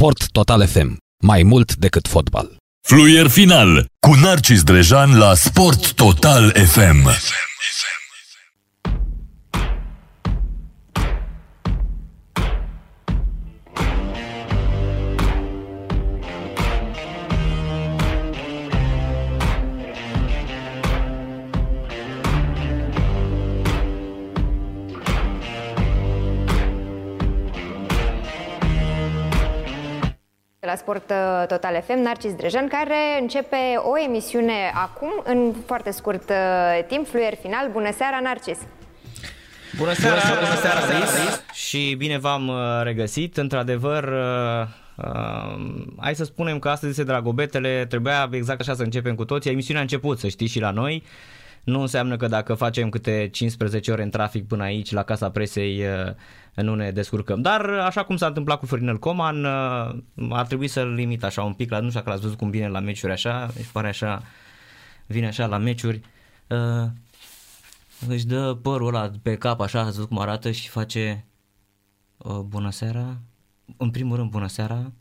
Sport Total FM. Mai mult decât fotbal. Fluier final cu Narcis Drejan la Sport Total FM. La Sport Total FM, Narcis Drejan, care începe o emisiune acum, în foarte scurt timp, Fluier final. Bună seara, Narcis! Bună seara, bună seara, și bine v-am regăsit. Într-adevăr, hai să spunem că astăzi este Dragobetele, trebuia exact așa să începem cu toții. Emisiunea a început, să știți, și la noi. Nu înseamnă că dacă facem câte 15 ore în trafic până aici, la Casa Presei, nu ne descurcăm. Dar așa cum s-a întâmplat cu Florinel Coman, ar trebui să-l limit așa un pic, nu știu dacă l-ați văzut cum vine la meciuri așa, își pare așa, vine așa la meciuri, își dă părul ăla pe cap așa, ați văzut cum arată, și face bună seara, în primul rând bună seara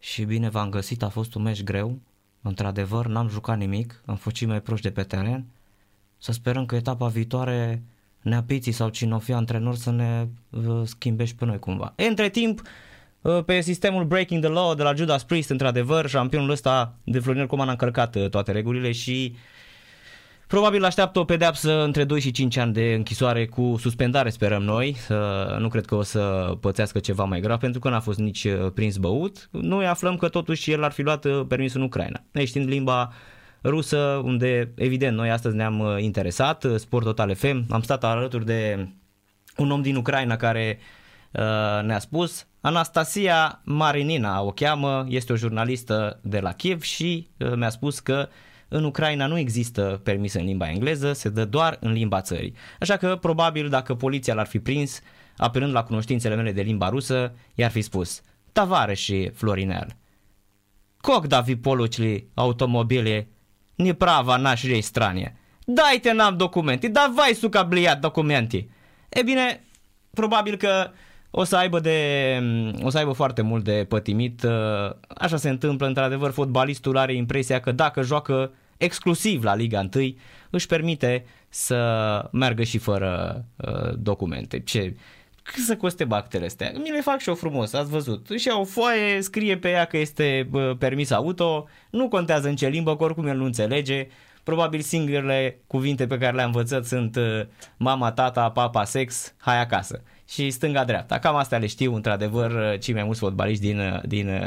și bine v-am găsit, a fost un meci greu, într-adevăr, n-am jucat nimic, am fost cei mai proști de pe teren. Să sperăm că etapa viitoare Neapiții sau cine o fi antrenor să ne schimbe și pe noi cumva. Între timp, pe sistemul Breaking the Law de la Judas Priest, într-adevăr, șampionul ăsta de Florinel Coman a încălcat toate regulile și probabil așteaptă o pedeapsă între 2 și 5 ani de închisoare cu suspendare, sperăm noi. Nu cred că o să pățească ceva mai grav, pentru că n-a fost nici prins băut. Noi aflăm că totuși el ar fi luat permisul în Ucraina, știind limba rusă, unde evident noi astăzi ne-am interesat. Sport Total FM, am stat alături de un om din Ucraina care ne-a spus, Anastasia Marinina o cheamă, este o jurnalistă de la Kiev și mi-a spus că în Ucraina nu există permis în limba engleză, se dă doar în limba țării. Așa că probabil dacă poliția l-ar fi prins, apelând la cunoștințele mele de limba rusă, i-ar fi spus: Tovareși Florinel, Когда вы получили automobile neprava naș rei stranie. Dai-te, n-am documente, davai suca bliat documente. E bine, probabil că o să aibă foarte mult de pătimit. Așa se întâmplă, într-adevăr, fotbalistul are impresia că dacă joacă exclusiv la Liga 1, își permite să meargă și fără documente. Ce? Cât să coste bactele astea? Mi le fac și eu frumos, ați văzut. Își ia o foaie, scrie pe ea că este permis auto, nu contează în ce limbă, că oricum el nu înțelege. Probabil singurele cuvinte pe care le-a învățat sunt mama, tata, papa, sex, hai acasă și stânga-dreapta. Cam astea le știu, într-adevăr, cei mai mulți fotbaliști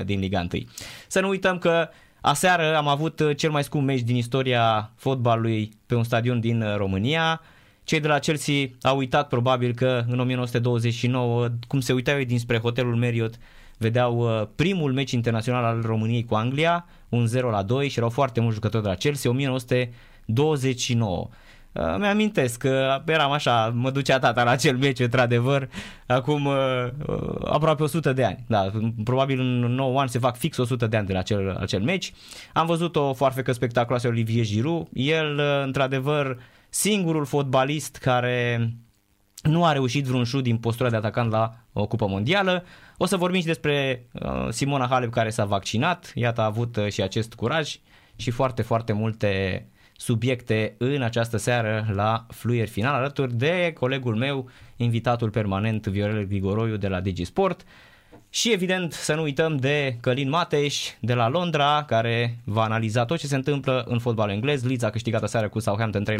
din Liga 1. Să nu uităm că aseară am avut cel mai scump meci din istoria fotbalului pe un stadion din România. Cei de la Chelsea au uitat probabil că în 1929, cum se uitau ei dinspre hotelul Marriott, vedeau primul meci internațional al României cu Anglia, un 0-2, și erau foarte mulți jucători de la Chelsea, 1929. Mi-amintesc că eram așa, mă ducea tata la acel meci, într-adevăr, acum aproape 100 de ani. Da, probabil în 9 ani se fac fix 100 de ani de la acel meci. Am văzut o foarfecă spectaculoasă a Olivier Giroud. El, într-adevăr, singurul fotbalist care nu a reușit vreun șut din postura de atacant la o cupă mondială. O să vorbim și despre Simona Halep, care s-a vaccinat. Iată, a avut și acest curaj și foarte, foarte multe subiecte în această seară la Fluier final, alături de colegul meu, invitatul permanent Viorel Grigoroiu de la DigiSport. Și evident să nu uităm de Călin Mateș de la Londra, care va analiza tot ce se întâmplă în fotbalul englez. Leeds a câștigat aseară cu Southampton 3-0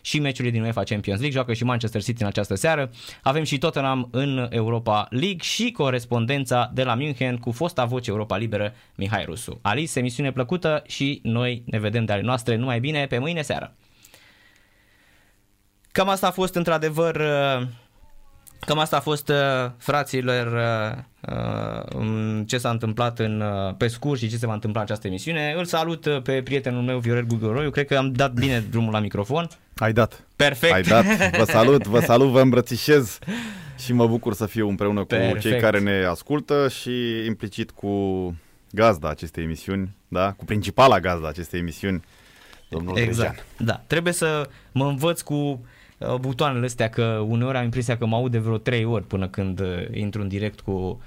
și meciurile din UEFA Champions League. Joacă și Manchester City în această seară. Avem și Tottenham în Europa League și corespondența de la München cu fosta voce Europa Liberă, Mihai Rusu. Alice, emisiune plăcută și noi ne vedem de ale noastre. Numai bine, pe mâine seară. Cam asta a fost, fraților, ce s-a întâmplat pe scurt și ce se va întâmpla în această emisiune. Îl salut pe prietenul meu, Viorel Grigoroiu. Cred că am dat bine drumul la microfon. Ai dat. Perfect. Ai dat. Vă salut, vă îmbrățișez și mă bucur să fiu împreună cu cei care ne ascultă și implicit cu gazda acestei emisiuni, da? Cu principala gazda acestei emisiuni, domnul Drejan. Da. Trebuie să mă învăț cu butoanele astea, că uneori am impresia că mă aud de vreo 3 ori până când intru în direct cu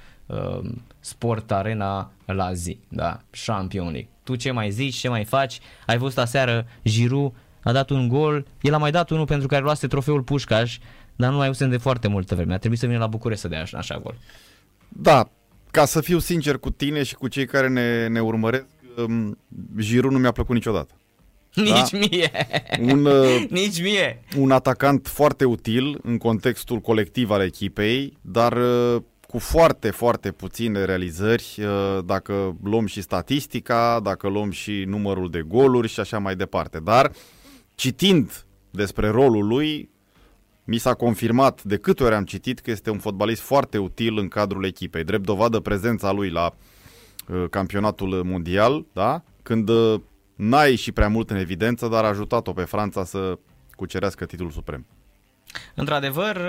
Sport Arena la zi, da, Champions League. Tu ce mai zici, ce mai faci? Ai văzut aseară Giroud a dat un gol, el a mai dat unul pentru care luase trofeul Pușcaș, dar nu mai auzim de foarte multă vreme. A trebuit să vină la București să dea așa gol. Da, ca să fiu sincer cu tine și cu cei care ne urmăresc, Giroud nu mi-a plăcut niciodată. Nici mie. Nici mie. Un atacant foarte util în contextul colectiv al echipei, dar cu foarte, foarte puține realizări, dacă luăm și statistica, dacă luăm și numărul de goluri și așa mai departe. Dar citind despre rolul lui, mi s-a confirmat de câte ori am citit că este un fotbalist foarte util în cadrul echipei. Drept dovadă prezența lui la campionatul mondial, da? Când n-a ieșit prea mult în evidență, dar a ajutat-o pe Franța să cucerească titlul suprem. Într-adevăr,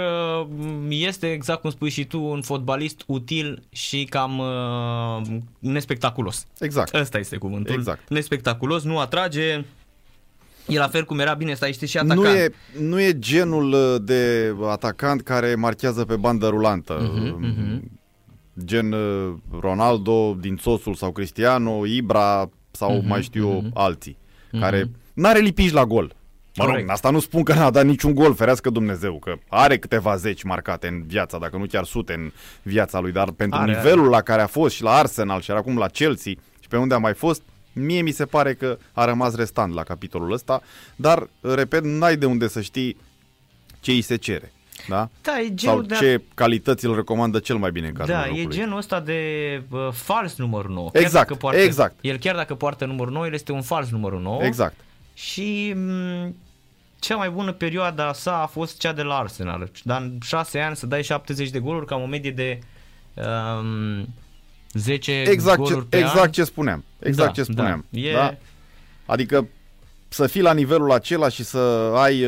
este exact cum spui și tu, un fotbalist util și cam nespectaculos. Exact. Ăsta este cuvântul. Exact. Nespectaculos, nu atrage. E la fel cum era, bine, stai, știi, și atacant. Nu e genul de atacant care marchează pe bandă rulantă. Gen Ronaldo din sosul sau Cristiano, Ibra sau mai știu alții, care n-are lipici la gol. Mă rog, asta nu spun că n-a dat niciun gol, ferească Dumnezeu, că are câteva zeci marcate în viața, dacă nu chiar sute în viața lui, dar pentru nivelul la care a fost și la Arsenal și acum la Chelsea și pe unde a mai fost, mie mi se pare că a rămas restant la capitolul ăsta, dar, repet, n-ai de unde să știi ce îi se cere. Da? Da, e genul sau ce calități îl recomandă cel mai bine în cadrul locului. Da, e genul ăsta de fals număr 9. Exact, chiar poartă, exact. El chiar dacă poartă număr 9, el este un fals numărul 9. Exact. Și cea mai bună perioada sa a fost cea de la Arsenal. Dar în 6 ani să dai 70 de goluri, cam o medie de 10 goluri pe an. Exact ce spuneam. Da. Adică să fii la nivelul acela și să ai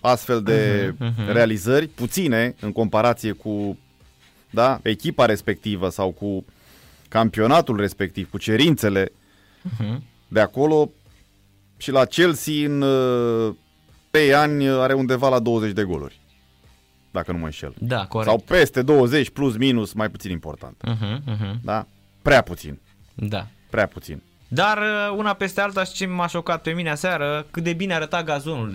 astfel de realizări puține în comparație cu echipa respectivă sau cu campionatul respectiv, cu cerințele de acolo. Și la Chelsea în 3 ani are undeva la 20 de goluri, dacă nu mă înșel. Da, corect. Sau peste 20, plus minus, mai puțin important. Da? Prea puțin. Da. Prea puțin. Dar una peste alta, și ce m-a șocat pe mine aseară, cât de bine arăta gazonul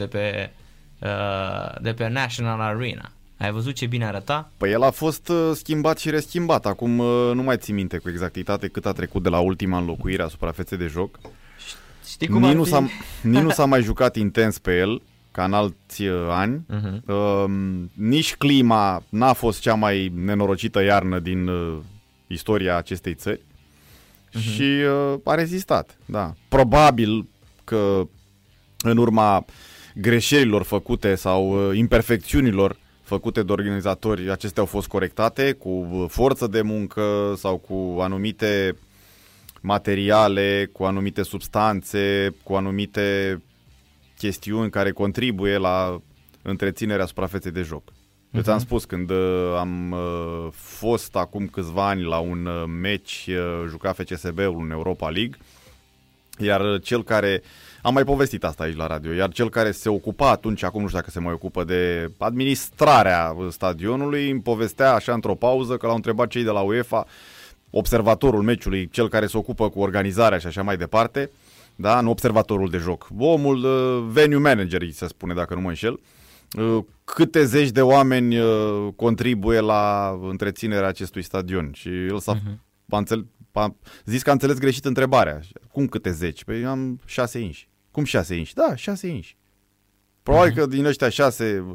de pe National Arena. Ai văzut ce bine arăta? Păi el a fost schimbat și reschimbat. Acum nu mai țin minte cu exactitate cât a trecut de la ultima înlocuire a suprafeței de joc. Nu s-a mai jucat intens pe el ca în alți ani. Nici clima n-a fost cea mai nenorocită iarnă din istoria acestei țări și a rezistat. Da. Probabil că în urma greșelilor făcute sau imperfecțiunilor făcute de organizatori, acestea au fost corectate cu forță de muncă sau cu anumite materiale, cu anumite substanțe, cu anumite chestiuni care contribuie la întreținerea suprafeței de joc. Eu ți-am spus, când am fost acum câțiva ani la un meci jucat FCSB-ul în Europa League, iar cel care, am mai povestit asta aici la radio, iar cel care se ocupa atunci, acum nu știu dacă se mai ocupă, de administrarea stadionului, îmi povestea așa într-o pauză că l-au întrebat cei de la UEFA, observatorul meciului, cel care se ocupă cu organizarea și așa mai departe, da, nu observatorul de joc, omul, venue manager, se spune dacă nu mă înșel, câte zeci de oameni contribuie la întreținerea acestui stadion. Și el a zis că a înțeles greșit întrebarea. Cum câte zeci? Păi am 6 inși. Cum 6 inși? Da, 6 inși. Probabil că din ăștia 6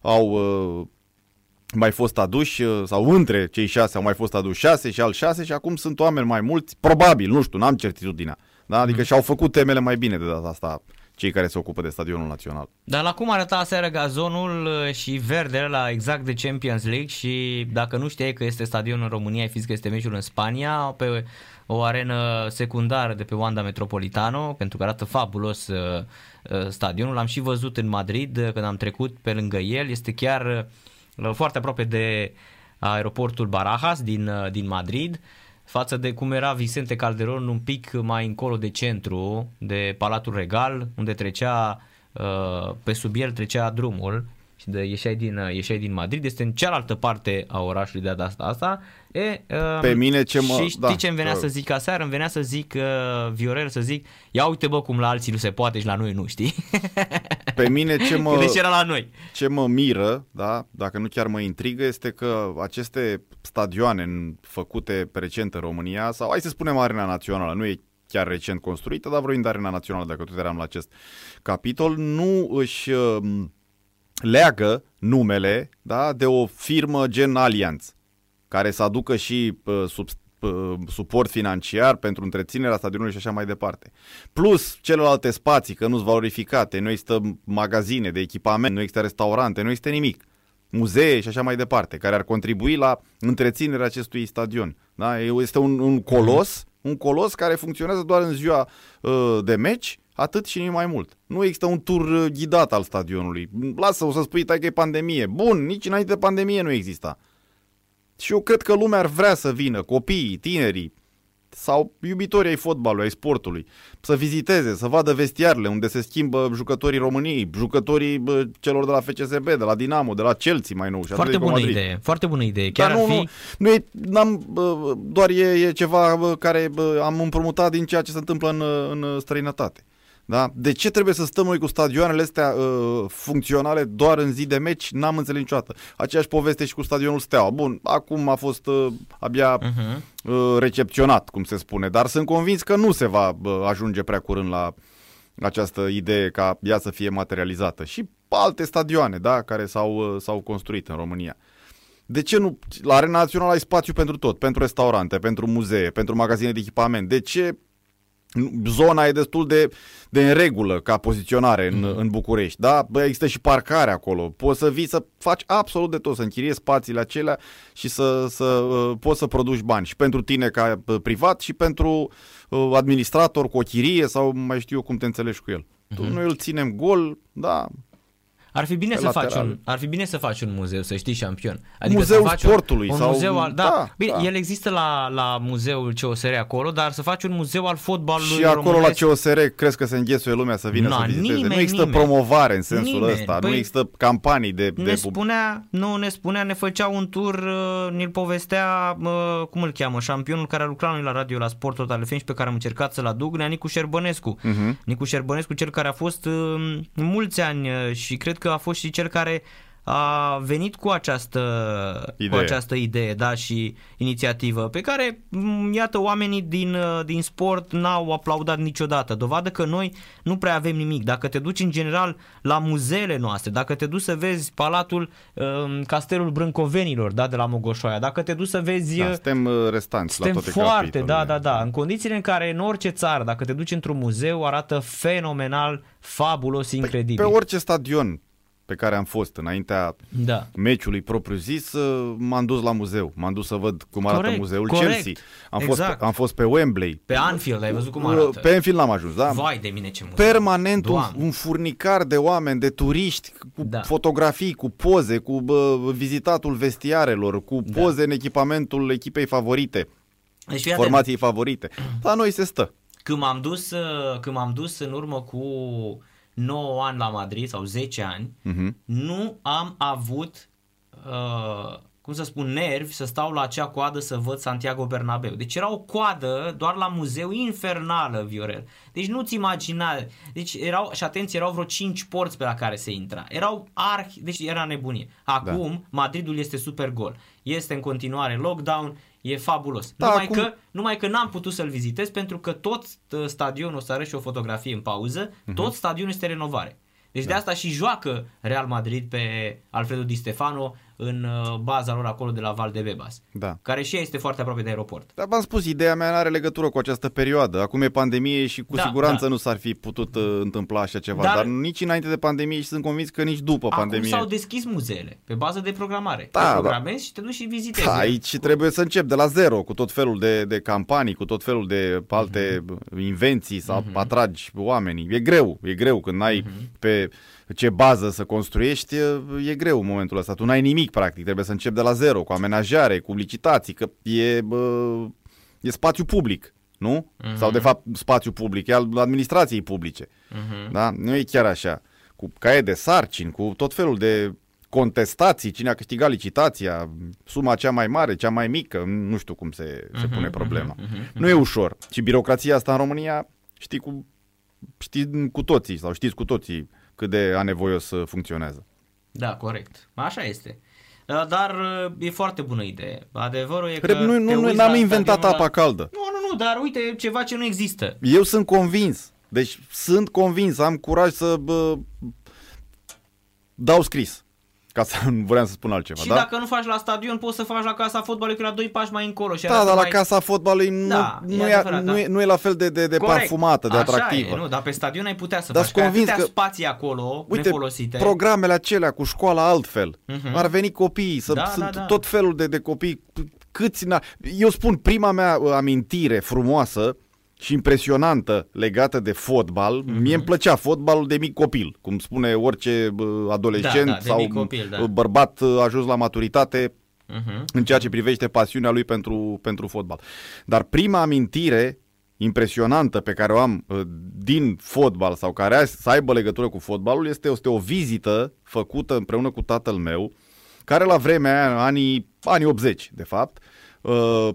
au mai fost aduși, sau între cei 6 au mai fost aduși 6 și al 6, și acum sunt oameni mai mulți, probabil, nu știu, n-am certitudinea. Da? Adică și-au făcut temele mai bine de data asta cei care se ocupă de stadionul național. Dar la cum arăta aseară gazonul și verdele la exact de Champions League, și dacă nu știai că este stadionul în România, ai fi zis că este meciul în Spania, pe o arenă secundară de pe Wanda Metropolitano, pentru că arată fabulos stadionul. L-am și văzut în Madrid când am trecut pe lângă el, este chiar foarte aproape de aeroportul Barajas din Madrid, față de cum era Vicente Calderon un pic mai încolo de centru, de Palatul Regal, unde trecea pe sub el, trecea drumul și de ieșeai din Madrid, este în cealaltă parte a orașului de data asta. Pe mine ce mă... Și știi ce îmi venea să zic aseară? Îmi venea să zic, Viorel, să zic, ia uite bă cum la alții nu se poate și la noi nu, știi? Pe mine ce mă... Deci era la noi. Ce mă miră, da, dacă nu chiar mă intrigă, este că aceste stadioane făcute recent în România, sau hai să spunem Arena Națională, nu e chiar recent construită, dar vorbind de Arena Națională, dacă tot eram la acest capitol, nu își... leagă numele, da, de o firmă gen Allianz, care să aducă și suport financiar pentru întreținerea stadionului și așa mai departe. Plus celelalte spații, că nu-s valorificate, nu există magazine de echipament, nu există restaurante, nu există nimic, muzee și așa mai departe, care ar contribui la întreținerea acestui stadion. Da? Este un colos care funcționează doar în ziua de meci, atât și nici mai mult. Nu există un tur ghidat al stadionului. Lasă, o să spui, tai că e pandemie. Bun, nici înainte de pandemie nu exista. Și eu cred că lumea ar vrea să vină, copiii, tinerii sau iubitorii ai fotbalului, ai sportului, să viziteze, să vadă vestiarele unde se schimbă jucătorii României, jucătorii celor de la FCSB, de la Dinamo, de la Chelsea mai nou. Foarte bună idee, foarte bună idee. Chiar nu, ar fi... doar e ceva care am împrumutat din ceea ce se întâmplă în străinătate. Da? De ce trebuie să stăm noi cu stadioanele astea funcționale doar în zi de meci? N-am înțeles niciodată. Aceeași poveste și cu stadionul Steaua. Bun, acum a fost abia recepționat, cum se spune, dar sunt convins că nu se va ajunge prea curând la această idee ca ea să fie materializată. Și alte stadioane, da, care s-au construit în România. De ce nu? La Arena Națională ai spațiu pentru tot, pentru restaurante, pentru muzee, pentru magazine de echipament. De ce? Zona e destul de în regulă ca poziționare în București, da? Bă, există și parcare acolo, poți să vii să faci absolut de tot, să închiriezi spațiile acelea și să poți să produci bani și pentru tine ca privat și pentru administrator cu o chirie sau mai știu eu cum te înțelegi cu el. Noi îl ținem gol, da. Ar fi bine să faci un muzeu, să știi, Șampion. Adică muzeul să faci sportului. Un muzeu al, da. Bine, da. El există la muzeul COSR acolo, dar să faci un muzeu al fotbalului românesc. Și acolo românesc. La COSR crezi că se înghesuie lumea să vină să viziteze? Nu există promovare în sensul ăsta, nu există campanii de... Ne făcea un tur, ne-l povestea, cum îl cheamă, Șampionul care a lucrat noi la radio, la Sport Total FM și pe care am încercat să-l aduc, Nicu Șerbănescu. Nicu Șerbănescu, cel care a fost mulți ani și cred că a fost și cel care a venit cu această idee, da, și inițiativă pe care, iată, oamenii din sport n-au aplaudat niciodată. Dovadă că noi nu prea avem nimic. Dacă te duci în general la muzeele noastre, dacă te duci să vezi palatul, Castelul Brâncovenilor, da, de la Mogoșoaia, dacă te duci să vezi... Da, suntem restanți la toate foarte, da. În condițiile în care în orice țară, dacă te duci într-un muzeu, arată fenomenal, fabulos, incredibil. Pe orice stadion pe care am fost înaintea meciului propriu-zis, m-am dus la muzeu. M-am dus să văd cum arată muzeul Chelsea. Am fost pe Wembley. Pe Anfield, ai văzut cum arată? Pe Anfield n-am ajuns, da. Vai de mine, ce muzeu. Permanent un furnicar de oameni, de turiști, cu fotografii, cu poze, cu vizitatul vestiarelor, cu poze în echipamentul echipei favorite, deci, formației favorite. La noi se stă. Când m-am dus în urmă cu 9 ani la Madrid sau 10 ani, nu am avut, nervi să stau la acea coadă să văd Santiago Bernabeu. Deci era o coadă doar la muzeu infernală, Viorel. Deci nu-ți imagina. Deci erau vreo 5 porți pe la care se intra. Deci era nebunie. Acum Madridul este super gol. Este în continuare lockdown. E fabulos. Numai că n-am putut să-l vizitez pentru că tot stadionul, o să arăt și o fotografie în pauză, tot stadionul este renovare. Deci de asta și joacă Real Madrid pe Alfredo Di Stefano în baza lor acolo de la Valdebebas, care și ea este foarte aproape de aeroport. Dar v-am spus, ideea mea nu are legătură cu această perioadă. Acum e pandemie și cu siguranță nu s-ar fi putut întâmpla așa ceva, dar nici înainte de pandemie și sunt convins că nici după pandemie. Acum s-au deschis muzeele pe bază de programare. Te programezi și te duci și vizitezi. Aici trebuie să încep de la zero cu tot felul de campanii, cu tot felul de alte invenții să atragi oamenii. E greu când n-ai pe ce bază să construiești, e greu în momentul ăsta. Tu n-ai nimic, practic, trebuie să începi de la zero, cu amenajare, cu licitații, că e spațiu public, nu? Sau de fapt spațiu public, e al administrației publice, da? Nu e chiar așa, cu caie de sarcini, cu tot felul de contestații, cine a câștigat licitația, suma cea mai mare, cea mai mică, nu știu cum se pune problema. Nu e ușor. Și birocrația asta în România, știți cu toții cât de anevoios funcționează. Da, corect. Așa este. Dar e foarte bună idee. Adevărul e că... Nu, n-am inventat apa caldă. Nu, dar uite, ceva ce nu există. Eu sunt convins. Deci sunt convins, am curaj să dau scris. Ca să nu vreau să spun altceva. Și dacă nu faci la stadion, poți să faci la Casa Fotbalului, la doi pași mai încolo. Și dar la Casa Fotbalului nu e la fel de parfumată, de așa atractivă. E, nu, dar pe stadion ai putea să faci. Că atâtea spații acolo nefolosite. Uite, programele acelea cu școala altfel. Uh-huh. Ar veni copiii, tot felul de copii. Eu spun, prima mea amintire frumoasă și impresionantă legată de fotbal, mie îmi plăcea fotbalul de mic copil, cum spune orice adolescent sau copil, bărbat ajuns la maturitate în ceea ce privește pasiunea lui pentru fotbal. Dar prima amintire impresionantă pe care o am din fotbal sau care să aibă legătură cu fotbalul este o vizită făcută împreună cu tatăl meu, care la vremea aia, anii 80 de fapt,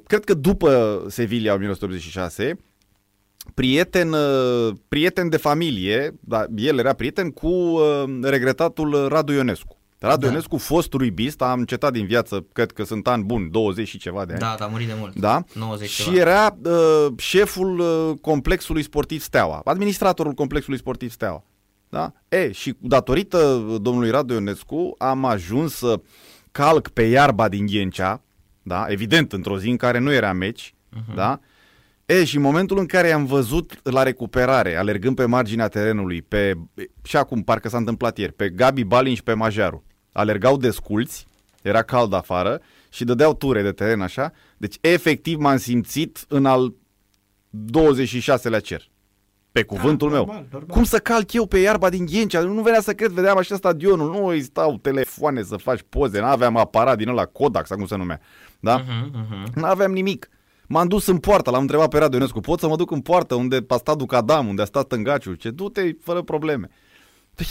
cred că după Sevilla 1986, prieten de familie, dar el era prieten cu regretatul Radu Ionescu. Ionescu, fost rugbist, a încetat din viață, cred că sunt ani buni, 20 și ceva de ani. Da, a murit de mult. Da? 90 și ceva. Era șeful complexului sportiv Steaua, administratorul complexului sportiv Steaua. Da? Și datorită domnului Radu Ionescu am ajuns să calc pe iarba din Ghencea, da? Evident, într-o zi în care nu era meci, da? Și în momentul în care am văzut la recuperare, alergând pe marginea terenului, și acum parcă s-a întâmplat ieri, pe Gabi Balin și pe Majaru, alergau desculți, era cald afară și dădeau ture de teren așa, deci efectiv m-am simțit în al 26-lea cer. Pe cuvântul meu. Normal. Cum să calc eu pe iarba din Ghencea? Nu venea să cred, vedeam așa stadionul, nu îi stau telefoane să faci poze, n-aveam aparat din ăla Kodak sau cum se numea. Da? N-aveam nimic. M-am dus în poartă, l-am întrebat pe Radu Ionescu, pot să mă duc în poartă unde a stat Duc Adam, unde a stat Tângaciu? Ce, du-te fără probleme. Deci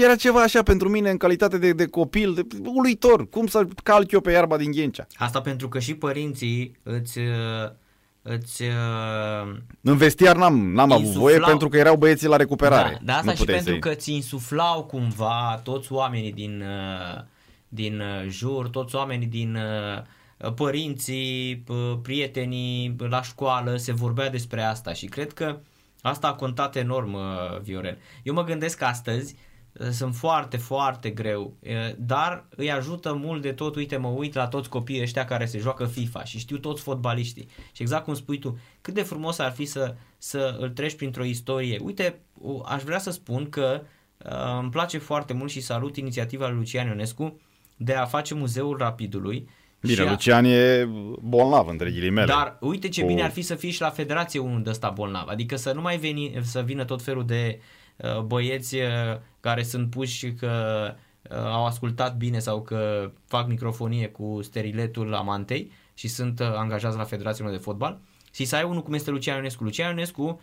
era ceva așa pentru mine în calitate de copil, uluitor, cum să calc eu pe iarba din Ghencea. Asta pentru că și părinții îți în vestiar n-am avut voie pentru că erau băieții la recuperare. Da, asta și pentru că ți insuflau cumva toți oamenii din jur, toți oamenii din... părinții, prietenii la școală, se vorbea despre asta și cred că asta a contat enorm, Viorel. Eu mă gândesc că astăzi sunt foarte, foarte greu, dar îi ajută mult de tot. Uite, mă uit la toți copiii ăștia care se joacă FIFA și știu toți fotbaliștii și exact cum spui tu, cât de frumos ar fi să îl treci printr-o istorie. Uite, aș vrea să spun că îmi place foarte mult și salut inițiativa lui Lucian Ionescu de a face Muzeul Rapidului. Bine, Lucian e bolnav, între ghilimele. Dar uite ce bine ar fi să fie și la Federație unul de ăsta bolnav. Adică să nu mai vină tot felul de băieți care sunt puși că au ascultat bine sau că fac microfonie cu steriletul amantei și sunt angajați la Federația de Fotbal. Și să ai unul cum este Lucian Ionescu. Lucian Ionescu,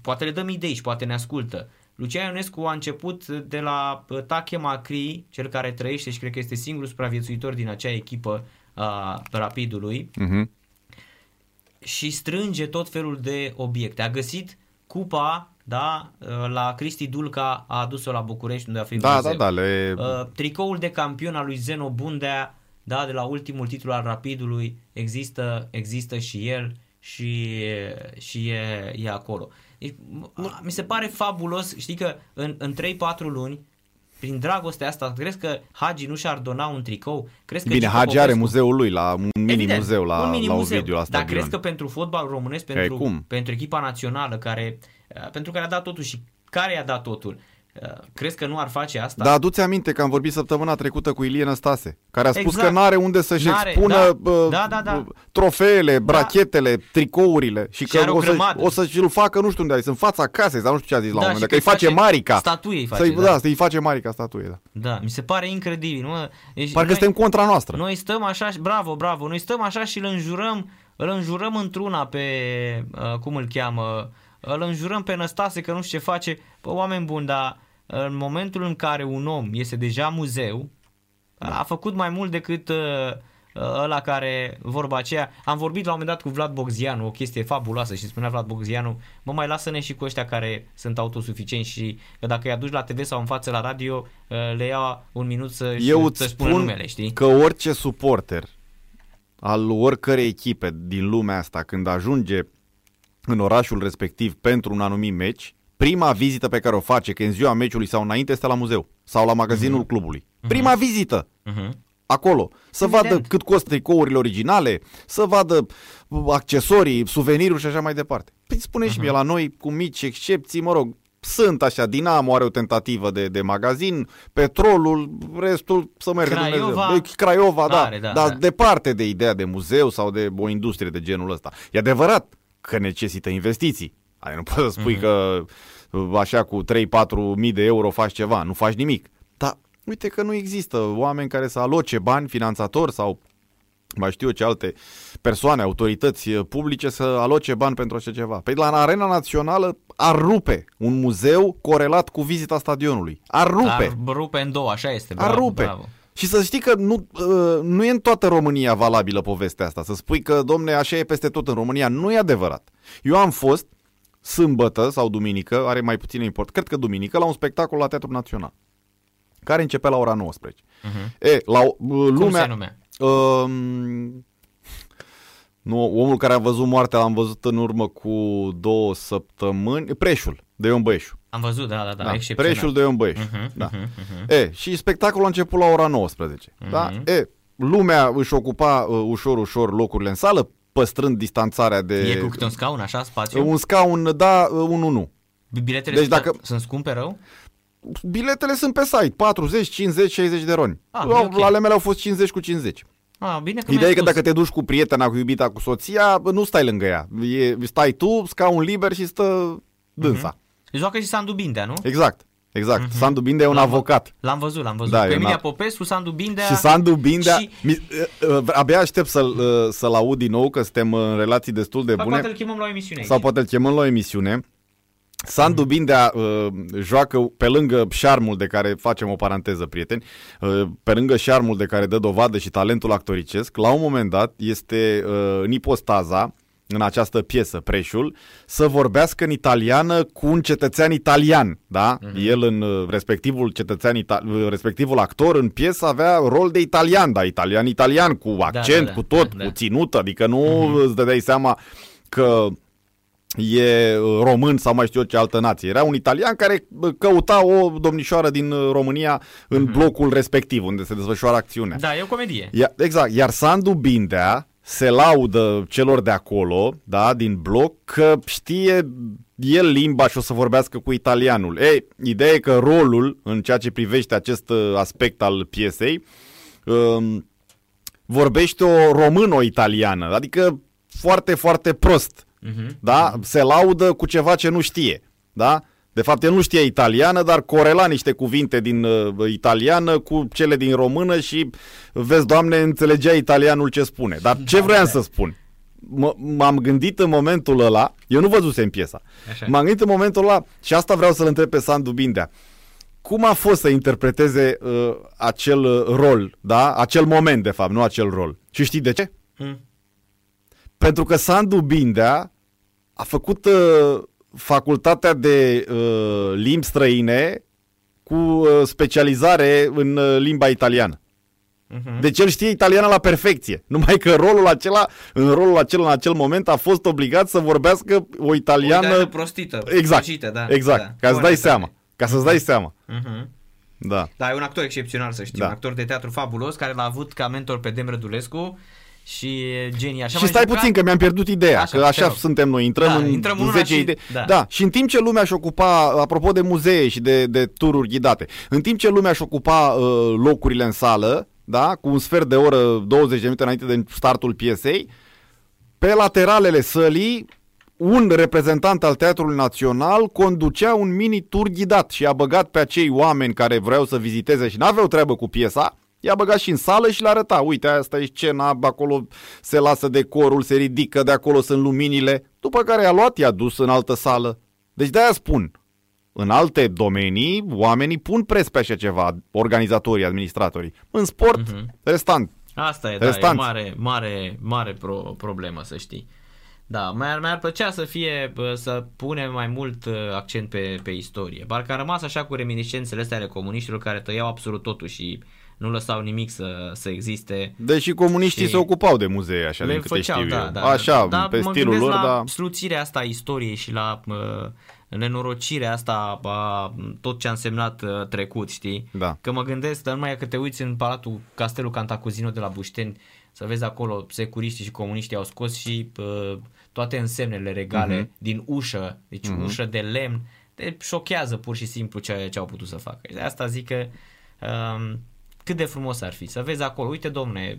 poate le dăm idei și poate ne ascultă. Lucian Ionescu a început de la Tache Macri, cel care trăiește și cred că este singurul supraviețuitor din acea echipă a Rapidului, și strânge tot felul de obiecte. A găsit cupa, la Cristi Dulca, a adus-o la București unde a fi muzeu. Tricoul de campion al lui Zeno Bundea, de la ultimul titlu al Rapidului, există și el și e acolo. Deci, mi se pare fabulos, știi că în 3-4 luni, prin dragostea asta, crezi că Hagi nu și-ar dona un tricou? Crezi că bine, Hagi Popescu... are muzeul lui, un mini muzeu la Ovidiu. Dar crezi că pentru fotbalul românesc, pentru echipa națională, pentru care a dat totul și care i-a dat totul, crezi că nu ar face asta? Da, adu-ți aminte că am vorbit săptămâna trecută cu Ilie Năstase, care a spus că n-are unde să-și expună trofeele, brachetele, tricourile și că o să-și-l facă, nu știu unde, sunt fața casei sau nu știu ce a zis la un moment dat, că îi face Marica. Statuie îi face. Îi face Marica statuie, Da, mi se pare incredibil. Deci parcă suntem contra noastră. Noi stăm așa, bravo, noi stăm așa și îl înjurăm într-una pe, cum îl cheamă, îl înjurăm pe Năstase că nu știu ce face. Oameni buni, dar în momentul în care un om este deja muzeu, da. A făcut mai mult decât ăla care, vorba aceea, am vorbit la un moment dat cu Vlad Bogzianu, o chestie fabuloasă, și spunea Vlad Bogzianu, mă, mai lasă-ne și cu ăștia care sunt autosuficienți și că dacă îi aduci la TV sau în față la radio, le ia un minut să-și spună numele, știi? Că orice suporter al oricărei echipe din lumea asta, când ajunge în orașul respectiv pentru un anumit meci, prima vizită pe care o face, că în ziua meciului sau înainte, este la muzeu sau la magazinul clubului. Prima vizită! Acolo. Să vadă cât costă tricourile originale, să vadă accesorii, suveniruri și așa mai departe. Păi spune și mie, la noi, cu mici excepții, mă rog, sunt așa, Dinamo are o tentativă de magazin, Petrolul, restul să mergă Craiova, are, da, dar departe de ideea de muzeu sau de o industrie de genul ăsta. E adevărat că necesită investiții. Adică nu poți să spui că așa cu 3-4 mii de euro faci ceva, nu faci nimic. Dar uite că nu există oameni care să aloce bani, finanțatori sau mai știu eu ce alte persoane, autorități publice să aloce bani pentru așa ceva. Păi la Arena Națională ar rupe un muzeu corelat cu vizita stadionului. Ar rupe. Ar rupe în două, așa este. Bravo, ar rupe. Bravo. Și să știi că nu e în toată România valabilă povestea asta. Să spui că, domne, așa e peste tot în România. Nu e adevărat. Eu am fost sâmbătă sau duminică, are mai puțin import, cred că duminică, la un spectacol la Teatrul Național, care începe la ora 19. Cum se numea? Omul care a văzut moartea, l-am văzut în urmă cu 2 săptămâni, Preșul de Ion Băieșu. Am văzut, da, excepțional. Preșul de Ion Băieșu, și spectacolul a început la ora 19. Lumea își ocupa ușor locurile în sală, păstrând distanțarea de... E cu câte un scaun, așa, spațiu? Un scaun, da, unul nu. Biletele sunt scumpe rău? Biletele sunt pe site, 40, 50, 60 de roni. Ale mele au fost 50 cu 50. Bine că ideea e că dacă te duci cu prietena, cu iubita, cu soția, nu stai lângă ea. Stai tu, scaun liber și stă dânsa. Joacă și Sandu Bindea, nu? Exact. Sandu Bindea e un avocat. L-am văzut. Da, pe Emilia Popescu, Sandu Bindea... Și Sandu Bindea... Și... abia aștept să-l aud din nou, că suntem în relații destul de bune. Poate îl chemăm la o emisiune. Sandu Bindea joacă pe lângă șarmul de care, facem o paranteză, prieteni, pe lângă șarmul de care dă dovadă și talentul actoricesc, la un moment dat este în ipostaza, în această piesă, Preșul, să vorbească în italiană cu un cetățean italian, da? El, în respectivul actor, în piesă avea rol de italian, da, italian, cu accent, cu tot, cu ținută, adică nu îți dădeai seama că... e român sau mai știu eu ce altă nație. Era un italian care căuta o domnișoară din România în blocul respectiv unde se desfășoară acțiunea. Da, e o comedie. Exact. Iar Sandu Bindea se laudă celor de acolo, da, din bloc, că știe el limba și o să vorbească cu italianul. Ei, ideea e că rolul, în ceea ce privește acest aspect al piesei, vorbește o româno-italiană, adică foarte, foarte prost. Da? Se laudă cu ceva ce nu știe, da? De fapt el nu știe italiană, dar corela niște cuvinte din italiană cu cele din română și vezi, Doamne, înțelegea italianul ce spune. Dar ce vreau să spun? M-am gândit în momentul ăla, eu nu văzusem piesa. Așa. M-am gândit în momentul ăla și asta vreau să-l întreb pe Sandu Bindea. Cum a fost să interpreteze acel rol, da? Acel moment, de fapt, nu acel rol. Și știi de ce? Pentru că Sandu Bindea a făcut facultatea de limbi străine cu specializare în limba italiană. Deci el știe italiana la perfecție. Numai că în rolul acela, în acel moment, a fost obligat să vorbească o italiană prostită. Exact. Da. Ca să-ți dai seama. Da, e un actor excepțional, să știi. Da. Un actor de teatru fabulos care l-a avut ca mentor pe Dem Rădulescu. Și genia. Și stai puțin că mi-am pierdut ideea, că așa suntem noi, intrăm în 10 idei. Da, și în timp ce lumea își ocupa, apropo de muzee și de tururi ghidate, în timp ce lumea își ocupa locurile în sală, da, cu un sfert de oră, 20 de minute înainte de startul piesei, pe lateralele sălii, un reprezentant al Teatrului Național conducea un mini tur ghidat și a băgat pe acei oameni care vreau să viziteze și n-aveau treabă cu piesa, i-a băgat și în sală și le arăta, uite, asta e scena, acolo se lasă decorul, se ridică, de acolo sunt luminile, după care i-a dus în altă sală. Deci de-aia spun, În alte domenii, oamenii pun preț pe așa ceva, organizatorii, administratorii. În sport, restant. Asta e, da, e mare problemă, să știi. Da, mi-ar plăcea să punem mai mult accent pe istorie. Parcă a rămas așa cu reminiscențele astea ale comuniștilor care tăiau absolut totul și nu lăsau nimic să existe. Deși comuniștii se ocupau de muzee, așa, din câte știu eu. Așa, pe stilul lor, dar sluțirea asta a istoriei și la nenorocirea asta a tot ce a însemnat trecut, știi? Da. Că mă gândesc, dar numai că te uiți în Castelul Cantacuzino de la Bușteni, să vezi acolo, securiștii și comuniștii au scos și toate însemnele regale din ușă, deci ușă de lemn. Te șochează pur și simplu ce au putut să facă. De asta zic că cât de frumos ar fi să vezi acolo, uite domne,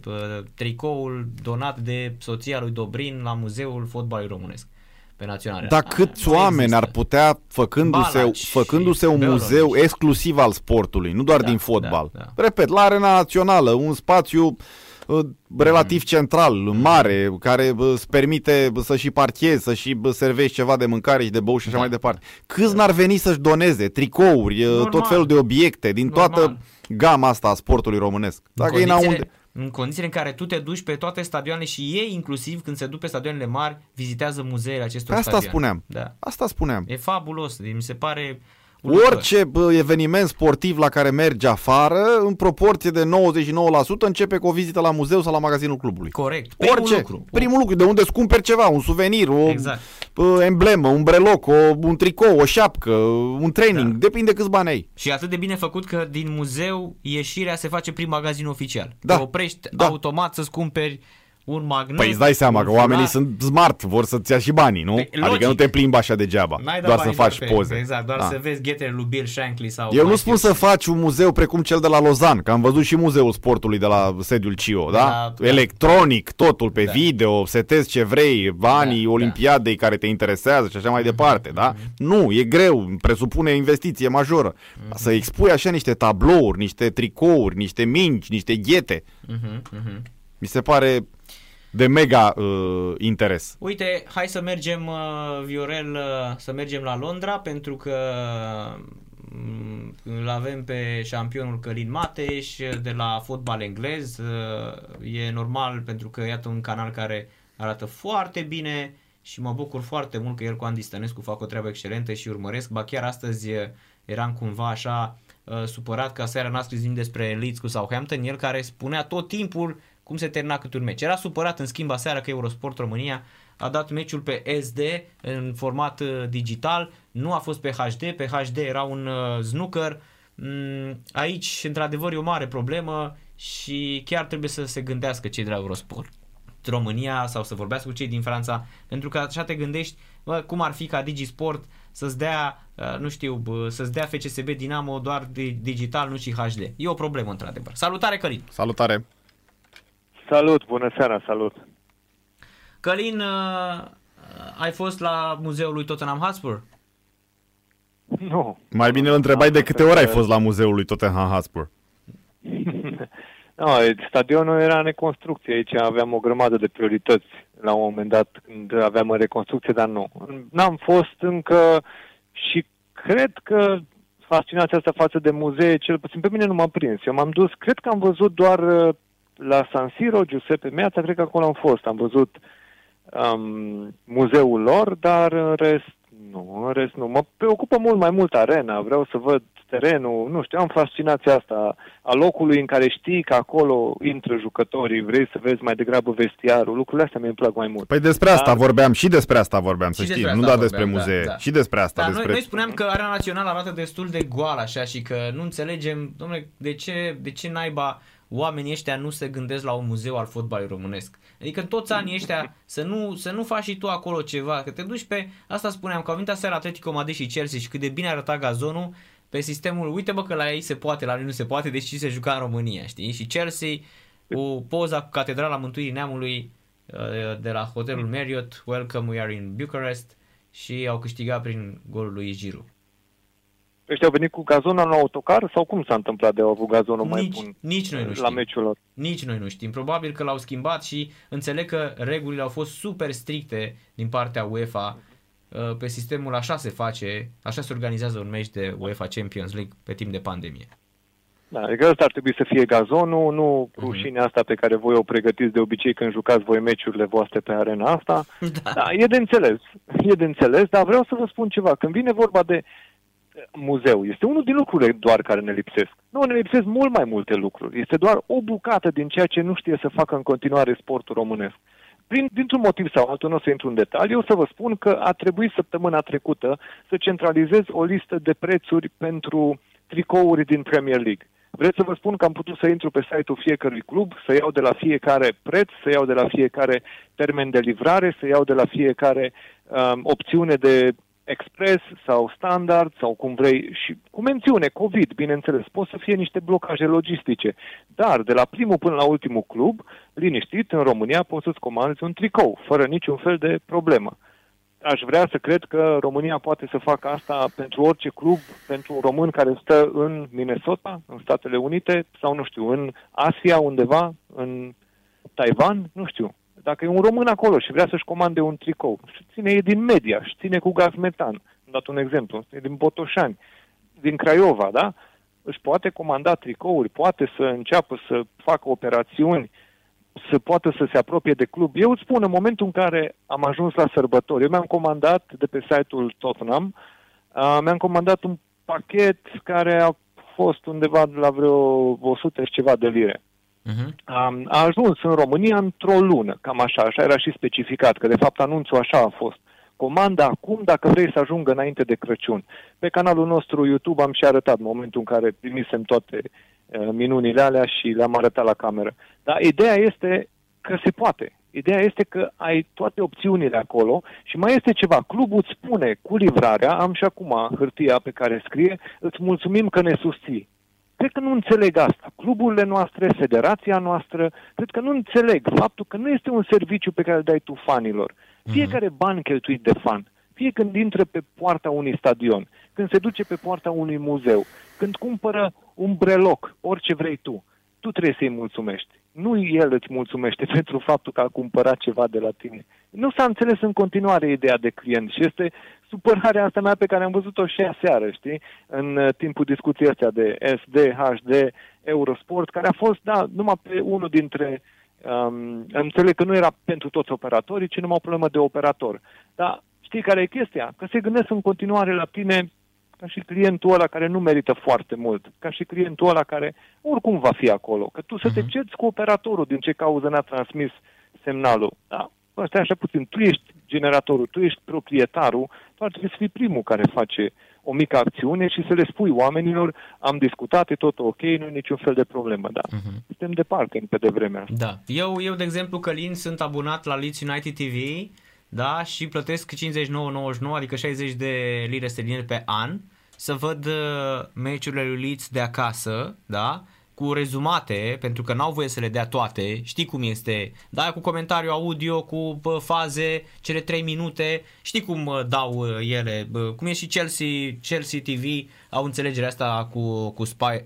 tricoul donat de soția lui Dobrin la Muzeul Fotbalului Românesc pe Naționale. Dar câți oameni ar putea, făcându-se un muzeu exclusiv al sportului, nu doar din fotbal. Da. Repet, la Arena Națională, un spațiu relativ central, mare, care îți permite să și parchezi, să și servești ceva de mâncare și de băut și așa mai departe. Câți n-ar veni să-și doneze tricouri, tot felul de obiecte din toată gama asta a sportului românesc? Dacă în condițiile în care tu te duci pe toate stadioanele și ei, inclusiv când se duc pe stadioanele mari, vizitează muzeele acestor stadioane. Asta spuneam. E fabulos, mi se pare. Orice eveniment sportiv la care mergi afară, în proporție de 99% începe cu o vizită la muzeu sau la magazinul clubului. Corect. Primul lucru, de unde îți cumperi ceva, un suvenir, o emblemă, un breloc, un tricou, o șapcă, un training, depinde câți bani ai. Și atât de bine făcut că din muzeu ieșirea se face prin magazin oficial. Te oprești automat să-ți cumperi un magnet. Păi îți dai seama că oamenii sunt smart, vor să-ți ia și banii, nu? Logic. Adică nu te plimbi așa degeaba, doar să faci poze. Exact, doar să vezi ghetele lui Bill Shankly sau... Eu nu spun să faci un muzeu precum cel de la Lozan, că am văzut și muzeul sportului de la sediul CIO, da? Electronic, totul pe video, setezi ce vrei, banii olimpiadei care te interesează și așa mai departe, da? Nu, e greu, presupune investiție majoră. Să expui așa niște tablouri, niște tricouri, niște mingi, niște ghete. Mi se pare de mega interes. Uite, hai să mergem, Viorel, să mergem la Londra, pentru că îl avem pe șampionul Călin Mateș de la fotbal englez. E normal, pentru că iată un canal care arată foarte bine și mă bucur foarte mult că el cu Andy Stănescu fac o treabă excelentă și urmăresc. Ba chiar astăzi eram cumva așa supărat că aseară n-a scris nimic despre Leeds cu Southampton, el care spunea tot timpul cum se termina câte un meci. Era supărat în schimb aseară că Eurosport România a dat meciul pe SD în format digital, nu a fost pe HD, pe HD era un snooker. Aici într-adevăr e o mare problemă și chiar trebuie să se gândească cei de la Eurosport România sau să vorbească cu cei din Franța, pentru că așa te gândești, cum ar fi ca DigiSport să-ți dea, să-ți dea FCSB Dinamo doar digital, nu și HD. E o problemă într-adevăr. Salutare, Călin! Salutare! Salut, bună seara, salut! Călin, ai fost la muzeul lui Tottenham Hotspur? Nu. Mai bine îl întrebai de câte ori ai fost la muzeul lui Tottenham Hotspur. No, stadionul era în reconstrucție, aici aveam o grămadă de priorități la un moment dat când aveam în reconstrucție, dar nu. N-am fost încă și cred că fascinația asta față de muzee, cel puțin pe mine nu m-a prins. Eu m-am dus, cred că am văzut doar la San Siro, Giuseppe Meazza, cred că acolo am fost. Am văzut muzeul lor, dar în rest nu. Mă preocupă mult mai mult arena, vreau să văd terenul, nu știu, am fascinația asta a locului în care știi că acolo intră jucătorii, vrei să vezi mai degrabă vestiarul, lucrurile astea mi-e plac mai mult. Păi despre asta vorbeam, și despre asta vorbeam, să știi, nu doar despre muzee, și despre asta. Dar noi spuneam că Arena Națională arată destul de goală așa și că nu înțelegem, dom'le, de ce naiba oamenii ăștia nu se gândesc la un muzeu al fotbalului românesc. Adică în toți anii ăștia să nu faci și tu acolo ceva, că te duci pe... Asta spuneam, că au venit aseară Atletico Madrid și Chelsea și cât de bine arăta gazonul pe sistemul, uite bă că la ei se poate, la noi nu se poate, deci se juca în România, știi? Și Chelsea, o poza cu Catedrala Mântuirii Neamului de la hotelul Marriott, Welcome we are in Bucharest, și au câștigat prin golul lui Giroud. Ăștia au venit cu gazonul în autocar sau cum s-a întâmplat de au avut gazonul mai bun? Nici noi nu știm. La meciul lor. Nici noi nu știm. Probabil că l-au schimbat și înțeleg că regulile au fost super stricte din partea UEFA pe sistemul, așa se face, așa se organizează un meci de UEFA Champions League pe timp de pandemie. Da, adică ăsta ar trebui să fie gazonul, nu rușinea asta pe care voi o pregătiți de obicei când jucați voi meciurile voastre pe arena asta. Da. Da, e de înțeles, dar vreau să vă spun ceva. Când vine vorba de muzeu, este unul din lucrurile doar care ne lipsesc. Nu, ne lipsesc mult mai multe lucruri. Este doar o bucată din ceea ce nu știe să facă în continuare sportul românesc. Dintr-un motiv sau altul, nu o să intru în detaliu, o să vă spun că a trebuit săptămâna trecută să centralizez o listă de prețuri pentru tricouri din Premier League. Vreți să vă spun că am putut să intru pe site-ul fiecărui club, să iau de la fiecare preț, să iau de la fiecare termen de livrare, să iau de la fiecare opțiune de express sau standard sau cum vrei și cu mențiune COVID, bineînțeles, pot să fie niște blocaje logistice, dar de la primul până la ultimul club, liniștit, în România poți să-ți comanzi un tricou, fără niciun fel de problemă. Aș vrea să cred că România poate să facă asta pentru orice club, pentru un român care stă în Minnesota, în Statele Unite sau, nu știu, în Asia undeva, în Taiwan, nu știu. Dacă e un român acolo și vrea să-și comande un tricou, ține, e din Media, și ține cu Gazmetan, am dat un exemplu, e din Botoșani, din Craiova, da? Își poate comanda tricouri, poate să înceapă să facă operațiuni, să poată să se apropie de club. Eu îți spun, în momentul în care am ajuns la sărbători, eu mi-am comandat de pe site-ul Tottenham, mi-am comandat un pachet care a fost undeva de la vreo 100 și ceva de lire. A ajuns în România într-o lună, cam așa, așa era și specificat, că de fapt anunțul așa a fost. Comanda acum dacă vrei să ajungă înainte de Crăciun. Pe canalul nostru YouTube am și arătat momentul în care primisem toate minunile alea și le-am arătat la cameră. Dar ideea este că se poate. Ideea este că ai toate opțiunile acolo și mai este ceva. Clubul îți spune cu livrarea, am și acum hârtia pe care scrie, îți mulțumim că ne susții. Cred că nu înțeleg asta. Cluburile noastre, federația noastră, cred că nu înțeleg faptul că nu este un serviciu pe care îl dai tu fanilor. Fiecare ban cheltuit de fan, fie când intră pe poarta unui stadion, când se duce pe poarta unui muzeu, când cumpără un breloc, orice vrei tu, tu trebuie să-i mulțumești. Nu el îți mulțumește pentru faptul că a cumpărat ceva de la tine. Nu s-a înțeles în continuare ideea de client și este supărarea asta mea pe care am văzut-o și aseară, știi? În timpul discuției astea de SD, HD, Eurosport, care a fost, da, numai pe unul dintre... înțeleg că nu era pentru toți operatorii, ci numai o problemă de operator. Dar știi care e chestia? Că se gândesc în continuare la tine ca și clientul ăla care nu merită foarte mult, ca și clientul ăla care oricum va fi acolo, că tu să te cerți cu operatorul din ce cauză n-a transmis semnalul. Da, bă, stai așa puțin, tu ești generatorul, tu ești proprietarul, tu ar trebui să fii primul care face o mică acțiune și să le spui oamenilor, am discutat, e totul ok, nu e niciun fel de problemă, da. Suntem departe încă de vremea asta. Da. Eu, de exemplu, Călin, sunt abonat la Leeds United TV, da, și plătesc 59,99, adică 60 de lire sterline pe an, să văd meciurile lui Leeds de acasă, da, cu rezumate, pentru că n-au voie să le dea toate, știi cum este, da, cu comentariu audio, cu faze, cele 3 minute, știi cum dau ele, cum e și Chelsea TV, au înțelegerea asta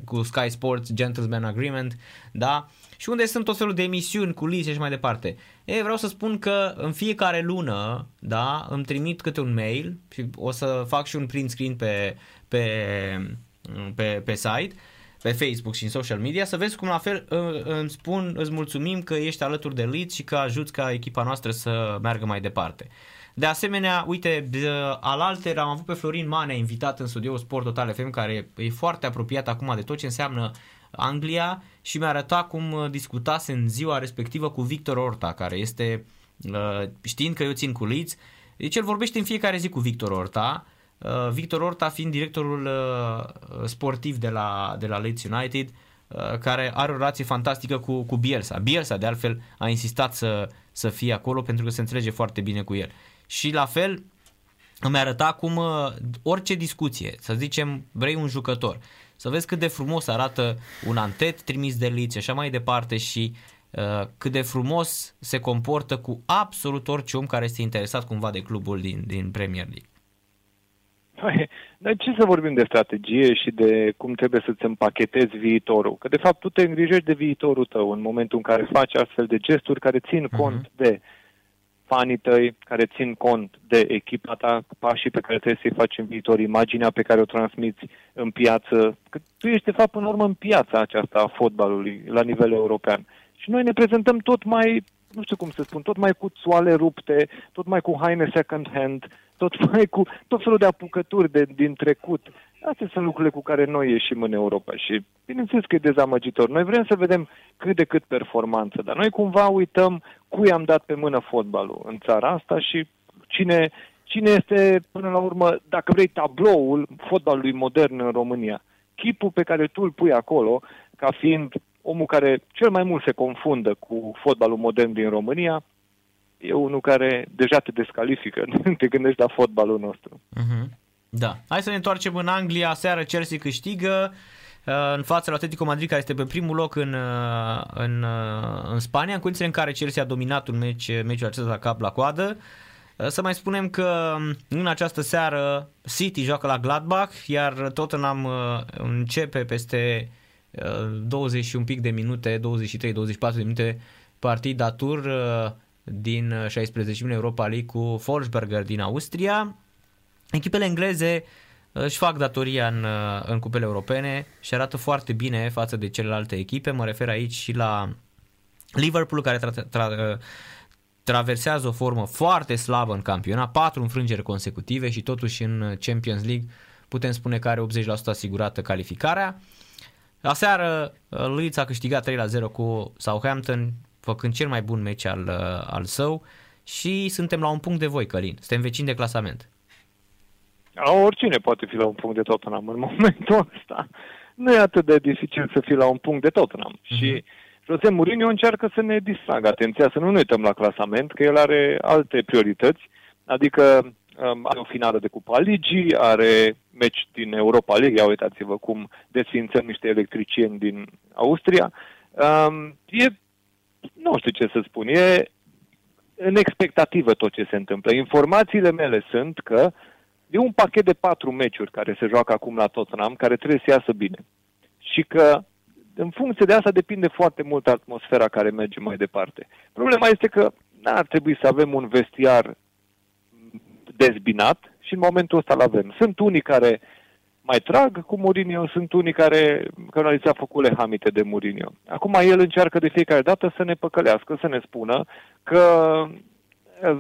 cu Sky Sports, Gentleman Agreement, da, și unde sunt tot felul de emisiuni cu Leeds și mai departe. Vreau să spun că în fiecare lună, da, îmi trimit câte un mail și o să fac și un print screen pe site, pe Facebook și în social media, să vezi cum la fel îmi spun, îți mulțumim că ești alături de Leeds și că ajuți ca echipa noastră să meargă mai departe. De asemenea, uite, alaltăieri am avut pe Florin Manea invitat în studioul Sport Total FM, care e foarte apropiat acum de tot ce înseamnă Anglia și mi-a arătat cum discutase în ziua respectivă cu Victor Orta, care este, știind că eu țin cu Leeds, deci el vorbește în fiecare zi cu Victor Orta, Victor Orta fiind directorul sportiv de la Leeds United, care are o relație fantastică cu Bielsa. Bielsa de altfel a insistat să fie acolo pentru că se înțelege foarte bine cu el. Și la fel îmi arăta cum orice discuție, să zicem vrei un jucător, să vezi cât de frumos arată un antet trimis de Leeds și așa mai departe și cât de frumos se comportă cu absolut orice om care este interesat cumva de clubul din Premier League. Dar ce să vorbim de strategie și de cum trebuie să-ți împachetezi viitorul? Că de fapt tu te îngrijești de viitorul tău în momentul în care faci astfel de gesturi care țin cont de fanii tăi, care țin cont de echipa ta, pașii pe care trebuie să-i faci în viitor, imaginea pe care o transmiți în piață. Că tu ești, de fapt, până la urmă, în piața aceasta a fotbalului la nivel european. Și noi ne prezentăm tot mai, nu știu cum să spun, tot mai cu țoale rupte, tot mai cu haine second hand, tot mai cu tot felul de apucături din trecut. Astea sunt lucrurile cu care noi ieșim în Europa și bineînțeles că e dezamăgitor. Noi vrem să vedem cât de cât performanță, dar noi cumva uităm cui am dat pe mână fotbalul în țara asta și cine este, până la urmă, dacă vrei, tabloul fotbalului modern în România. Chipul pe care tu îl pui acolo ca fiind omul care cel mai mult se confundă cu fotbalul modern din România, e unul care deja te descalifică, te gândești la fotbalul nostru. Da. Hai să ne întoarcem în Anglia. Seară Chelsea câștigă în fața lui Atletico Madrid, care este pe primul loc în Spania, în condițiile în care Chelsea a dominat un meciul acesta cap la coadă. Să mai spunem că în această seară City joacă la Gladbach, iar Tottenham începe peste 20 și un pic de minute, 23-24 de minute, partida tur din 16 Europa League cu Wolfsberger din Austria. Echipele engleze își fac datoria în cupele europene și arată foarte bine față de celelalte echipe. Mă refer aici și la Liverpool, care traversează o formă foarte slabă în campionat, 4 înfrângeri consecutive și totuși în Champions League putem spune că are 80% asigurată calificarea. Aseară Leeds a câștigat 3-0 cu Southampton, făcând cel mai bun meci al său și suntem la un punct de voi, Călin. Suntem vecini de clasament. Oricine poate fi la un punct de Tottenham în momentul ăsta. Nu e atât de dificil să fii la un punct de Tottenham. Și José Mourinho încearcă să ne distragă atenția, să nu ne uităm la clasament, că el are alte priorități, adică are o finală de Cupa Ligii, are meci din Europa League, ia uitați-vă cum desfințăm niște electricieni din Austria. Nu știu ce să spun, e în expectativă tot ce se întâmplă. Informațiile mele sunt că e un pachet de 4 meciuri care se joacă acum la Tottenham, care trebuie să iasă bine. Și că în funcție de asta depinde foarte mult atmosfera care merge mai departe. Problema este că n-ar trebui să avem un vestiar dezbinat și în momentul ăsta l-avem. Sunt unii care mai trag cu Mourinho, sunt unii care au realizat făcule hamite de Mourinho. Acum el încearcă de fiecare dată să ne păcălească, să ne spună că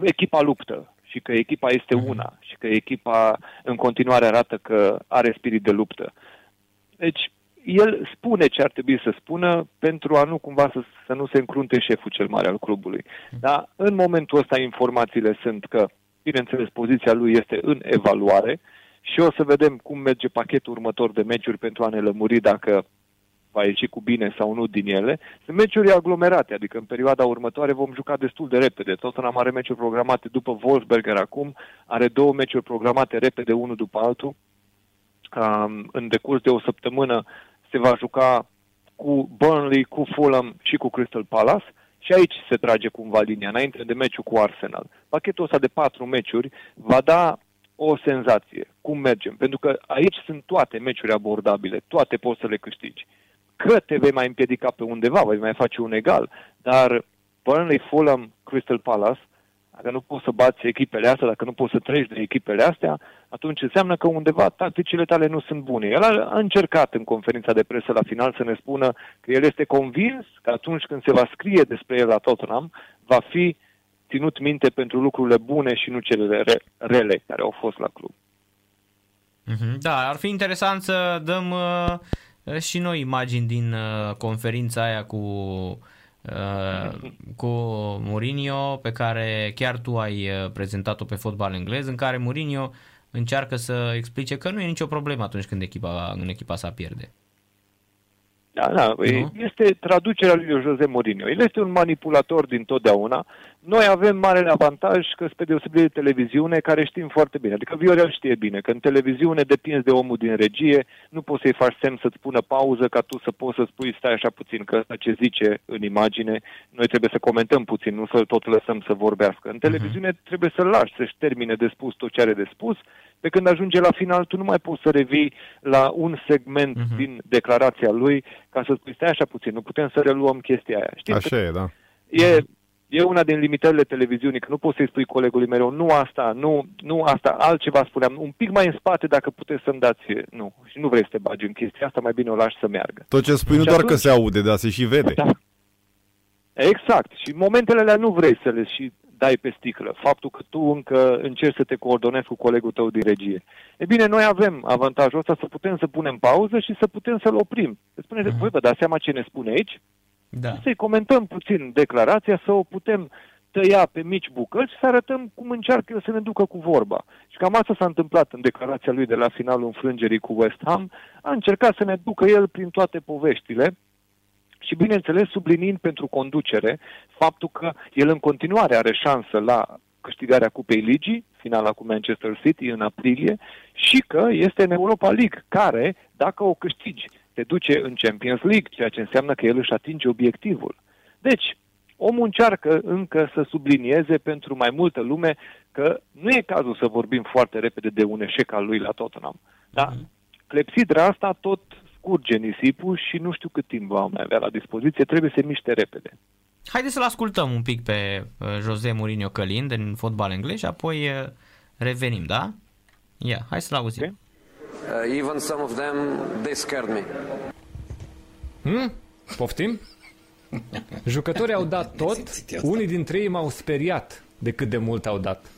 echipa luptă și că echipa este una și că echipa în continuare arată că are spirit de luptă. Deci el spune ce ar trebui să spună pentru a nu cumva să nu se încrunte șeful cel mare al clubului. Dar în momentul ăsta informațiile sunt că, bineînțeles, poziția lui este în evaluare și o să vedem cum merge pachetul următor de meciuri pentru a ne lămuri dacă va ieși cu bine sau nu din ele. Sunt meciuri aglomerate, adică în perioada următoare vom juca destul de repede. Tottenham are meciuri programate după Wolfsberger acum, are 2 meciuri programate repede, unul după altul. În decurs de o săptămână se va juca cu Burnley, cu Fulham și cu Crystal Palace. Și aici se trage cumva linia, înainte de meciul cu Arsenal. Pachetul ăsta de 4 meciuri va da o senzație, cum mergem. Pentru că aici sunt toate meciuri abordabile, toate poți să le câștigi. Că te vei mai împiedica pe undeva, vei mai face un egal, dar Burnley, Fulham, Crystal Palace, dacă nu poți să bați echipele astea, dacă nu poți să treci de echipele astea, atunci înseamnă că undeva tacticile tale nu sunt bune. El a încercat în conferința de presă la final să ne spună că el este convins că atunci când se va scrie despre el la Tottenham, va fi ținut minte pentru lucrurile bune și nu cele rele care au fost la club. Da, ar fi interesant să dăm și noi imagini din conferința aia cu Mourinho, pe care chiar tu ai prezentat-o pe Fotbal Englez, în care Mourinho încearcă să explice că nu e nicio problemă atunci când echipa sa pierde. Da, este traducerea lui José Mourinho. El este un manipulator din totdeauna. Noi avem marele avantaj că, spre deosebire de televiziune, care știm foarte bine, adică Viorel știe bine că în televiziune depinzi de omul din regie, nu poți să-i faci semn să-ți pună pauză ca tu să poți să spui stai așa puțin că ăsta ce zice în imagine, noi trebuie să comentăm puțin, nu să-l tot lăsăm să vorbească. În televiziune trebuie să-l lași să-și termine de spus tot ce are de spus, pe când ajunge la final tu nu mai poți să revii la un segment din declarația lui ca să spui stai așa puțin, nu putem să reluăm chestia aia. Știi? Așa e, da. E E una din limitările televiziunii, că nu poți să-i spui colegului mereu, nu asta, nu asta, altceva spuneam, un pic mai în spate dacă puteți să-mi dați, nu. Și nu vrei să te bagi în chestia asta, mai bine o lași să meargă. Tot ce spui și nu doar atunci, că se aude, dar se și vede. Da. Exact. Și momentele alea nu vrei să le și dai pe sticlă. Faptul că tu încă încerci să te coordonezi cu colegul tău din regie. E bine, noi avem avantajul ăsta să putem să punem pauză și să putem să-l oprim. Să spunem, voi vă dați seama ce ne spune aici? Da. Să-i comentăm puțin declarația, să o putem tăia pe mici bucăți și să arătăm cum încearcă el să ne ducă cu vorba. Și cam asta s-a întâmplat în declarația lui de la finalul înfrângerii cu West Ham. A încercat să ne ducă el prin toate poveștile și, bineînțeles, subliniind pentru conducere faptul că el în continuare are șansă la câștigarea Cupei Ligii, finala cu Manchester City în aprilie, și că este în Europa League, care, dacă o câștigi, te duce în Champions League, ceea ce înseamnă că el își atinge obiectivul. Deci, omul încearcă încă să sublinieze pentru mai multă lume că nu e cazul să vorbim foarte repede de un eșec al lui la Tottenham. Dar clepsidra asta tot scurge nisipul și nu știu cât timp va mai avea la dispoziție, trebuie să miște repede. Haideți să-l ascultăm un pic pe José Mourinho călind în fotbal englez și apoi revenim, da? Ia, hai să-l auzim. Okay. Even some of them, they scared me. Poftim? Jucătorii au dat tot, unii dintre ei m-au speriat de cât de mult au dat.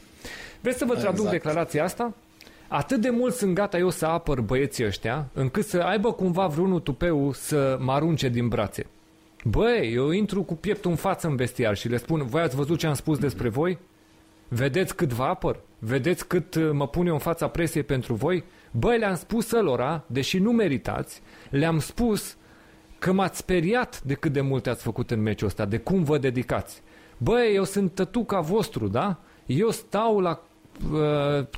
Vreți să vă traduc declarația asta? Atât de mult sunt gata eu să apăr băieții ăștia, încât să aibă cumva vreunul tupeu să mă arunce din brațe. Băi, eu intru cu pieptul în față în vestiar și le spun, voi ați văzut ce am spus despre voi? Vedeți cât vă apăr? Vedeți cât mă pun eu în fața presei pentru voi? Băi, le-am spus ălora, deși nu meritați, le-am spus că m-ați speriat de cât de multe ați făcut în meciul ăsta, de cum vă dedicați. Băi, eu sunt tătuca vostru, da? Eu stau la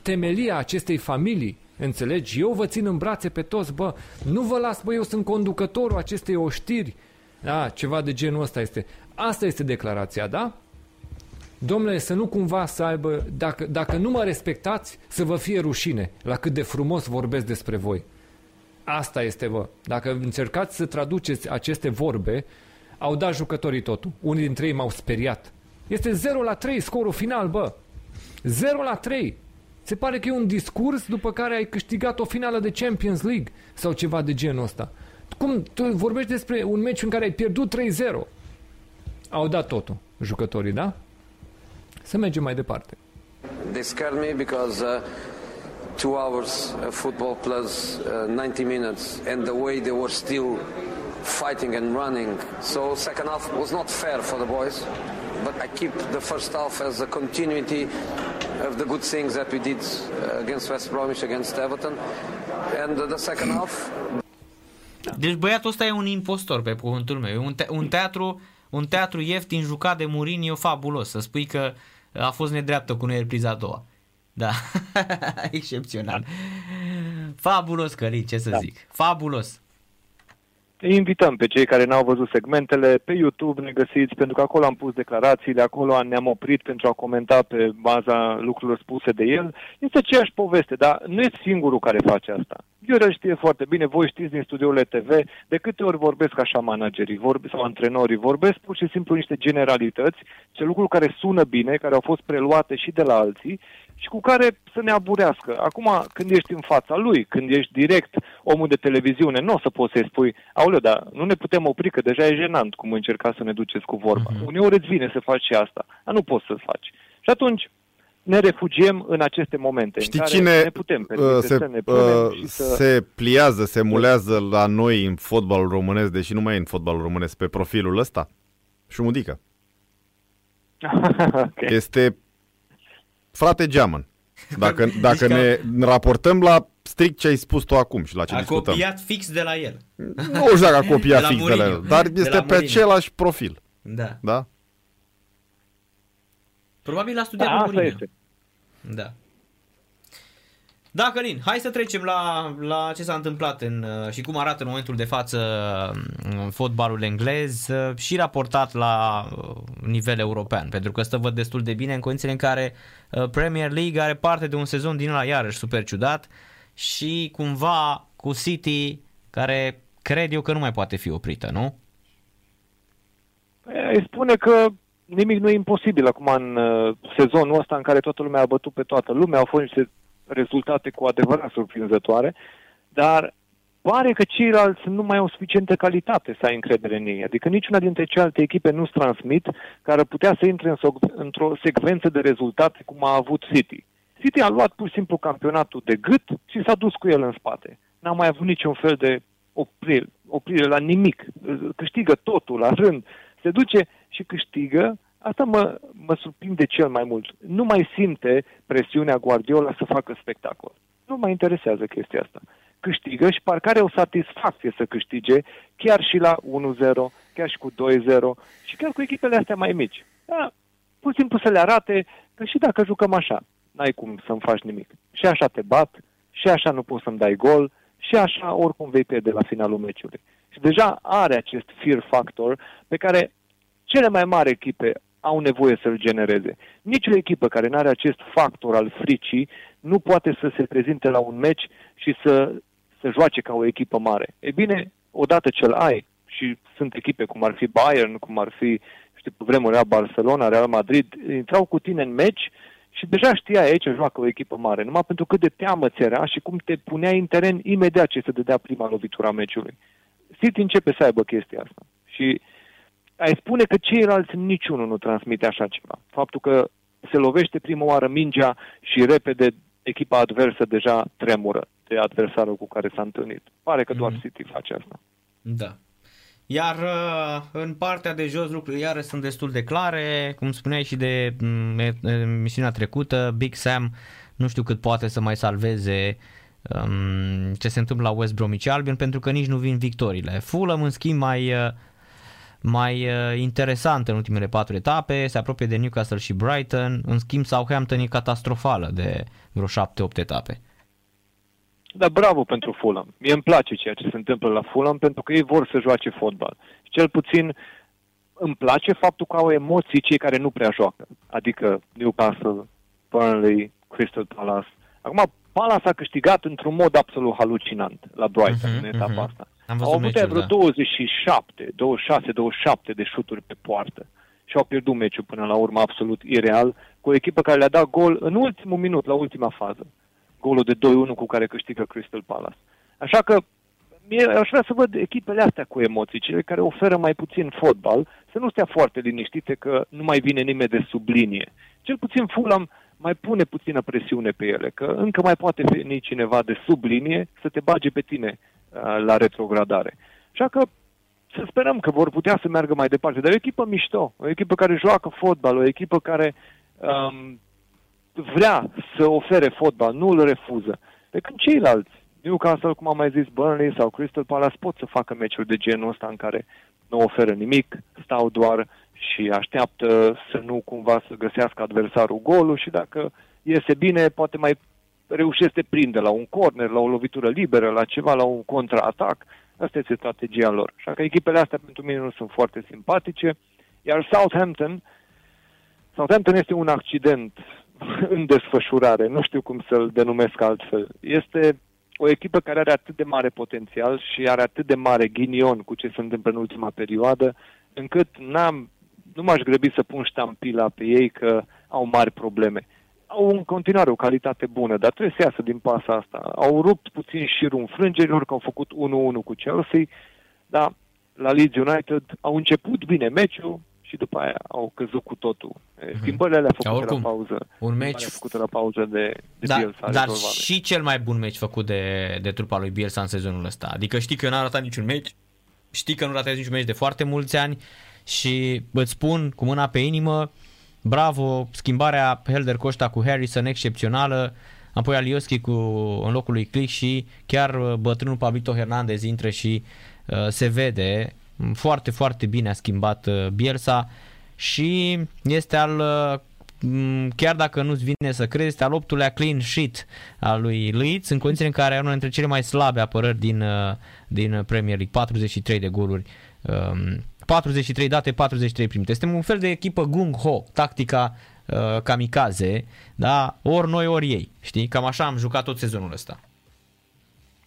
temelia acestei familii, înțelegi? Eu vă țin în brațe pe toți, bă, nu vă las, bă, eu sunt conducătorul acestei oștiri. Da, ceva de genul ăsta este. Asta este declarația, da? Domnule, să nu cumva să aibă, dacă nu mă respectați, să vă fie rușine la cât de frumos vorbesc despre voi. Asta este, bă. Dacă încercați să traduceți aceste vorbe, au dat jucătorii totul. Unii dintre ei m-au speriat. Este 0-3 scorul final, bă. 0-3. Se pare că e un discurs după care ai câștigat o finală de Champions League sau ceva de genul ăsta. Cum tu vorbești despre un meci în care ai pierdut 3-0? Au dat totul jucătorii, da? Să mergem mai departe. They scared me because 2 hours of football plus 90 minutes and the way they were still fighting and running. So second half was not fair for the boys, but I keep the first half as a continuity of the good things that we did against West Bromwich, against Everton, and the second half. Deci băiatul ăsta e un impostor, pe cuvântul meu. E un teatru ieftin jucat de Mourinho, fabulos. Să spui că a fost nedreaptă cu noi repriza a doua. Da, excepțional. Fabulos, Călin, ce să zic. Fabulos. Îi invităm pe cei care n-au văzut segmentele, pe YouTube ne găsiți, pentru că acolo am pus declarațiile, acolo ne-am oprit pentru a comenta pe baza lucrurilor spuse de el. Este aceeași poveste, dar nu e singurul care face asta. Gheorghe știe foarte bine, voi știți din studiourile TV, de câte ori vorbesc așa managerii sau antrenorii, vorbesc pur și simplu niște generalități, ce lucruri care sună bine, care au fost preluate și de la alții, și cu care să ne aburească. Acum, când ești în fața lui, când ești direct omul de televiziune, nu o să poți să-i spui, aoleu, dar nu ne putem opri, că deja e jenant cum încercați să ne duceți cu vorba. Uneori îți vine să faci și asta, dar nu poți să-l faci. Și atunci ne refugiem în aceste momente. Știi în care cine ne putem se pliază, se mulează la noi în fotbalul românesc, deși nu mai e în fotbalul românesc, pe profilul ăsta? Șumudică. Okay. Este... Frate Geamăn, dacă ne raportăm la strict ce ai spus tu acum și la ce discutăm. A copiat fix de la el. Nu știu dacă a copiat de fix Mourinho, de la el, dar este pe Mourinho. Același profil. Da. Da? Probabil a studiat cu Mourinho. Da. Da, Călin, hai să trecem la ce s-a întâmplat și cum arată în momentul de față în fotbalul englez și raportat la nivel european, pentru că stă văd destul de bine în condițiile în care Premier League are parte de un sezon din ăla iarăși super ciudat și cumva cu City, care cred eu că nu mai poate fi oprită, nu? Îi spune că nimic nu e imposibil acum în sezonul ăsta în care toată lumea a bătut pe toată lumea, au fost niște rezultate cu adevărat surprinzătoare, dar pare că ceilalți nu mai au suficientă calitate să ai încredere în ei. Adică niciuna dintre celelalte echipe nu-ți transmit care putea să intre într-o secvență de rezultate cum a avut City. City a luat pur și simplu campionatul de gât și s-a dus cu el în spate. N-a mai avut niciun fel de oprire la nimic. Câștigă totul la rând. Se duce și câștigă. Asta mă surprinde cel mai mult. Nu mai simte presiunea Guardiola să facă spectacol. Nu mă interesează chestia asta. Câștigă și parcă are o satisfacție să câștige chiar și la 1-0, chiar și cu 2-0 și chiar cu echipele astea mai mici. Da, pur și simplu să le arate că și dacă jucăm așa, n-ai cum să-mi faci nimic. Și așa te bat, și așa nu poți să-mi dai gol, și așa oricum vei pierde la finalul meciului. Și deja are acest fear factor pe care cele mai mari echipe au nevoie să-l genereze. Nici o echipă care nu are acest factor al fricii nu poate să se prezinte la un meci și să joace ca o echipă mare. E bine, odată ce-l ai, și sunt echipe cum ar fi Bayern, cum ar fi, știu, pe vremuri era Barcelona, Real Madrid, intrau cu tine în meci și deja știai aici joacă o echipă mare, numai pentru cât de teamă ți era și cum te puneai în teren imediat ce se dădea prima lovitură a meciului. City începe să aibă chestia asta. Și ai spune că ceilalți niciunul nu transmite așa ceva. Faptul că se lovește prima oară mingea și repede echipa adversă deja tremură de adversarul cu care s-a întâlnit. Pare că doar City face asta. Da. Iar în partea de jos lucrurile iară sunt destul de clare, cum spuneai și de misiunea trecută, Big Sam nu știu cât poate să mai salveze ce se întâmplă la West Bromwich Albion, pentru că nici nu vin victoriile. Fulham, în schimb, mai interesantă în ultimele 4 etape, se apropie de Newcastle și Brighton, în schimb Southampton e catastrofală de vreo 7-8 etape. Da, bravo pentru Fulham. Mie îmi place ceea ce se întâmplă la Fulham pentru că ei vor să joace fotbal. Și cel puțin îmi place faptul că au emoții cei care nu prea joacă. Adică Newcastle, Burnley, Crystal Palace. Acum Palace a câștigat într-un mod absolut halucinant la Brighton în etapa asta. Au avut vreo 26-27 de șuturi pe poartă și au pierdut meciul până la urmă absolut ireal cu o echipă care le-a dat gol în ultimul minut, la ultima fază. Golul de 2-1 cu care câștigă Crystal Palace. Așa că aș vrea să văd echipele astea cu emoții, cele care oferă mai puțin fotbal, să nu stea foarte liniștite că nu mai vine nimeni de sub linie. Cel puțin Fulham mai pune puțină presiune pe ele, că încă mai poate veni cineva de sub linie să te bage pe tine la retrogradare. Așa că să sperăm că vor putea să meargă mai departe. Dar o echipă mișto, o echipă care joacă fotbal, o echipă care vrea să ofere fotbal, nu îl refuză. Pe când ceilalți, Newcastle, cum am mai zis, Burnley sau Crystal Palace, pot să facă meciuri de genul ăsta în care nu oferă nimic, stau doar și așteaptă să nu cumva să găsească adversarul golul și dacă iese bine, poate mai reușesc să te prinde la un corner, la o lovitură liberă, la ceva, la un contraatac. Asta este strategia lor. Așa că echipele astea pentru mine nu sunt foarte simpatice. Iar Southampton este un accident în desfășurare. Nu știu cum să-l denumesc altfel. Este o echipă care are atât de mare potențial și are atât de mare ghinion cu ce se întâmplă în ultima perioadă, încât nu m-aș grăbi să pun ștampila pe ei că au mari probleme. Au în continuare o calitate bună, dar trebuie să iasă din pasa asta. Au rupt puțin șirul înfrângerilor, că au făcut 1-1 cu Chelsea, dar la Leeds United au început bine meciul și după aia au căzut cu totul. Schimbările alea făcute la pauză. Un meci făcut la pauză de Bielsa. Dar și cel mai bun meci făcut de trupa lui Bielsa în sezonul ăsta. Adică știi că n-a ratat niciun meci, știi că nu ratezi niciun meci de foarte mulți ani și îți spun cu mâna pe inimă, bravo, schimbarea Helder Costa cu Harrison excepțională, apoi Alioski în locul lui Klich și chiar bătrânul Pablito Hernandez intră și se vede foarte, foarte bine a schimbat Bielsa și este chiar dacă nu-ți vine să crezi, este al 8-lea clean sheet al lui Leeds în condiții în care are una dintre cele mai slabe apărări din Premier League, 43 de goluri. 43 date, 43 primite. Suntem un fel de echipă gung-ho, tactica kamikaze, da? Ori noi, ori ei. Știi? Cam așa am jucat tot sezonul ăsta.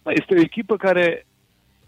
Este o echipă care,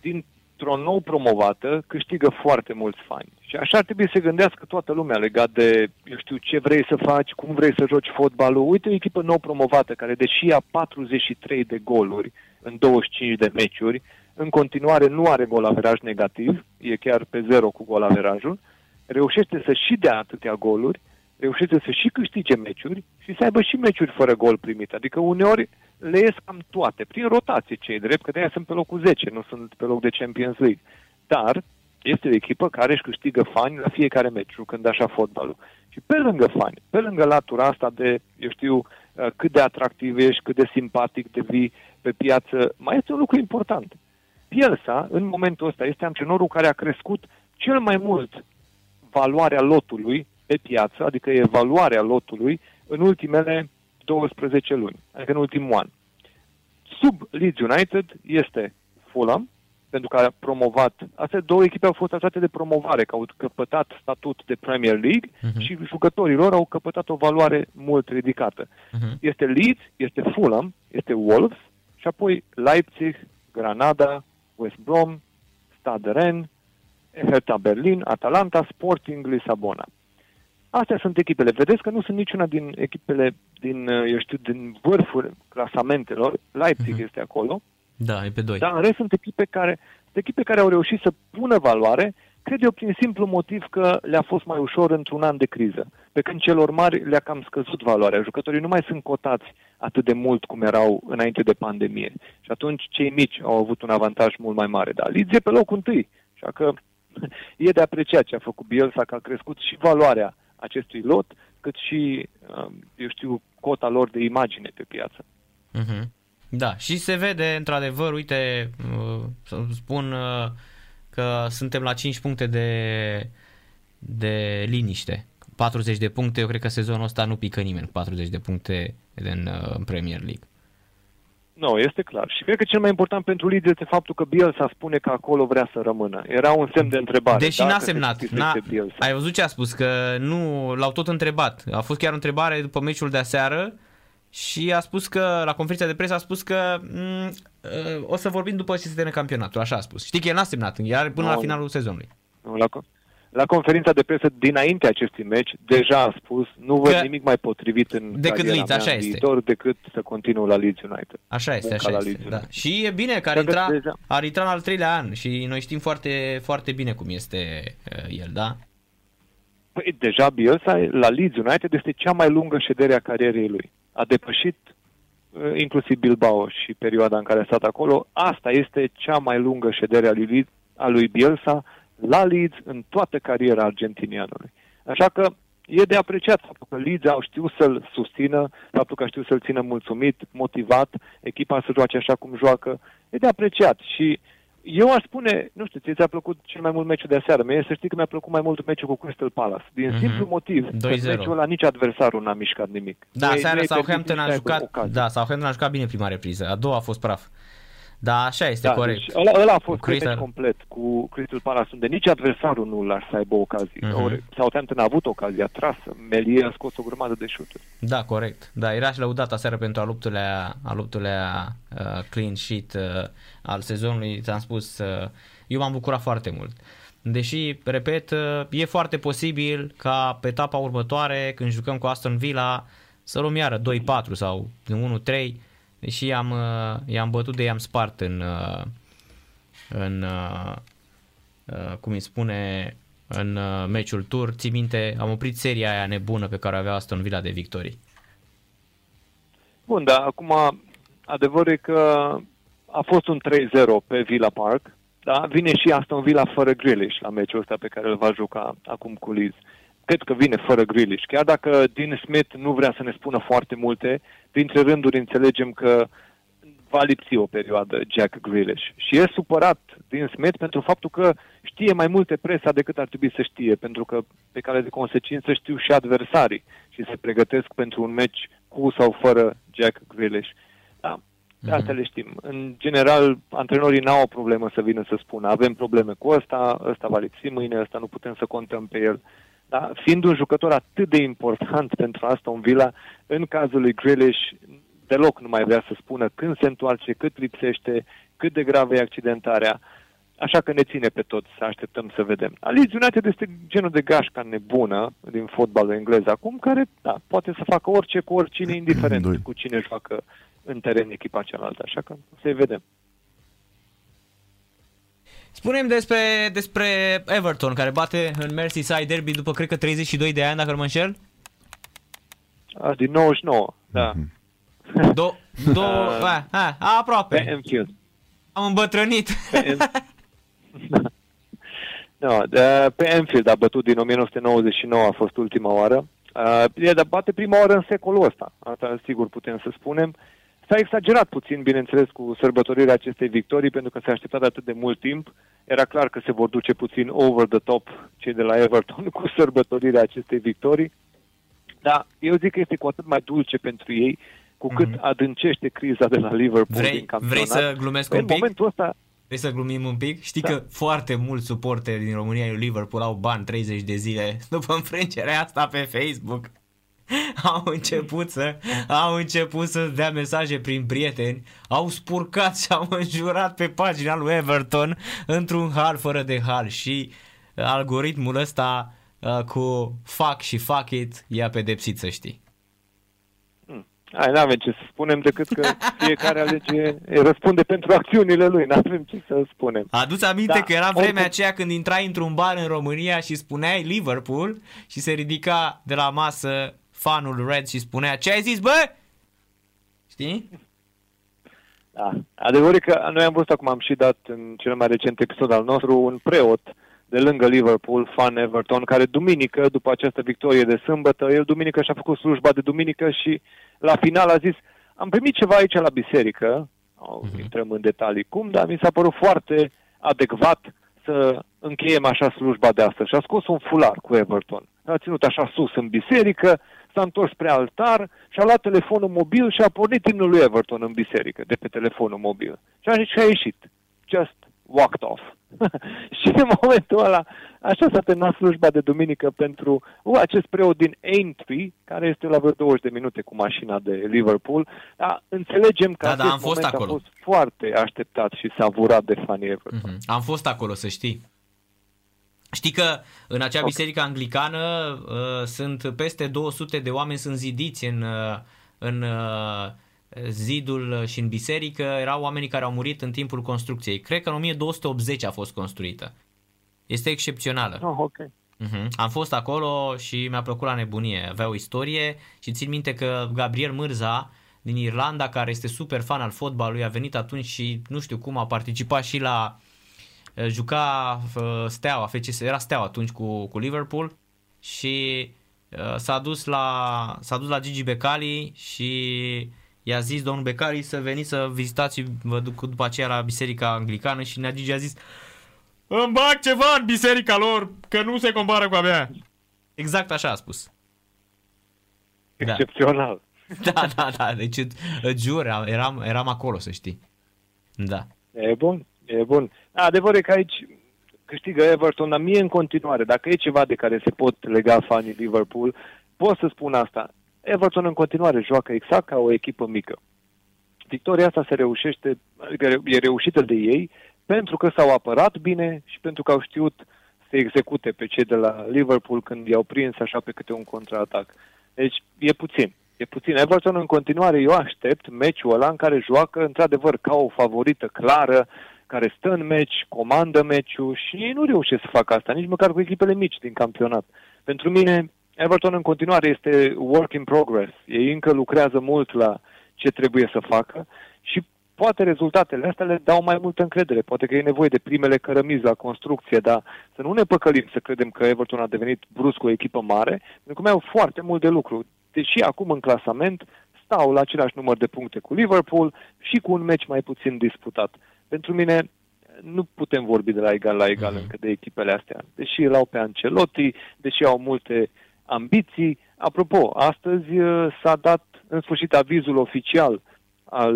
dintr-o nou promovată, câștigă foarte mulți fani. Și așa ar trebui să se gândească toată lumea legat de, eu știu, ce vrei să faci, cum vrei să joci fotbalul. Uite o echipă nou promovată care, deși a 43 de goluri în 25 de meciuri, în continuare nu are golaveraj negativ, e chiar pe zero cu golaverajul, reușește să și dea atâtea goluri, reușește să și câștige meciuri și să aibă și meciuri fără gol primite. Adică uneori le ies cam toate, prin rotație cei drept, că de-aia sunt pe locul 10, nu sunt pe loc de Champions League. Dar este o echipă care își câștigă fani la fiecare meci, jucând așa fotbalul. Și pe lângă fani, pe lângă latura asta de, eu știu, cât de atractiv ești, cât de simpatic devii pe piață, mai este un lucru important. Bielsa, în momentul ăsta, este antrenorul care a crescut cel mai mult valoarea lotului pe piață, adică evaluarea lotului, în ultimele 12 luni, adică în ultimul an. Sub Leeds United este Fulham, pentru că a promovat. Astea două echipe au fost tratate de promovare, că au căpătat statut de Premier League și jucătorii lor au căpătat o valoare mult ridicată. Este Leeds, este Fulham, este Wolves și apoi Leipzig, Granada, West Brom, Stade Rennes, Hertha Berlin, Atalanta, Sporting Lisabona. Astea sunt echipele. Vedeți că nu sunt niciuna din echipele din, eu știu, din vârful clasamentelor. Leipzig este acolo. Da, e pe 2. Dar în rest sunt echipe care au reușit să pună valoare, cred eu, prin simplu motiv că le-a fost mai ușor într-un an de criză. Pe când celor mari le-a cam scăzut valoarea. Jucătorii nu mai sunt cotați atât de mult cum erau înainte de pandemie. Și atunci cei mici au avut un avantaj mult mai mare. Dar Leeds e pe locul 1. Așa că e de apreciat ce a făcut Bielsa, că a crescut și valoarea acestui lot, cât și, eu știu, cota lor de imagine pe piață. Da, și se vede, într-adevăr, uite, spun că suntem la 5 puncte de liniște. 40 de puncte, eu cred că sezonul ăsta nu pică nimeni cu 40 de puncte în Premier League. Nu, este clar. Și cred că cel mai important pentru Leeds este faptul că Bielsa spune că acolo vrea să rămână. Era un semn de întrebare. Deși n-a semnat. Ai văzut ce a spus? Că nu l-au tot întrebat. A fost chiar o întrebare după meciul de-aseară și a spus că, la conferința de presă, a spus că o să vorbim după ce se termină campionatul. Așa a spus. Știi că el n-a semnat până la finalul sezonului. La conferința de presă dinainte acestui meci deja a spus nu văd nimic mai potrivit în cariera mea în viitor decât să continuu la Leeds United. Așa este. Da. Și e bine că ar intra în al treilea an și noi știm foarte, foarte bine cum este el, da? Păi deja Bielsa la Leeds United este cea mai lungă ședere a carierei lui. A depășit inclusiv Bilbao și perioada în care a stat acolo. Asta este cea mai lungă ședere a lui Bielsa la Leeds în toată cariera argentinianului. Așa că e de apreciat faptul că Leeds au știut să-l susțină, faptul că a știut să-l țină mulțumit, motivat, echipa să joace așa cum joacă. E de apreciat și eu aș spune, nu știu, ți-a plăcut cel mai mult meciul de aseară. Mie să știi că mi-a plăcut mai mult meciul cu Crystal Palace. Din simplu motiv, că meciul ăla nici adversarul n-a mișcat nimic. Da, aseară Southampton a jucat bine prima repriză, a doua a fost praf. Da, așa este, da, corect. Deci, ăla a fost un meci complet cu Crystal Palace, unde nici adversarul nu l-ar să aibă ocazie. Southampton a avut ocazia, a tras, Melie a scos o grămadă de șuturi. Da, corect. Da, era și lăudat aseară pentru al optulea clean sheet al sezonului. Ți-am spus, eu m-am bucurat foarte mult. Deși, repet, e foarte posibil ca pe etapa următoare, când jucăm cu Aston Villa, să luăm iară 2-4 sau 1-3, deși i-am bătut de i-am spart în meciul tur. Ții minte, am oprit seria aia nebună pe care o avea Aston Villa de victorii. Bun, dar acum adevărul e că a fost un 3-0 pe Villa Park, da? Vine și Aston Villa fără Grealish la meciul ăsta pe care îl va juca acum cu Leeds. Cred că vine fără Grealish. Chiar dacă Dean Smith nu vrea să ne spună foarte multe, dintre rânduri înțelegem că va lipsi o perioadă Jack Grealish. Și e supărat Dean Smith pentru faptul că știe mai multe presa decât ar trebui să știe, pentru că pe care de consecință știu și adversarii și se pregătesc pentru un meci cu sau fără Jack Grealish. Da, asta le știm. În general, antrenorii n-au o problemă să vină să spună avem probleme cu ăsta va lipsi mâine, ăsta nu putem să contăm pe el. Da? Fiind un jucător atât de important pentru Aston Villa, în cazul lui Grealish deloc nu mai vrea să spună când se întoarce, cât lipsește, cât de gravă e accidentarea. Așa că ne ține pe toți să așteptăm să vedem. Leeds United este genul de gașca nebună din fotbalul englez acum, care da, poate să facă orice cu oricine, indiferent cu cine joacă în teren echipa cealaltă. Așa că să-i vedem. Spune-mi despre Everton, care bate în Merseyside Derby după, cred că, 32 de ani, dacă nu mă înșel. Din 99, da. Aproape. Am îmbătrânit. Pe Anfield a bătut din 1999, a fost ultima oară. El bate prima oară în secolul ăsta, asta sigur putem să spunem. S-a exagerat puțin, bineînțeles, cu sărbătorirea acestei victorii, pentru că s-a așteptat atât de mult timp. Era clar că se vor duce puțin over the top cei de la Everton cu sărbătorirea acestei victorii. Dar eu zic că este cu atât mai dulce pentru ei, cu cât adâncește criza de la Liverpool din campionat. Vrei să glumesc un pic? În momentul ăsta... Vrei să glumim un pic? Știi că foarte mulți suporteri din România și Liverpool au bani 30 de zile după înfrângerea asta pe Facebook. Au început să dea mesaje prin prieteni, au spurcat și au înjurat pe pagina lui Everton într-un hal fără de hal și algoritmul ăsta cu fuck și fuck it i-a pedepsit, să știi. N-avem ce să spunem decât că fiecare alege, răspunde pentru acțiunile lui, n-avem ce să spunem. Aduți aminte că era vremea aceea când intrai într-un bar în România și spuneai Liverpool și se ridica de la masă fanul Red și spunea, ce ai zis, bă? Știi? Da. Adevărul e că noi am văzut, acum am și dat în cel mai recent episod al nostru, un preot de lângă Liverpool, fan Everton, care duminică, după această victorie de sâmbătă, el duminică și-a făcut slujba de duminică și la final a zis, am primit ceva aici la biserică, intrăm în detalii cum, dar mi s-a părut foarte adecvat să încheiem așa slujba de astăzi. Și a scos un fular cu Everton. A ținut așa sus în biserică, s-a întors spre altar și a luat telefonul mobil și a pornit imnul lui Everton în biserică, de pe telefonul mobil. Și a ieșit. Just walked off. Și în momentul ăla, așa s-a terminat slujba de duminică pentru acest preot din Aintree, care este la vreo 20 de minute cu mașina de Liverpool. Dar înțelegem că acest moment a fost foarte așteptat și savurat de fanii Everton. Am fost acolo, să știi. Știi că în acea biserică anglicană sunt peste 200 de oameni, sunt zidiți în zidul și în biserică. Erau oamenii care au murit în timpul construcției. Cred că în 1280 a fost construită. Este excepțională. Am fost acolo și mi-a plăcut la nebunie. Avea o istorie și țin minte că Gabriel Mirza din Irlanda, care este super fan al fotbalului, a venit atunci și nu știu cum a participat și la... juca Steaua, FCSB, era Steaua atunci cu Liverpool și s-a dus la Gigi Becali și i-a zis domnul Becali să veniți să vizitați, vă duc după aceea la biserica anglicană și Gigi a zis îmi bag ceva în biserica lor că nu se compară cu a mea. Exact așa a spus. Excepțional. Da, deci jur, eram acolo, să știi. Da. E bun. Adevărul e că aici câștigă Everton, dar mie în continuare, dacă e ceva de care se pot lega fanii Liverpool, pot să spun asta. Everton în continuare joacă exact ca o echipă mică. Victoria asta e reușită de ei pentru că s-au apărat bine și pentru că au știut să execute pe cei de la Liverpool când i-au prins așa pe câte un contraatac. Deci e puțin. Everton în continuare, eu aștept meciul ăla în care joacă într-adevăr ca o favorită clară, care stă în meci, comandă meciul și ei nu reușesc să facă asta, nici măcar cu echipele mici din campionat. Pentru mine, Everton în continuare este work in progress. Ei încă lucrează mult la ce trebuie să facă și poate rezultatele astea le dau mai multă încredere. Poate că e nevoie de primele cărămizi la construcție, dar să nu ne păcălim să credem că Everton a devenit brusc o echipă mare, pentru că mai au foarte mult de lucru. Deși acum în clasament stau la același număr de puncte cu Liverpool și cu un meci mai puțin disputat. Pentru mine nu putem vorbi de la egal la egal încă de echipele astea. Deși îl au pe Ancelotti, deși au multe ambiții. Apropo, astăzi s-a dat în sfârșit avizul oficial al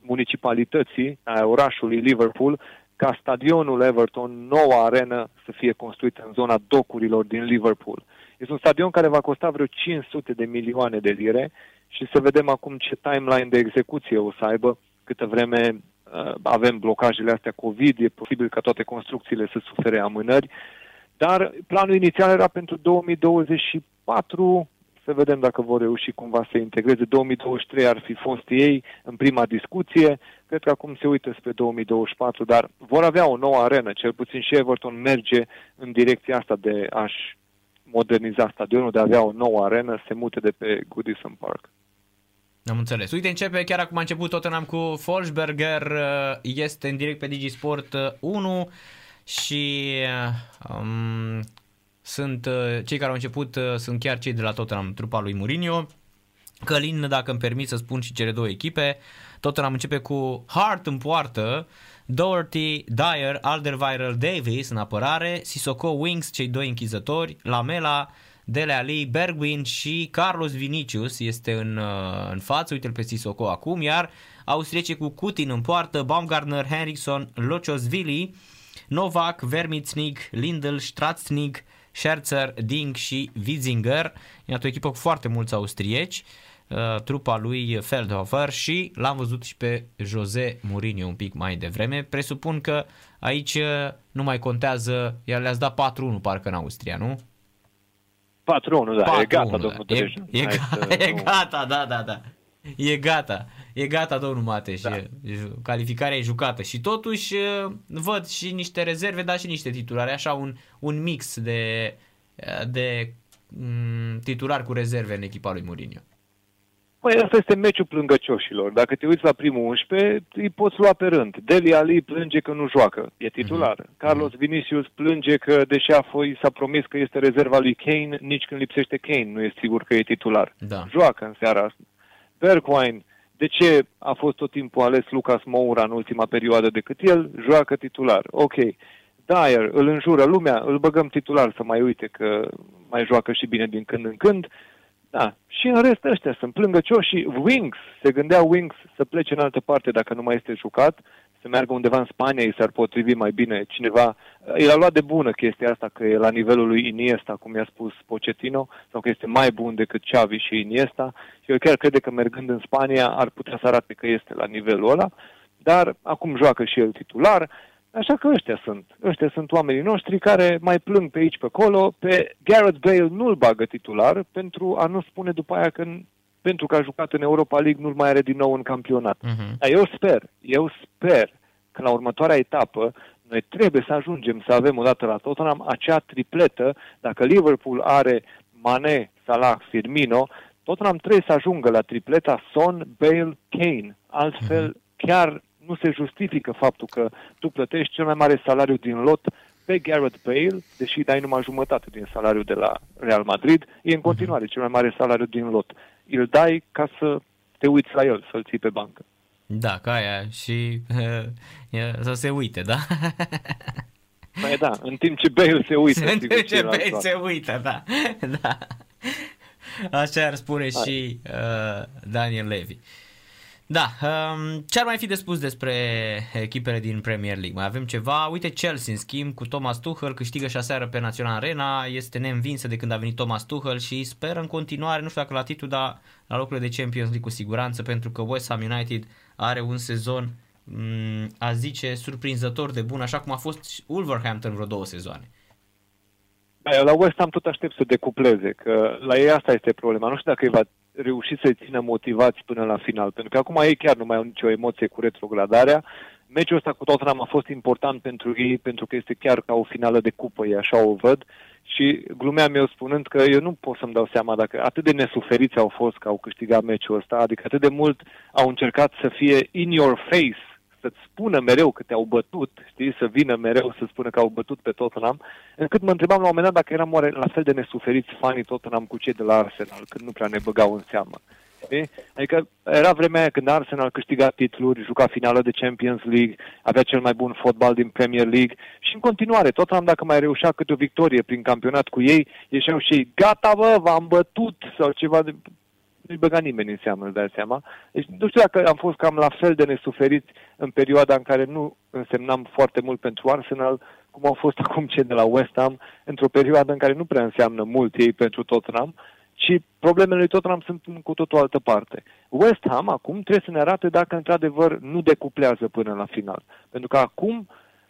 municipalității, a orașului Liverpool, ca stadionul Everton, noua arenă, să fie construită în zona docurilor din Liverpool. Este un stadion care va costa vreo 500 de milioane de lire și să vedem acum ce timeline de execuție o să aibă, câtă vreme avem blocajele astea COVID, e posibil ca toate construcțiile să sufere amânări, dar planul inițial era pentru 2024, să vedem dacă vor reuși cumva să integreze. 2023 ar fi fost ei în prima discuție, cred că acum se uită spre 2024, dar vor avea o nouă arenă, cel puțin și Everton merge în direcția asta de a-și moderniza stadionul, de a avea o nouă arenă, se mute de pe Goodison Park. Am înțeles. Uite, începe chiar acum, a început Tottenham cu Forsberger, este în direct pe DigiSport 1 și sunt cei care au început, sunt chiar cei de la Tottenham, trupa lui Mourinho. Călin, dacă îmi permit să spun și cele două echipe, Tottenham începe cu Hart în poartă, Doherty, Dyer, Alderweireld, Davies în apărare, Sissoko, Winks, cei doi închizători, Lamela, Dele Alli, Bergwijn și Carlos Vinicius este în față, uite-l pe Sissoko acum, iar austriecii cu Kutin în poartă, Baumgartner, Henriksson, Locosvili, Novak, Vermitsnig, Lindl, Stratznig, Scherzer, Dink și Witzinger. Iată o echipă cu foarte mulți austrieci, trupa lui Feldhofer, și l-am văzut și pe José Mourinho un pic mai devreme. Presupun că aici nu mai contează, iar le-ați dat 4-1 parcă în Austria, nu? 4-1, da, 4-1, e gata, domnul Tereș. E gata. E gata, domnul Mateș. Da. Calificarea e jucată și totuși văd și niște rezerve, dar și niște titulare. Așa un mix de titulari cu rezerve în echipa lui Mourinho. Păi asta este meciul plângăcioșilor. Dacă te uiți la primul 11, îi poți lua pe rând. Dele Alli plânge că nu joacă, e titular. Carlos Vinicius plânge că, deși s-a promis că este rezerva lui Kane, nici când lipsește Kane nu e sigur că e titular. Da. Joacă în seara asta. Bergwijn, de ce a fost tot timpul ales Lucas Moura în ultima perioadă decât el? Joacă titular. Ok. Dyer, îl înjură lumea, îl băgăm titular să mai uite că mai joacă și bine din când în când. Da, și în rest ăștia sunt plângăcioși și se gândea Winks să plece în altă parte dacă nu mai este jucat, să meargă undeva în Spania, îi s-ar potrivi mai bine cineva. El a luat de bună chestia asta că e la nivelul lui Iniesta, cum i-a spus Pochettino, sau că este mai bun decât Xavi și Iniesta și eu chiar cred că mergând în Spania ar putea să arate că este la nivelul ăla, dar acum joacă și el titular. Așa că ăștia sunt oamenii noștri care mai plâng pe aici, pe acolo. Pe Gareth Bale nu-l bagă titular pentru a nu spune după aia că pentru că a jucat în Europa League nu-l mai are din nou în campionat. Dar eu sper că la următoarea etapă noi trebuie să ajungem să avem odată la Tottenham acea tripletă. Dacă Liverpool are Mané, Salah, Firmino, Tottenham trebuie să ajungă la tripleta Son, Bale, Kane. Altfel chiar nu se justifică faptul că tu plătești cel mai mare salariu din lot pe Gareth Bale, deși dai numai jumătate din salariul de la Real Madrid, e în continuare cel mai mare salariu din lot. Îl dai ca să te uiți la el, să-l ții pe bancă. Da, ca aia și să se uite, da? Păi da, în timp ce Bale se uită. În timp ce Bale se uită, da. Da. Așa ar spune și Daniel Levy. Da, ce ar mai fi de spus despre echipele din Premier League? Mai avem ceva? Uite, Chelsea, în schimb, cu Thomas Tuchel, câștigă 6-0 pe Național Arena, este neînvinsă de când a venit Thomas Tuchel și speră în continuare, nu știu dacă la titlu, dar la locurile de Champions League cu siguranță, pentru că West Ham United are un sezon, a zice, surprinzător de bun, așa cum a fost Wolverhampton vreo 2 sezoane. La West Ham tot aștept să decupleze, că la ei asta este problema. Nu știu dacă îi va reuși să-i țină motivați până la final, pentru că acum ei chiar nu mai au nicio emoție cu retrogradarea. Meciul ăsta cu Tottenham a fost important pentru ei, pentru că este chiar ca o finală de cupă, ei așa o văd. Și glumeam eu spunând că eu nu pot să-mi dau seama dacă atât de nesuferiți au fost că au câștigat meciul ăsta, adică atât de mult au încercat să fie in your face, să-ți spună mereu că te-au bătut, știi, să vină mereu să spună că au bătut pe Tottenham, încât mă întrebam la un moment dat dacă eram oare la fel de nesuferiți fanii Tottenham cu cei de la Arsenal, când nu prea ne băgau în seamă. Știi? Adică era vremea aia când Arsenal câștiga titluri, juca finală de Champions League, avea cel mai bun fotbal din Premier League și în continuare, Tottenham dacă mai reușea câte o victorie prin campionat cu ei, ieșeau și ei, gata bă, v-am bătut sau ceva de... Nu-i băga nimeni în seamă, îți dai seama. Deci nu știu dacă am fost cam la fel de nesuferiți în perioada în care nu însemnam foarte mult pentru Arsenal, cum au fost acum cei de la West Ham, într-o perioadă în care nu prea înseamnă mult ei pentru Tottenham ci problemele lui Tottenham sunt cu totul altă parte. West Ham acum trebuie să ne arate dacă într-adevăr nu decuplează până la final. Pentru că acum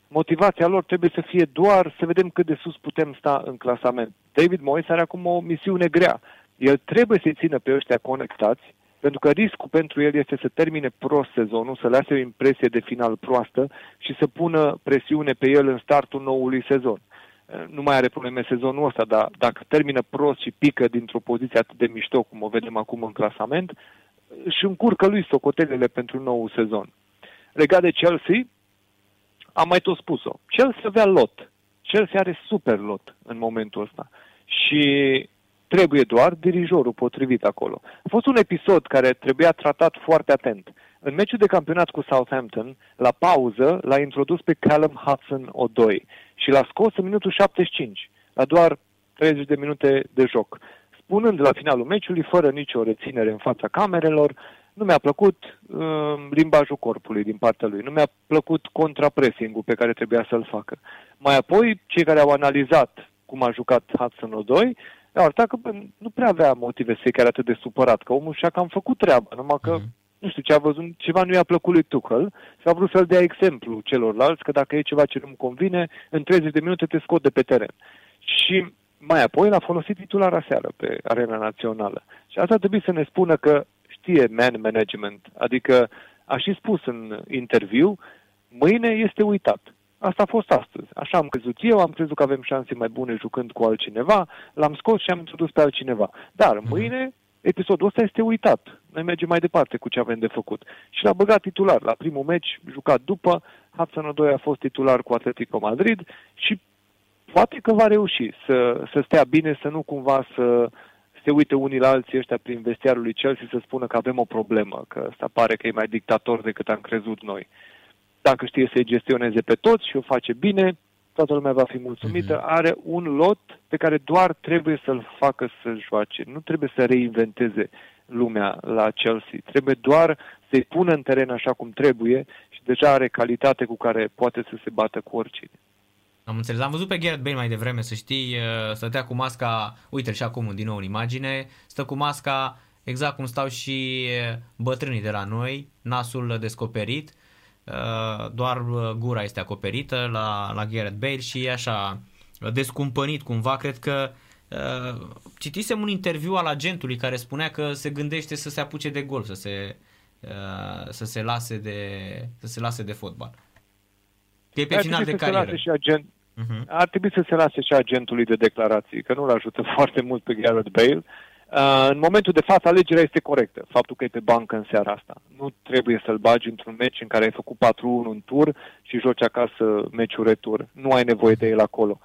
motivația lor trebuie să fie doar să vedem cât de sus putem sta în clasament. David Moyes are acum o misiune grea. El trebuie să-i țină pe ăștia conectați, pentru că riscul pentru el este să termine prost sezonul, să lase o impresie de final proastă și să pună presiune pe el în startul noului sezon. Nu mai are probleme sezonul ăsta, dar dacă termină prost și pică dintr-o poziție atât de mișto, cum o vedem acum în clasament, își încurcă lui socotelele pentru noul sezon. Legat de Chelsea, am mai tot spus-o. Chelsea avea lot. Chelsea are super lot în momentul ăsta. Și trebuie doar dirijorul potrivit acolo. A fost un episod care trebuia tratat foarte atent. În meciul de campionat cu Southampton, la pauză, l-a introdus pe Callum Hudson-Odoi și l-a scos în minutul 75, la doar 30 de minute de joc, spunând la finalul meciului, fără nicio reținere în fața camerelor: nu mi-a plăcut limbajul corpului din partea lui, nu mi-a plăcut contrapressing-ul pe care trebuia să-l facă. Mai apoi, cei care au analizat cum a jucat Hudson-Odoi au arătat că nu prea avea motive să fie chiar atât de supărat, că omul și-a cam făcut treaba, numai că nu știu ce a văzut, ceva nu i-a plăcut lui Tuchel și a vrut să-l dea exemplu celorlalți, că dacă e ceva ce nu-mi convine, în 30 de minute te scot de pe teren. Și mai apoi l-a folosit titular aseară pe Arena Națională. Și asta trebuie să ne spună că știe man management, adică a și spus în interviu, mâine este uitat. Asta a fost astăzi. Așa am crezut eu, am crezut că avem șanse mai bune jucând cu altcineva, l-am scos și am introdus pe altcineva. Dar mâine episodul ăsta este uitat. Noi mergem mai departe cu ce avem de făcut. Și l-a băgat titular. La primul meci, jucat după, Hudson-Odoi a fost titular cu Atletico Madrid și poate că va reuși să stea bine, să nu cumva să se uite unii la alții ăștia prin vestiarul lui Chelsea și să spună că avem o problemă, că ăsta pare că e mai dictator decât am crezut noi. Dacă știe să-i gestioneze pe toți și o face bine, toată lumea va fi mulțumită. Are un lot pe care doar trebuie să-l facă să joace. Nu trebuie să reinventeze lumea la Chelsea. Trebuie doar să-i pună în teren așa cum trebuie și deja are calitate cu care poate să se bată cu oricine. Am înțeles. Am văzut pe Gareth Bale mai devreme, să știi, stătea cu masca, uite-l și acum din nou în imagine, stă cu masca exact cum stau și bătrânii de la noi, nasul descoperit, doar gura este acoperită la Gareth Bale și e așa descumpănit cumva. Cred că citisem un interviu al agentului care spunea că se gândește să se apuce de golf, să se lase de fotbal. E pe final de carieră. Ar trebui să se lase și agentului de declarații, că nu-l ajută foarte mult pe Gareth Bale. În momentul de față, alegerea este corectă. Faptul că e pe bancă în seara asta. Nu trebuie să-l bagi într-un meci în care ai făcut 4-1 în tur și joci acasă meciul retur. Nu ai nevoie de el acolo.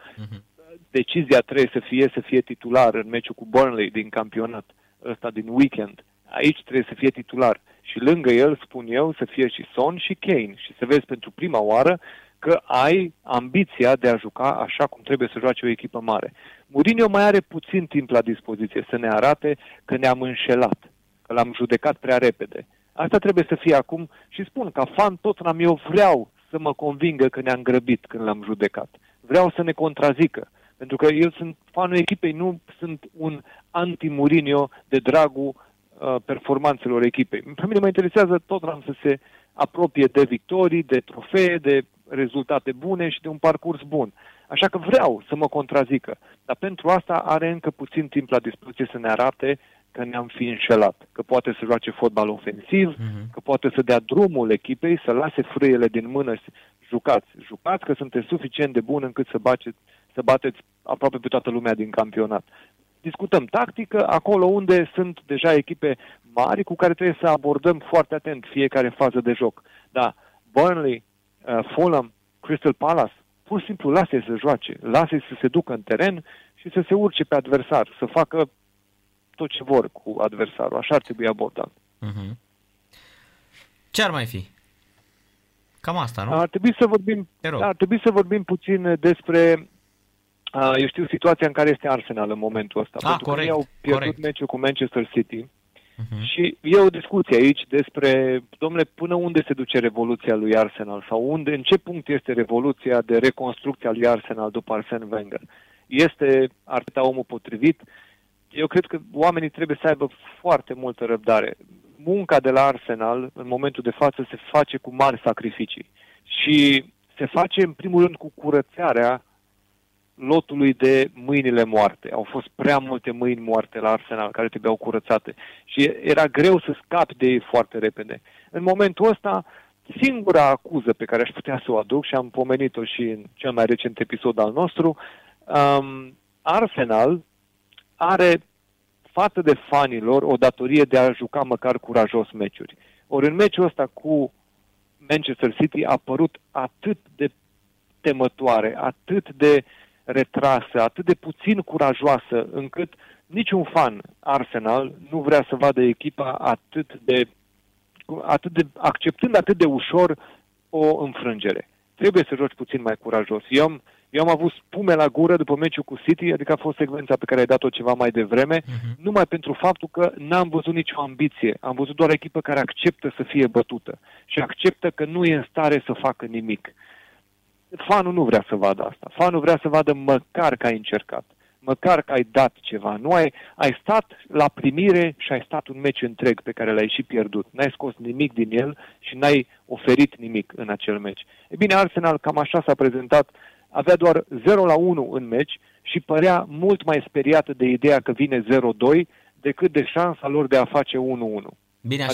Decizia trebuie să fie titular în meciul cu Burnley din campionat, ăsta din weekend. Aici trebuie să fie titular. Și lângă el, spun eu, să fie și Son și Kane. Și să vezi pentru prima oară că ai ambiția de a juca așa cum trebuie să joace o echipă mare. Mourinho mai are puțin timp la dispoziție să ne arate că ne-am înșelat, că l-am judecat prea repede. Asta trebuie să fie acum și spun, ca fan Tottenham, eu vreau să mă convingă că ne-am grăbit când l-am judecat. Vreau să ne contrazică, pentru că eu sunt fanul echipei, nu sunt un anti-Mourinho de dragul performanțelor echipei. Pe mine mă interesează Tottenham să se apropie de victorii, de trofee, de rezultate bune și de un parcurs bun. Așa că vreau să mă contrazică. Dar pentru asta are încă puțin timp la dispoziție să ne arate că ne-am fi înșelat, că poate să joace fotbal ofensiv, că poate să dea drumul echipei, să lase frâiele din mână și jucați, că sunteți suficient de buni încât să bateți aproape pe toată lumea din campionat. Discutăm tactică acolo unde sunt deja echipe mari cu care trebuie să abordăm foarte atent fiecare fază de joc. Da, Burnley, Fulham, Crystal Palace, pur și simplu lasă-i să joace, lasă-i să se ducă în teren și să se urce pe adversar, să facă tot ce vor cu adversarul. Așa ar trebui abordat. Ce ar mai fi? Cam asta, nu? Ar trebui să vorbim puțin despre, eu știu, situația în care este Arsenal în momentul ăsta. Pentru că ei au pierdut meciul cu Manchester City. Și e o discuție aici despre, domnule, până unde se duce revoluția lui Arsenal sau unde, în ce punct este revoluția de reconstrucție a lui Arsenal după Arsene Wenger. Este Arteta omul potrivit? eu cred că oamenii trebuie să aibă foarte multă răbdare. Munca de la Arsenal, în momentul de față, se face cu mari sacrificii. Și se face, în primul rând, cu curățarea lotului de mâinile moarte. Au fost prea multe mâini moarte la Arsenal care trebuiau curățate. Și era greu să scapi de ei foarte repede. În momentul ăsta, singura acuză pe care aș putea să o aduc, și am pomenit-o și în cel mai recent episod al nostru, Arsenal are față de fanilor o datorie de a juca măcar curajos meciuri. Ori în meciul ăsta cu Manchester City a părut atât de temătoare, atât de retrasă, atât de puțin curajoasă, încât niciun fan Arsenal nu vrea să vadă echipa acceptând atât de ușor o înfrângere. Trebuie să joci puțin mai curajos. Eu am avut spume la gură după meciul cu City, adică a fost secvența pe care ai dat-o ceva mai devreme, numai pentru faptul că n-am văzut nicio ambiție. Am văzut doar echipă care acceptă să fie bătută și acceptă că nu e în stare să facă nimic. Fanul nu vrea să vadă asta. Fanul vrea să vadă măcar că ai încercat, măcar că ai dat ceva. Nu ai stat la primire și ai stat un meci întreg pe care l-ai și pierdut. N-ai scos nimic din el și n-ai oferit nimic în acel meci. E bine, Arsenal cam așa s-a prezentat. Avea doar 0-1 în meci și părea mult mai speriată de ideea că vine 0-2 decât de șansa lor de a face 1-1. Bine, a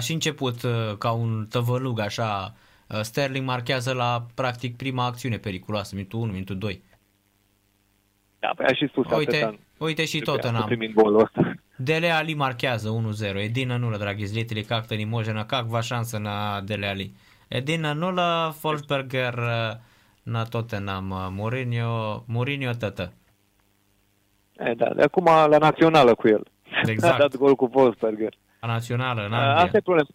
și început ca un tăvălug așa. Sterling marchează la practic prima acțiune periculoasă, minutul 1, minutul 2. Da, păi a și spus atâta. Uite și Tottenham. Dele Alli marchează 1-0. Edina nulă, dragi zlietele, cactă nimojenă, cacva șansă na Dele Alli. Edina nulă, Forsberger na Tottenham, Mourinho tătă. Da, de acum la națională cu el. Exact. A dat gol cu Forsberger. La națională, în Anglia. Asta e problema.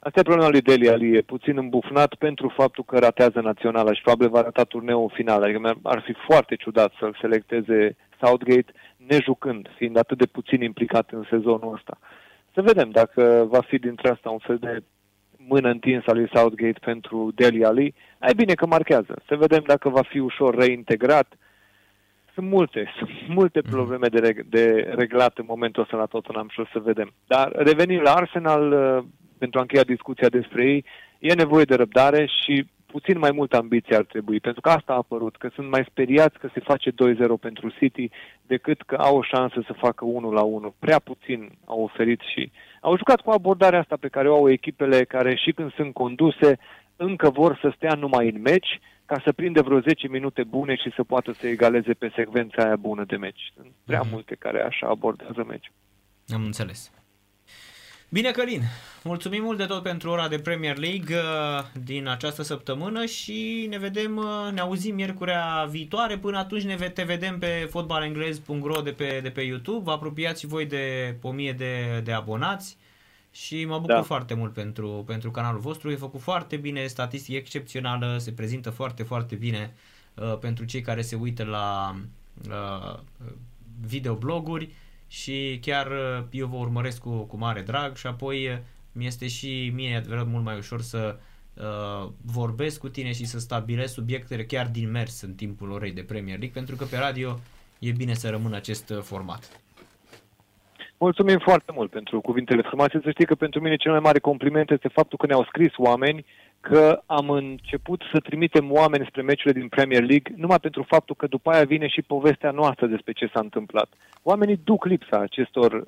Asta e problema lui Dele Alli, e puțin îmbufnat pentru faptul că ratează naționala și probabil va rata turneul în final. Adică ar fi foarte ciudat să-l selecteze Southgate nejucând, fiind atât de puțin implicat în sezonul ăsta. Să vedem dacă va fi dintre asta un fel de mână întinsă a lui Southgate pentru Dele Alli. Ai bine că marchează. Să vedem dacă va fi ușor reintegrat. Sunt multe probleme de reglat în momentul ăsta la Tottenham și o să vedem. Dar revenind la Arsenal, pentru a încheia discuția despre ei, e nevoie de răbdare și puțin mai multă ambiție ar trebui, pentru că asta a apărut, că sunt mai speriați că se face 2-0 pentru City decât că au o șansă să facă 1-1. Prea puțin au oferit și au jucat cu abordarea asta pe care o au echipele care și când sunt conduse încă vor să stea numai în meci ca să prindă vreo 10 minute bune și să poată să egaleze pe secvența aia bună de meci. Sunt prea multe care așa abordează meciul. Am înțeles. Bine, Călin, mulțumim mult de tot pentru ora de Premier League din această săptămână și ne auzim miercurea viitoare. Până atunci te vedem pe fotbalenglez.ro de pe YouTube. Vă apropiați și voi de 1000 de abonați și mă bucur foarte mult pentru canalul vostru. E făcut foarte bine, statistic excepțională, se prezintă foarte, foarte bine pentru cei care se uită la videobloguri. Și chiar eu vă urmăresc cu mare drag și apoi mi-este și mie mult mai ușor să vorbesc cu tine și să stabilesc subiectele chiar din mers în timpul orei de Premier League, pentru că pe radio e bine să rămână acest format. Mulțumim foarte mult pentru cuvintele frumoase. Să știi că pentru mine cel mai mare compliment este faptul că ne-au scris oameni că am început să trimitem oameni spre meciurile din Premier League numai pentru faptul că după aia vine și povestea noastră despre ce s-a întâmplat. Oamenii duc lipsa acestor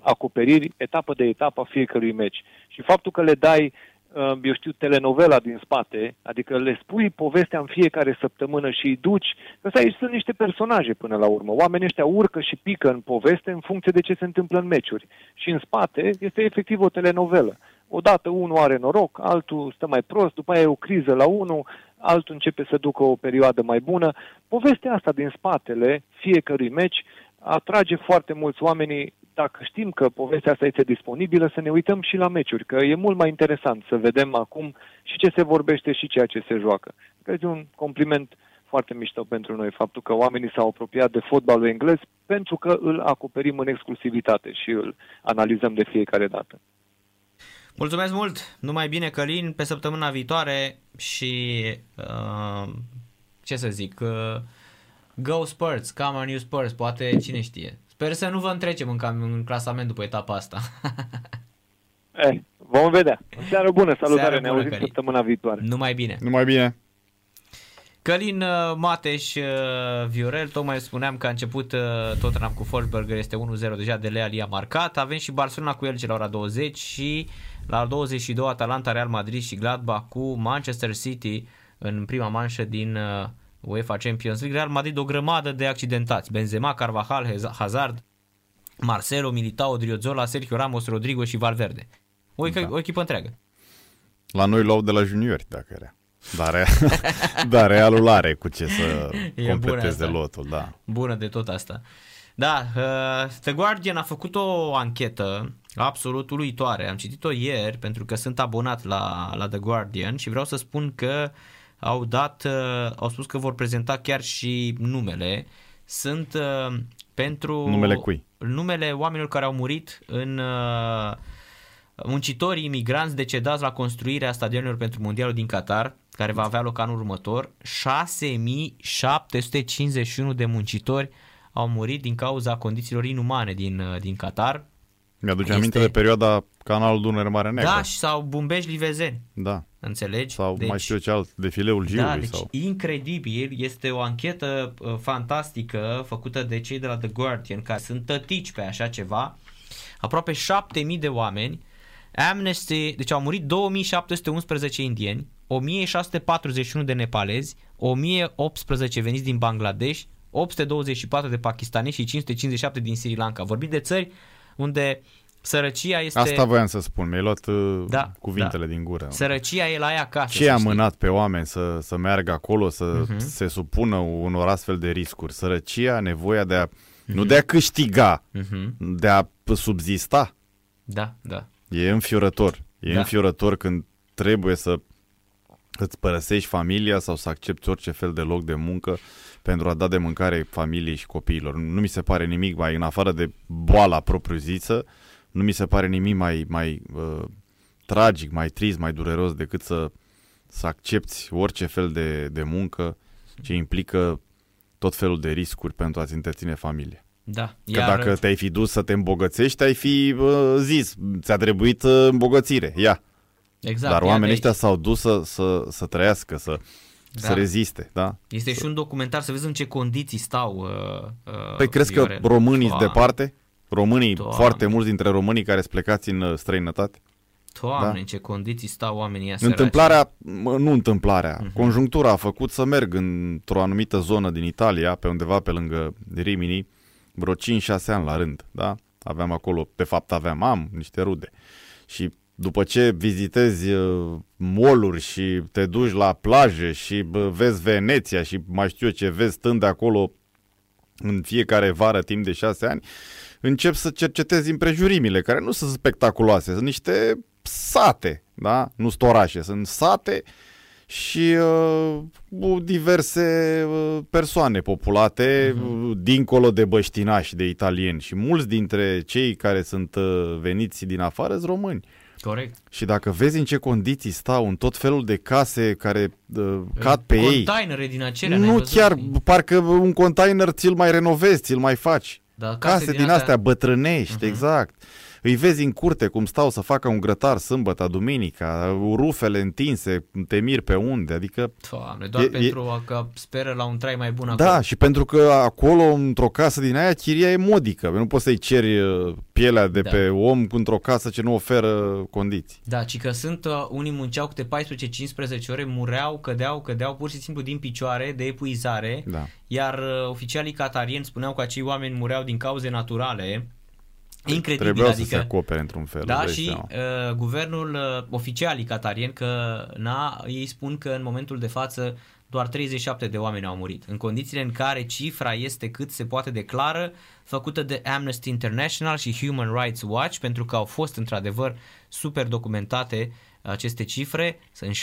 acoperiri etapă de etapă a fiecărui meci. Și faptul că le dai, telenovela din spate, adică le spui povestea în fiecare săptămână și îi duci, că aici sunt niște personaje până la urmă. Oamenii ăștia urcă și pică în poveste în funcție de ce se întâmplă în meciuri. Și în spate este efectiv o telenovelă. Odată unul are noroc, altul stă mai prost, după aia e o criză la unul, altul începe să ducă o perioadă mai bună. Povestea asta din spatele fiecărui meci atrage foarte mulți oamenii. Dacă știm că povestea asta este disponibilă, să ne uităm și la meciuri, că e mult mai interesant să vedem acum și ce se vorbește și ceea ce se joacă. Cred că e un compliment foarte mișto pentru noi, faptul că oamenii s-au apropiat de fotbalul englez pentru că îl acoperim în exclusivitate și îl analizăm de fiecare dată. Mulțumesc mult! Numai bine, Călin, pe săptămâna viitoare și, Go Spurs, come on you Spurs, poate cine știe. Sper să nu vă întrecem în clasament după etapa asta. Vom vedea. Seară bună, salutare, seară bună, ne auzim Călin. Săptămâna viitoare. Numai bine. Numai bine. Călin Mateș Viorel, tocmai spuneam că a început Tottenham cu Forsberger, este 1-0 deja, de Lea Li a marcat. Avem și Barcelona cu Elche la ora 20 și la 22 Atalanta, Real Madrid și Gladbach cu Manchester City în prima manșă din UEFA Champions League. Real Madrid o grămadă de accidentați: Benzema, Carvajal, Hazard, Marcelo, Militao, Odriozola, Sergio Ramos, Rodrigo și Valverde. O echipă întreagă. La noi luau de la juniori, dacă era. Dar Realul are cu ce să completeze lotul, da. Bună de tot asta. Da, The Guardian a făcut o anchetă absolut uluitoare. Am citit-o ieri pentru că sunt abonat la The Guardian și vreau să spun că au spus că vor prezenta chiar și numele. Sunt pentru numele cui? Numele oamenilor care au murit în muncitorii imigranți decedați la construirea stadionelor pentru Mondialul din Qatar, care va avea loc anul următor. 6.751 de muncitori au murit din cauza condițiilor inumane din Qatar. Mi-aduce aminte de perioada Canalul Dunăre-Marea Neagră. Da, sau Bumbești-Livezeni. Da. Înțelegi? Sau deci, mai știu ce alt, defileul Giului. Da, deci sau... incredibil. Este o anchetă fantastică făcută de cei de la The Guardian, care sunt tătici pe așa ceva. Aproape 7.000 de oameni. Amnesty, deci au murit 2711 indieni, 1641 de nepalezi, 1018 veniți din Bangladesh, 824 de pakistani și 557 din Sri Lanka. Vorbim de țări unde sărăcia este... Asta voiam să spun, mi-ai luat cuvintele din gură. Sărăcia e la ea acasă. Ce a mânat pe oameni să meargă acolo, să se supună unor astfel de riscuri? Sărăcia, nevoia de a... Nu de a câștiga, de a subzista. Da, da. E înfiorător. E înfiorător când trebuie să îți părăsești familia sau să accepti orice fel de loc de muncă pentru a da de mâncare familiei și copiilor. Nu mi se pare nimic mai, în afară de boala propriu-zisă, nu mi se pare nimic mai tragic, mai trist, mai dureros decât să accepti orice fel de muncă ce implică tot felul de riscuri pentru a-ți întreține familie. Da. Că dacă te-ai fi dus să te îmbogățești, ai fi zis, ți-a trebuit îmbogățire, ia. Exact. Dar oamenii ăștia s-au dus să trăiască, să reziste. Da? Este și un documentar, să vezi în ce condiții stau. Păi crezi că românii sunt departe? Românii, foarte mulți dintre românii care sunt plecați în străinătate? Doamne, în ce condiții stau oamenii astea. Conjunctura a făcut să merg într-o anumită zonă din Italia, pe undeva pe lângă Rimini, vreo 5-6 ani la rând, da? Aveam acolo, de fapt am niște rude. Și după ce vizitezi mall-uri și te duci la plaje și vezi Veneția și mai știu eu ce vezi stând de acolo în fiecare vară timp de 6 ani, încep să cercetezi împrejurimile, care nu sunt spectaculoase, sunt niște sate, da? Nu sunt orașe, sunt sate și diverse persoane populate dincolo de băștinași, de italieni, și mulți dintre cei care sunt veniți din afară sunt români. Corect. Și dacă vezi în ce condiții stau, în tot felul de case care cad pe ei, containere din acelea, nu chiar, parcă un container ți-l mai renovezi, ți-l mai faci. Da, case din astea bătrânești, exact. Îi vezi în curte cum stau să facă un grătar sâmbătă, duminica, rufele întinse, te miri pe unde, adică... Doamne, doar pentru că speră la un trai mai bun acolo. Da, și pentru că acolo, într-o casă din aia, chiria e modică. Nu poți să-i ceri pielea de pe om într-o casă ce nu oferă condiții. Da, ci că sunt, unii munceau câte 14-15 ore, mureau, cădeau pur și simplu din picioare, de epuizare, iar oficialii qatarieni spuneau că acei oameni mureau din cauze naturale. Incredibil, trebuiau adică, să se acopere într-un fel. Da, și guvernul, oficialii qatarieni, ei spun că în momentul de față doar 37 de oameni au murit, în condițiile în care cifra este cât se poate de clară, făcută de Amnesty International și Human Rights Watch, pentru că au fost într-adevăr super documentate aceste cifre. Sunt 6.751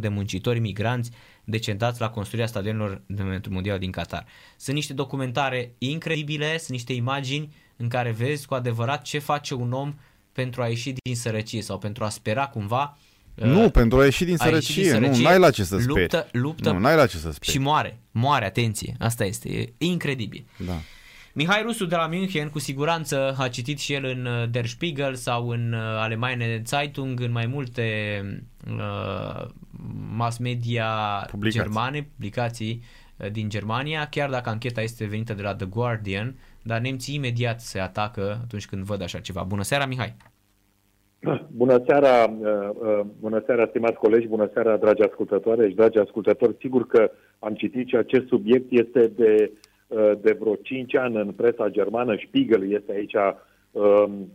de muncitori migranți decendați la construirea stadionelor pentru Mondial din Qatar. Sunt niște documentare incredibile, sunt niște imagini în care vezi cu adevărat ce face un om pentru a ieși din sărăcie sau pentru a spera cumva. Nu, pentru a ieși din sărăcie. Nu, n-ai la ce să speri. Luptă, nu, n-ai la ce să speri. Și moare. Atenție. Asta este. E incredibil. Da. Mihai Rusu de la München cu siguranță a citit și el în Der Spiegel sau în Allgemeine Zeitung, în mai multe mass media germane, publicații din Germania, chiar dacă ancheta este venită de la The Guardian, dar nemții imediat se atacă atunci când văd așa ceva. Bună seara, Mihai! Bună seara, stimați colegi, bună seara, dragi ascultătoare și dragi ascultători. Sigur că am citit și acest subiect este de vreo 5 ani în presa germană. Spiegel este aici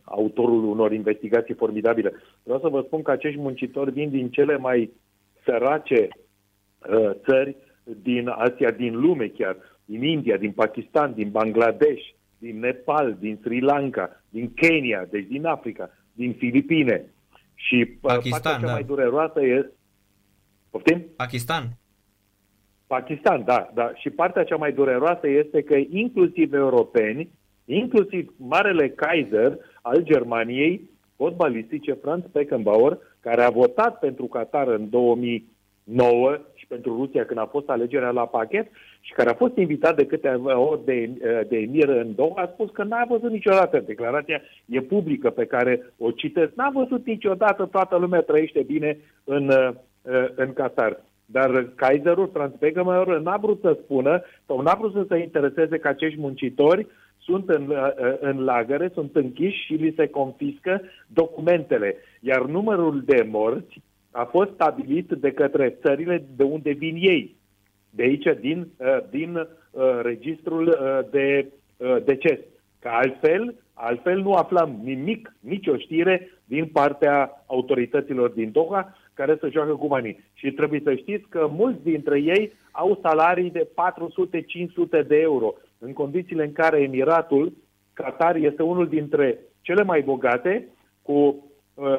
autorul unor investigații formidabile. Vreau să vă spun că acești muncitori vin din cele mai sărace țări din Asia, din lume chiar, din India, din Pakistan, din Bangladesh, din Nepal, din Sri Lanka, din Kenya, deci din Africa, din Filipine. Și Pakistan, partea cea mai dureroasă este... Poftim? Pakistan, da. Și partea cea mai dureroasă este că inclusiv europeni, inclusiv marele Kaiser al Germaniei fotbalistice, Franz Beckenbauer, care a votat pentru Qatar în 2009 și pentru Rusia când a fost alegerea la pachet și care a fost invitat de câteva ori de emir în Doha, a spus că n-a văzut niciodată, declarația e publică pe care o citesc, n-a văzut niciodată, toată lumea trăiește bine în Qatar. Dar Kaiserul, Franz Beckenbauer, n-a vrut să spună sau n-a vrut să se intereseze că acești muncitori sunt în lagăre, sunt închiși și li se confiscă documentele. Iar numărul de morți a fost stabilit de către țările de unde vin ei. De aici, din registrul de deces. Că altfel nu aflam nimic, nicio știre din partea autorităților din Doha care se joacă cu banii. Și trebuie să știți că mulți dintre ei au salarii de 400-500 de euro, în condițiile în care Emiratul Qatar este unul dintre cele mai bogate, cu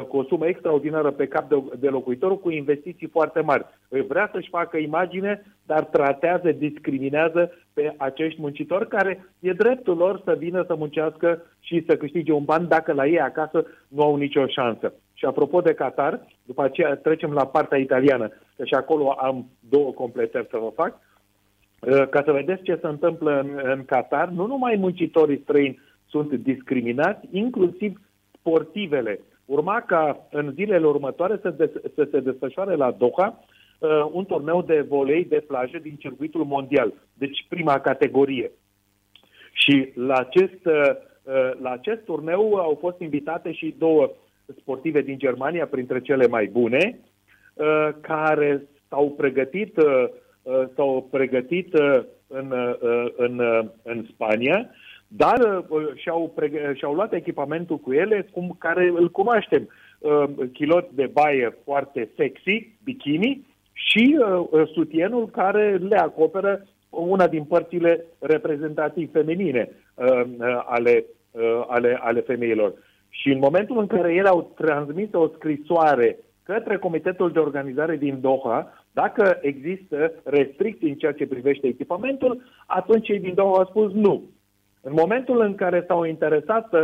o sumă extraordinară pe cap de locuitor, cu investiții foarte mari. Vrea să-și facă imagine, dar tratează, discriminează pe acești muncitori, care e dreptul lor să vină să muncească și să câștige un ban dacă la ei acasă nu au nicio șansă. Și apropo de Qatar, după aceea trecem la partea italiană, că și acolo am două completări să vă fac, ca să vedeți ce se întâmplă în Qatar. Nu numai muncitorii străini sunt discriminați, inclusiv sportivele. Urma ca în zilele următoare să se desfășoare la Doha un turneu de volei de plajă din circuitul mondial, deci prima categorie. Și la acest turneu au fost invitate și două sportive din Germania, printre cele mai bune, care s-au pregătit în Spania, dar și-au luat echipamentul cu ele, care îl cunoaștem. Kilot de baie foarte sexy, bikini, și sutienul care le acoperă una din părțile reprezentativ feminine ale femeilor. Și în momentul în care ele au transmis o scrisoare către Comitetul de Organizare din Doha, dacă există restricții în ceea ce privește echipamentul, atunci cei din Doha au spus nu. În momentul în care s-au interesat,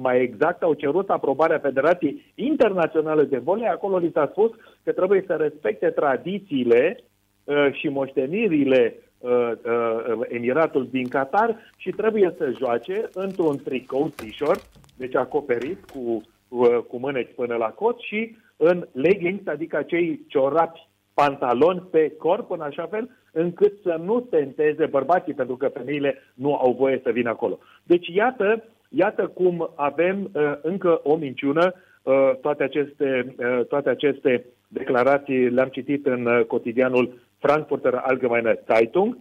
mai exact, au cerut aprobarea Federației Internaționale de Volei, acolo li s-a spus că trebuie să respecte tradițiile și moștenirile Emiratul din Qatar și trebuie să joace într-un tricou, t-shirt, deci acoperit cu mâneci până la cot, și în leggings, adică acei ciorapi, pantaloni pe corp, în așa fel încât să nu tenteze bărbații, pentru că femeile nu au voie să vină acolo. Deci iată cum avem încă o minciună. Toate aceste declarații le-am citit în cotidianul Frankfurter Allgemeine Zeitung,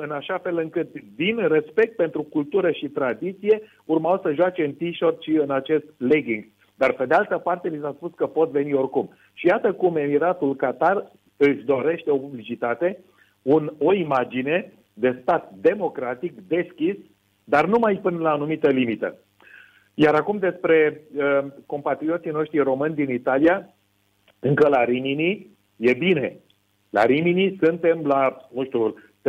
în așa fel încât, din respect pentru cultură și tradiție, urmau să joace în t-shirt și în acest legging. Dar, pe de altă parte, li s-a spus că pot veni oricum. Și iată cum Emiratul Qatar își dorește o publicitate, o imagine de stat democratic, deschis, dar numai până la anumită limită. Iar acum despre compatrioții noștri români din Italia, încă la Rimini e bine. La Rimini suntem la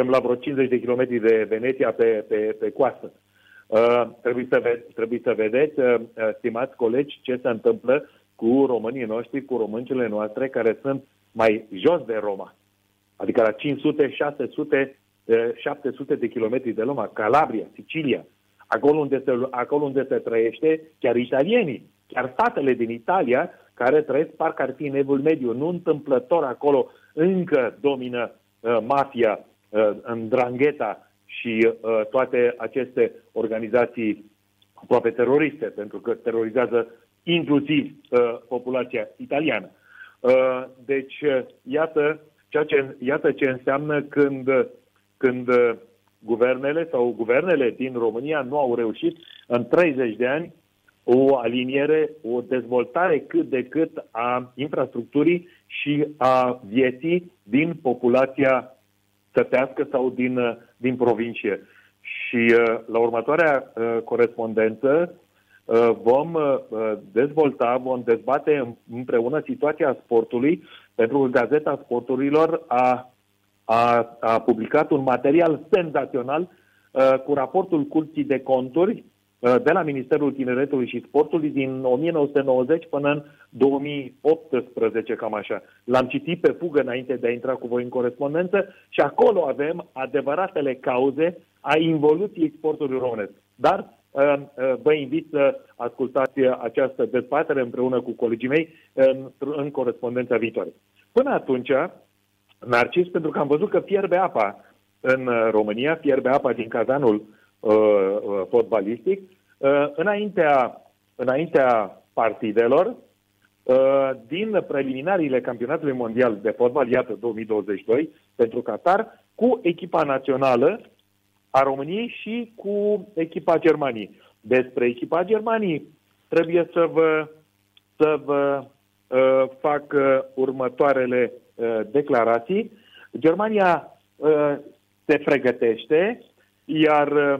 vreo 50 de kilometri de Veneția pe coastă. Trebuie să vedeți, stimați colegi, ce se întâmplă cu românii noștri, cu româncele noastre, care sunt mai jos de Roma. Adică la 500-600 700 de kilometri de Loma, Calabria, Sicilia, acolo unde se trăiește chiar italienii, chiar statele din Italia, care trăiesc parcă ar fi în evul mediu. Nu întâmplător acolo încă domină mafia, Ndrangheta și toate aceste organizații aproape teroriste, pentru că terorizează inclusiv populația italiană. Deci, iată ce înseamnă când guvernele sau guvernele din România nu au reușit în 30 de ani o aliniere, o dezvoltare cât de cât a infrastructurii și a vieții din populația sătească sau din provincie. Și la următoarea corespondență vom dezbate împreună situația sportului, pentru că Gazeta Sporturilor a publicat un material senzațional cu raportul Curții de Conturi de la Ministerul Tineretului și Sportului din 1990 până în 2018, cam așa. L-am citit pe fugă înainte de a intra cu voi în corespondență și acolo avem adevăratele cauze a involuției sportului românesc. Dar vă invit să ascultați această dezbatere împreună cu colegii mei în corespondența viitoare. Până atunci, Narcis, pentru că am văzut că fierbe apa în România, fierbe apa din cazanul fotbalistic, înaintea partidelor din preliminariile Campionatului Mondial de Fotbal, iată 2022, pentru Qatar, cu echipa națională a României și cu echipa Germaniei. Despre echipa Germaniei trebuie să vă fac următoarele declarații. Germania se pregătește, iar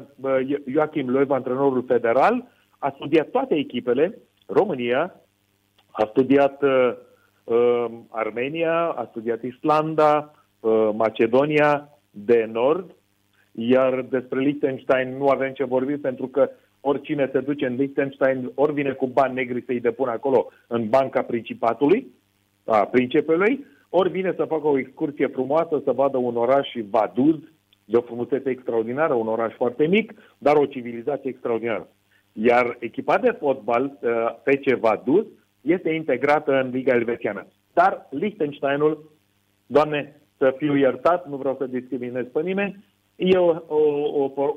Joachim Löw, antrenorul federal, a studiat toate echipele. România a studiat Armenia, a studiat Islanda, Macedonia de Nord, iar despre Liechtenstein nu avem ce vorbi, pentru că oricine se duce în Liechtenstein, ori vine cu bani negri să-i depună acolo în banca principatului, a principelui, ori vine să facă o excursie frumoasă, să vadă un oraș, Vaduz, de o frumusețe extraordinară, un oraș foarte mic, dar o civilizație extraordinară. Iar echipa de fotbal, FC Vaduz, este integrată în Liga Elvețiană. Dar Liechtensteinul, Doamne, să fiu iertat, nu vreau să discriminez pe nimeni, e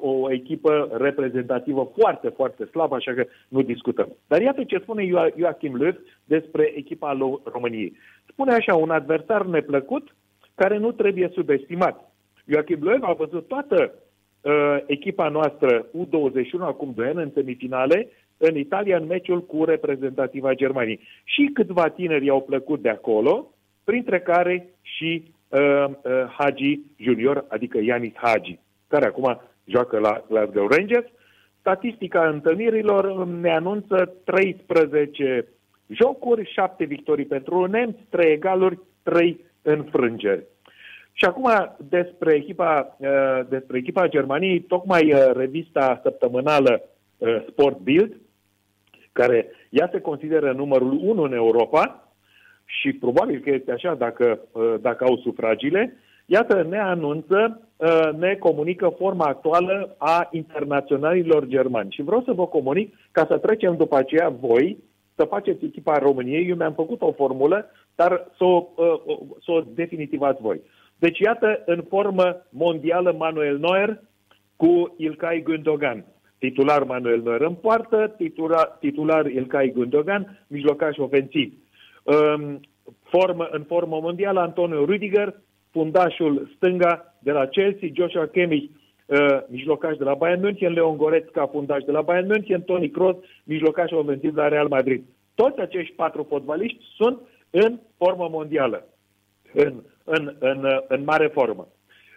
o echipă reprezentativă foarte, foarte slabă, așa că nu discutăm. Dar iată ce spune Joachim Löw despre echipa României. Spune așa: un adversar neplăcut care nu trebuie subestimat. Joachim Löw a văzut toată echipa noastră U21 acum 2 ani în semifinale în Italia, în meciul cu reprezentativa Germaniei. Și câțiva tineri i-au plăcut de acolo, printre care și Hagi Junior, adică Ianis Hagi, care acum joacă la Glasgow Rangers. Statistica întâlnirilor ne anunță 13 jocuri, 7 victorii pentru nemți, 3 egaluri, 3 înfrângeri. Și acum despre echipa Germaniei, tocmai revista săptămânală Sport Bild, care ea se consideră numărul 1 în Europa, și probabil că este așa dacă au sufragile, iată ne anunță, ne comunică forma actuală a internaționalilor germani. Și vreau să vă comunic, ca să trecem după aceea voi, să faceți echipa României. Eu mi-am făcut o formulă, dar să o definitivați voi. Deci iată, în formă mondială, Manuel Neuer cu Ilkay Gündogan. Titular Manuel Neuer în poartă, titular Ilkay Gündogan, mijlocaș ofensiv. În formă mondială, Antonio Rüdiger, fundașul stânga de la Chelsea, Joshua Kimmich, mijlocaș de la Bayern München, Leon Goretzka, fundaș de la Bayern München, Toni Kroos, mijlocaș ofensiv la Real Madrid. Toți acești 4 fotbaliști sunt în formă mondială, în mare formă.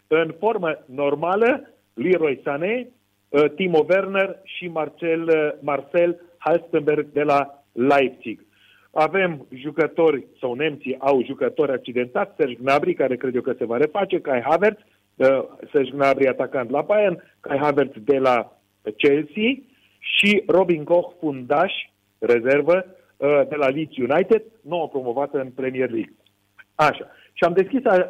În formă normală, Leroy Sané, Timo Werner și Marcel Halstenberg de la Leipzig. Avem jucători, sau nemții au jucători accidentați, Serge Gnabry, care cred eu că se va reface, Kai Havertz, Serge Gnabry atacant la Bayern, Kai Havertz de la Chelsea și Robin Koch, fundaș, rezervă, de la Leeds United, nou promovat în Premier League. Așa. Și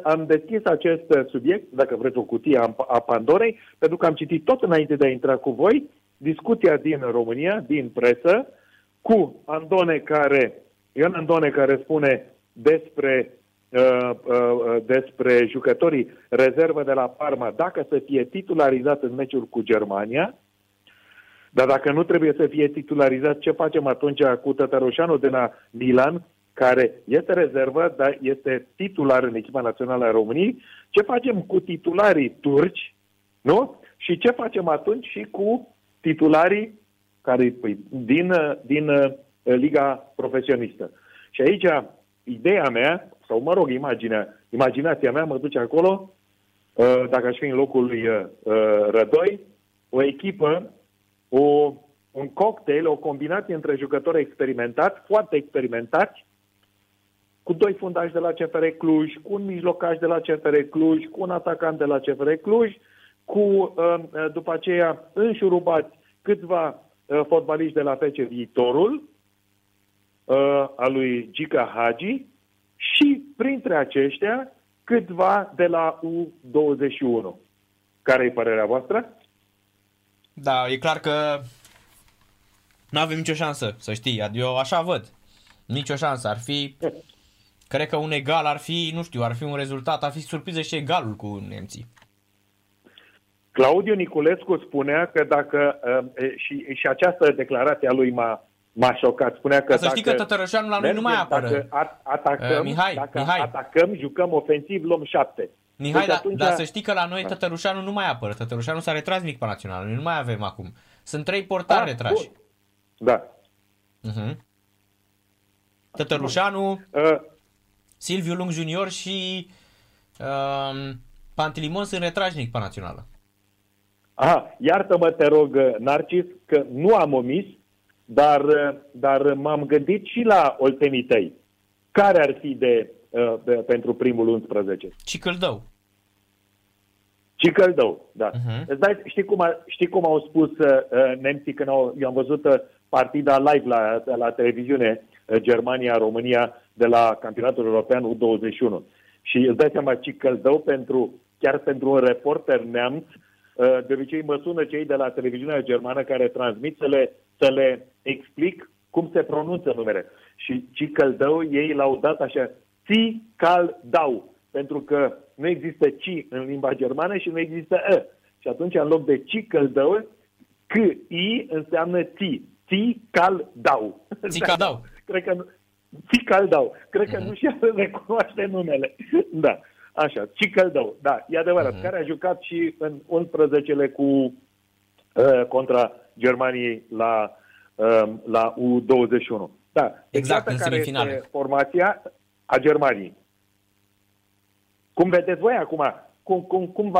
am deschis acest subiect, dacă vreți o cutie a Pandorei, pentru că am citit tot înainte de a intra cu voi discuția din România, din presă, cu Ion Andone care spune despre jucătorii rezervă de la Parma, dacă să fie titularizat în meciul cu Germania, dar dacă nu trebuie să fie titularizat, ce facem atunci cu Tătăroșanu de la Milan, care este rezervă, dar este titular în echipa națională a României, ce facem cu titularii turci, nu? Și ce facem atunci și cu titularii care, din Liga Profesionistă. Și aici, ideea mea, sau mă rog, imaginația mea mă duce acolo, dacă aș fi în locul lui Rădoi, o echipă, un cocktail, o combinație între jucători foarte experimentați, cu doi fundași de la CFR Cluj, cu un mijlocaș de la CFR Cluj, cu un atacant de la CFR Cluj, cu, după aceea, înșurubați câțiva fotbaliști de la FC Viitorul, a lui Gica Hagi, și printre aceștia câțiva de la U21. Care e părerea voastră? Da, e clar că nu avem nicio șansă, să știi. Eu așa văd. Nicio șansă. Ar fi, cred că un egal ar fi, nu știu, ar fi un rezultat, ar fi surpriză și egalul cu nemții. Claudiu Niculescu spunea că dacă, și această declarație a lui m-a șocat, spunea că să știi că Tătărășanul la noi nu mai apără. Dacă atacăm, Mihai, jucăm ofensiv, luăm 7. Mihai, deci atunci... dar să știi că la noi Tătărășanul nu mai apără. Tătărășanul s-a retras în echipa națională. Noi nu mai avem acum. Sunt 3 portari retrași. Bun. Da. Uh-huh. Tătărășanul, Silviu Lung Junior și Pantelimon sunt retrași în echipa națională. Aha, iartă-mă, te rog, Narcis, că nu am omis, dar m-am gândit și la oltenii tăi. Care ar fi pentru primul 11? Cicăldău. Cicăldău, da. Uh-huh. Știi cum au spus nemții când eu am văzut partida live la televiziune Germania-România de la Campionatul European U21. Și îți dai seama, Cicăldău, chiar pentru un reporter neamț, de obicei mă sună cei de la televiziunea germană care transmit să le explic cum se pronunță numele. Și Cicăldău, ei l-au dat așa, Cicăldău, pentru că nu există ci în limba germană și nu există e. Și atunci, în loc de Cicăldău, C-I înseamnă ti. Cicăldău. Cicăldău. Cred că nu și-a recunoaște numele. Da. Așa, Cicăldău, da, e adevărat, care a jucat și în 11-ele contra Germaniei la U21. Da, exact, în semifinale. Care este formația a Germaniei? Cum vedeți voi acum? Cum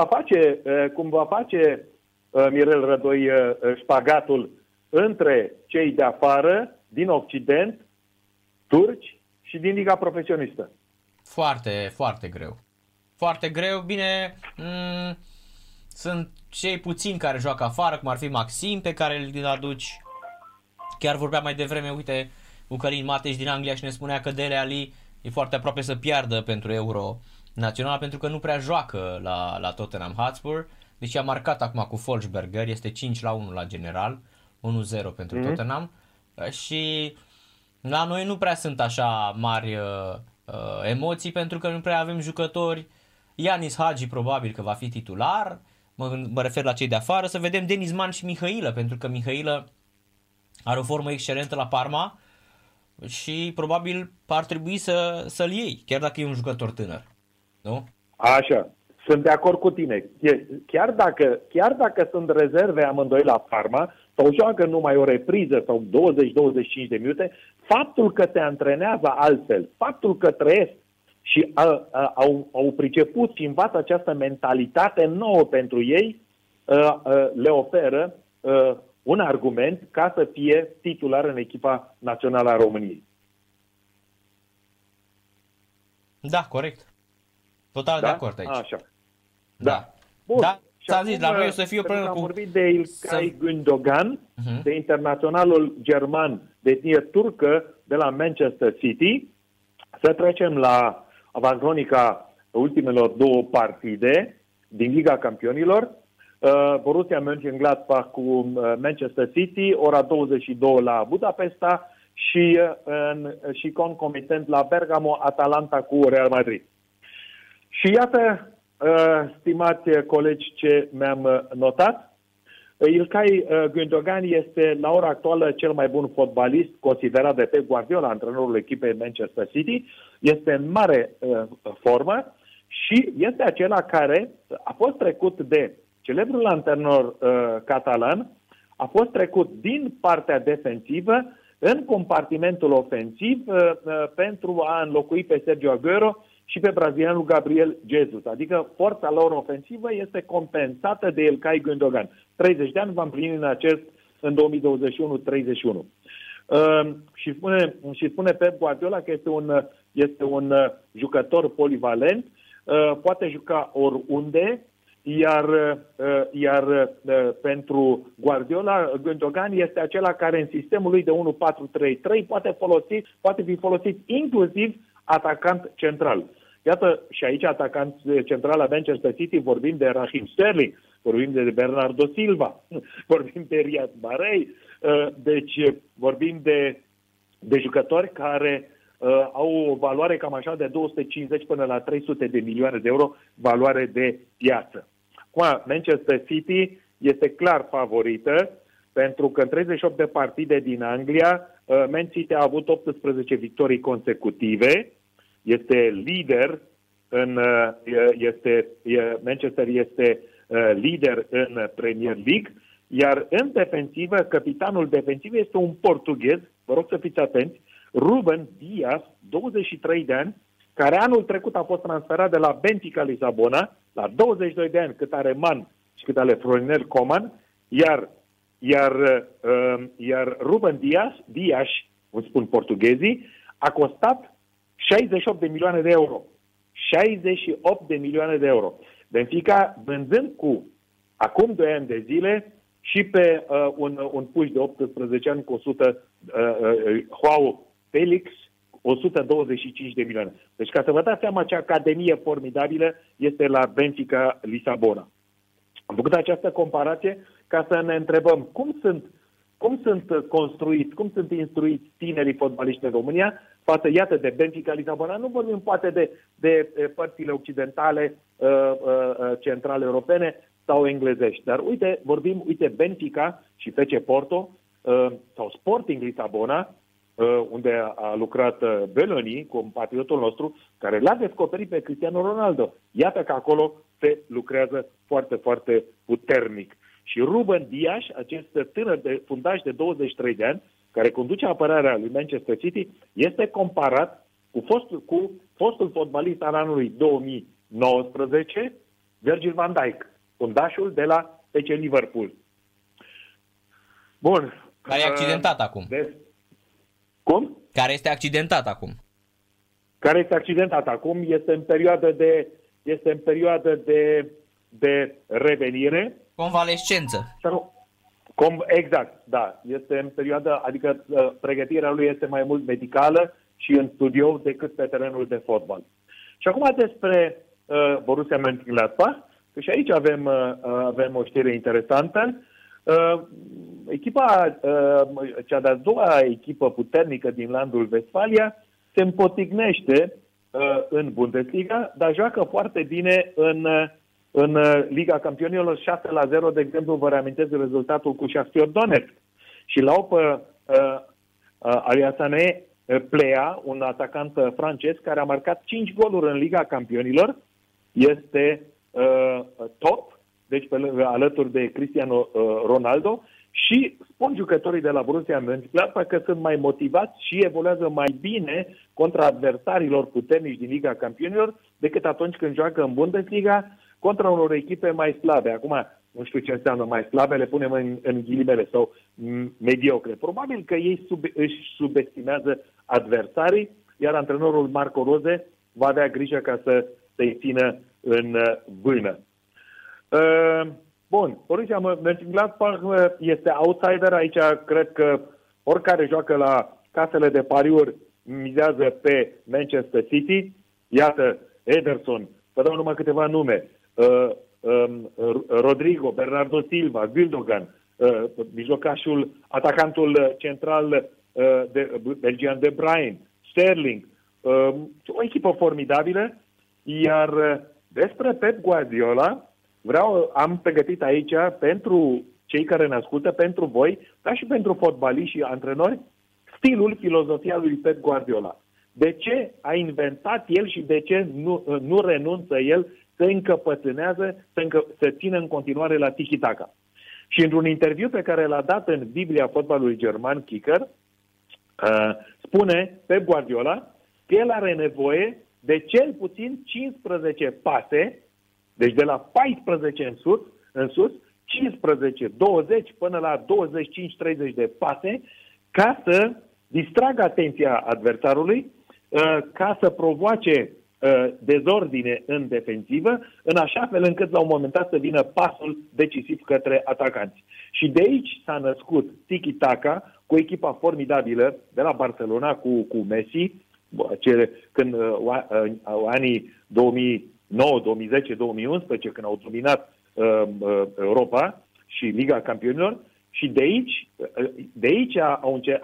va face Mirel Rădoi șpagatul între cei de afară, din Occident, turci și din Liga Profesionistă? Foarte, foarte greu. Foarte greu, bine, sunt cei puțini care joacă afară, cum ar fi Maxim, pe care îl aduci. Chiar vorbeam mai devreme, uite, Călin Mateș din Anglia și ne spunea că Dele Alli e foarte aproape să piardă pentru Euro Național, pentru că nu prea joacă la Tottenham Hotspur, deci a marcat acum cu Wolfsberger, este 5-1 la general, 1-0 pentru Tottenham, și la noi nu prea sunt așa mari emoții, pentru că nu prea avem jucători. Ianis Hagi probabil că va fi titular, mă refer la cei de afară, să vedem Denis Man și Mihailă, pentru că Mihailă are o formă excelentă la Parma și probabil ar trebui să-l iei, chiar dacă e un jucător tânăr. Nu? Așa, sunt de acord cu tine. Chiar dacă sunt rezerve amândoi la Parma, sau joacă numai o repriză sau 20-25 de minute, faptul că te antrenează altfel, faptul că trăiesc și au priceput și învață această mentalitate nouă pentru ei, le oferă un argument ca să fie titular în echipa națională a României. Da, corect. Total, da? De acord aici. Așa. Da. Bun. Da. Și acum, zis, la noi o să fie o problemă am vorbit de Ilkay Gündogan, de internaționalul german de etnie turcă de la Manchester City, să trecem la avancronica ultimelor două partide din Liga Campionilor, Borussia Mönchengladbach cu Manchester City, ora 22 la Budapesta și concomitent la Bergamo, Atalanta cu Real Madrid. Și iată, stimați colegi, ce mi-am notat. Ilkay Gündogan este la ora actuală cel mai bun fotbalist considerat de Pep Guardiola, antrenorul echipei Manchester City. Este în mare formă și este acela care a fost trecut de celebrul antrenor catalan, a fost trecut din partea defensivă în compartimentul ofensiv pentru a înlocui pe Sergio Aguero și pe brazilianul Gabriel Jesus. Adică forța lor ofensivă este compensată de Ilkay Gündogan. 30 de ani va împlini în 2021 31. Și spune Pep Guardiola că este un jucător polivalent, poate juca oriunde, iar pentru Guardiola, Gündogan este acela care în sistemul lui de 1-4-3-3 poate fi folosit inclusiv atacant central. Iată, și aici atacant central la Manchester City, vorbim de Raheem Sterling, vorbim de Bernardo Silva, vorbim de Riyad Mahrez, deci vorbim de jucători care au o valoare cam așa de 250 până la 300 de milioane de euro valoare de piață. Acum, Manchester City este clar favorită, pentru că în 38 de partide din Anglia, Man City a avut 18 victorii consecutive, este lider Manchester este lider în Premier League, iar în defensivă, capitanul defensiv este un portughez, vă rog să fiți atenți, Ruben Dias, 23 de ani, care anul trecut a fost transferat de la Benfica Lisabona, la 22 de ani, cât are Man și cât ale Florinel Coman, iar Ruben Dias, îmi spun portughezii, a costat 68 de milioane de euro. 68 de milioane de euro. Benfica vândând cu acum 2 ani de zile și pe un puș de 18 ani cu 100 João Felix, 125 de milioane. Deci ca să vă dați seama ce academie formidabilă este la Benfica Lisabona. Am făcut această comparație ca să ne întrebăm cum sunt construiți, cum sunt instruiți tinerii fotbaliști în România, față, iată, de Benfica Lisabona. Nu vorbim poate de părțile occidentale, centrale europene sau englezești, dar uite Benfica și FC Porto, sau Sporting Lisabona, unde a lucrat Belloni, compatriotul nostru, care l-a descoperit pe Cristiano Ronaldo. Iată că acolo se lucrează foarte, foarte puternic. Și Ruben Dias, acest tânăr de fundaș de 23 de ani, care conduce apărarea lui Manchester City, este comparat cu fostul fotbalist al anului 2019, Virgil van Dijk, fundașul de la FC Liverpool. Bun. Care e accidentat acum. Cum? Care este accidentat acum, este în perioadă de revenire. Convalescență. Exact, da. Este în perioadă, adică pregătirea lui este mai mult medicală și în studio decât pe terenul de fotbal. Și acum despre Borussia Mönchengladbach, că și aici avem o știre interesantă. Cea de-a doua echipă puternică din landul Vestfalia se împotignește în Bundesliga, dar joacă foarte bine în Liga Campionilor 6-0, de exemplu, vă reamintesc rezultatul cu Shakhtar Donetsk. Și l-au pe Alassane Plea, un atacant francez care a marcat 5 goluri în Liga Campionilor, este top, deci alături de Cristiano Ronaldo, și spun jucătorii de la Borussia Mönchengladbach că sunt mai motivați și evoluează mai bine contra adversarilor puternici din Liga Campionilor decât atunci când joacă în Bundesliga contra unor echipe mai slabe. Acum, nu știu ce înseamnă mai slabe, le punem în ghilimele, sau mediocre. Probabil că ei își subestimează adversarii, iar antrenorul Marco Rose va avea grijă ca să se țină în vână. Bun, Borussia Mönchengladbach este outsider. Aici cred că oricare joacă la casele de pariuri mizează pe Manchester City. Iată, Ederson, vă dau numai câteva nume, Rodrigo, Bernardo Silva, Gündogan, mijlocașul, atacantul central belgian De Bruyne, Sterling, o echipă formidabilă, iar despre Pep Guardiola am pregătit aici pentru cei care ne ascultă, pentru voi, dar și pentru fotbaliști și antrenori, stilul, filozofia lui Pep Guardiola. De ce a inventat el și de ce nu renunță el, se încăpățânează, se ține în continuare la tiki-taka. Și într-un interviu pe care l-a dat în Biblia fotbalului german, Kicker, spune Pep Guardiola că el are nevoie de cel puțin 15 pase, deci de la 14 în sus 15, 20 până la 25-30 de pase, ca să distragă atenția adversarului, ca să provoace dezordine în defensivă, în așa fel încât la un moment dat să vină pasul decisiv către atacanți. Și de aici s-a născut tiki-taka cu echipa formidabilă de la Barcelona cu Messi, când anii 2009, 2010, 2011, când au dominat Europa și Liga Campionilor, și de aici a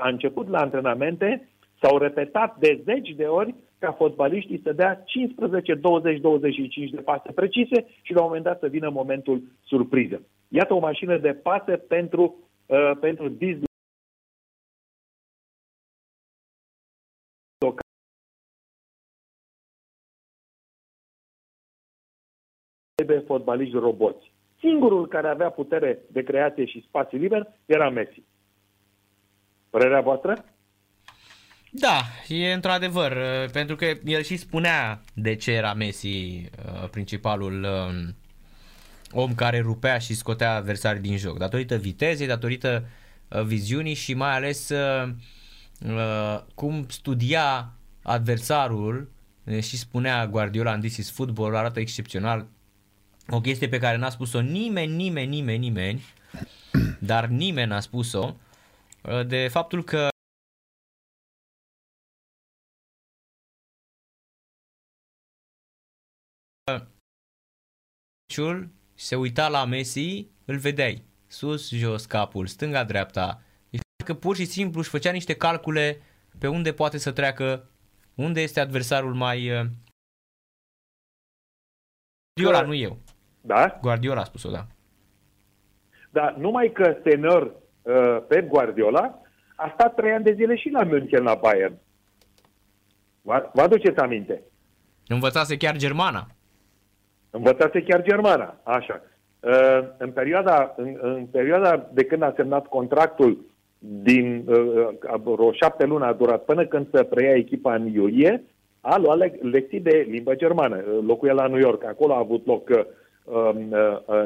început la antrenamente, s-au repetat de zeci de ori ca fotbaliștii să dea 15, 20, 25 de pase precise și la un moment dat să vină momentul surpriză. Iată o mașină de pase pentru de fotbaliști roboți. Singurul care avea putere de creație și spațiu liber era Messi. Părerea voastră? Da, e într-adevăr, pentru că el și spunea de ce era Messi principalul om care rupea și scotea adversarii din joc, datorită vitezei, datorită viziunii și mai ales cum studia adversarul, și spunea Guardiola în This is Football, arată excepțional. O chestie pe care n-a spus-o nimeni, dar nimeni n-a spus-o, de faptul că se uita la Messi, îl vedeai sus, jos, capul, stânga, dreapta, că pur și simplu își făcea niște calcule pe unde poate să treacă, unde este adversarul mai... Guardiola, nu eu. Da? Guardiola a spus-o, da. Da, numai că senior Pep Guardiola a stat 3 ani de zile și la München, la Bayern. Vă aduceți aminte? Învățase chiar germana. Așa. În perioada de când a semnat contractul, din vreo 7 luni a durat până când se preia echipa în iulie, a luat lecții de limbă germană. Locuia la New York. Acolo a avut loc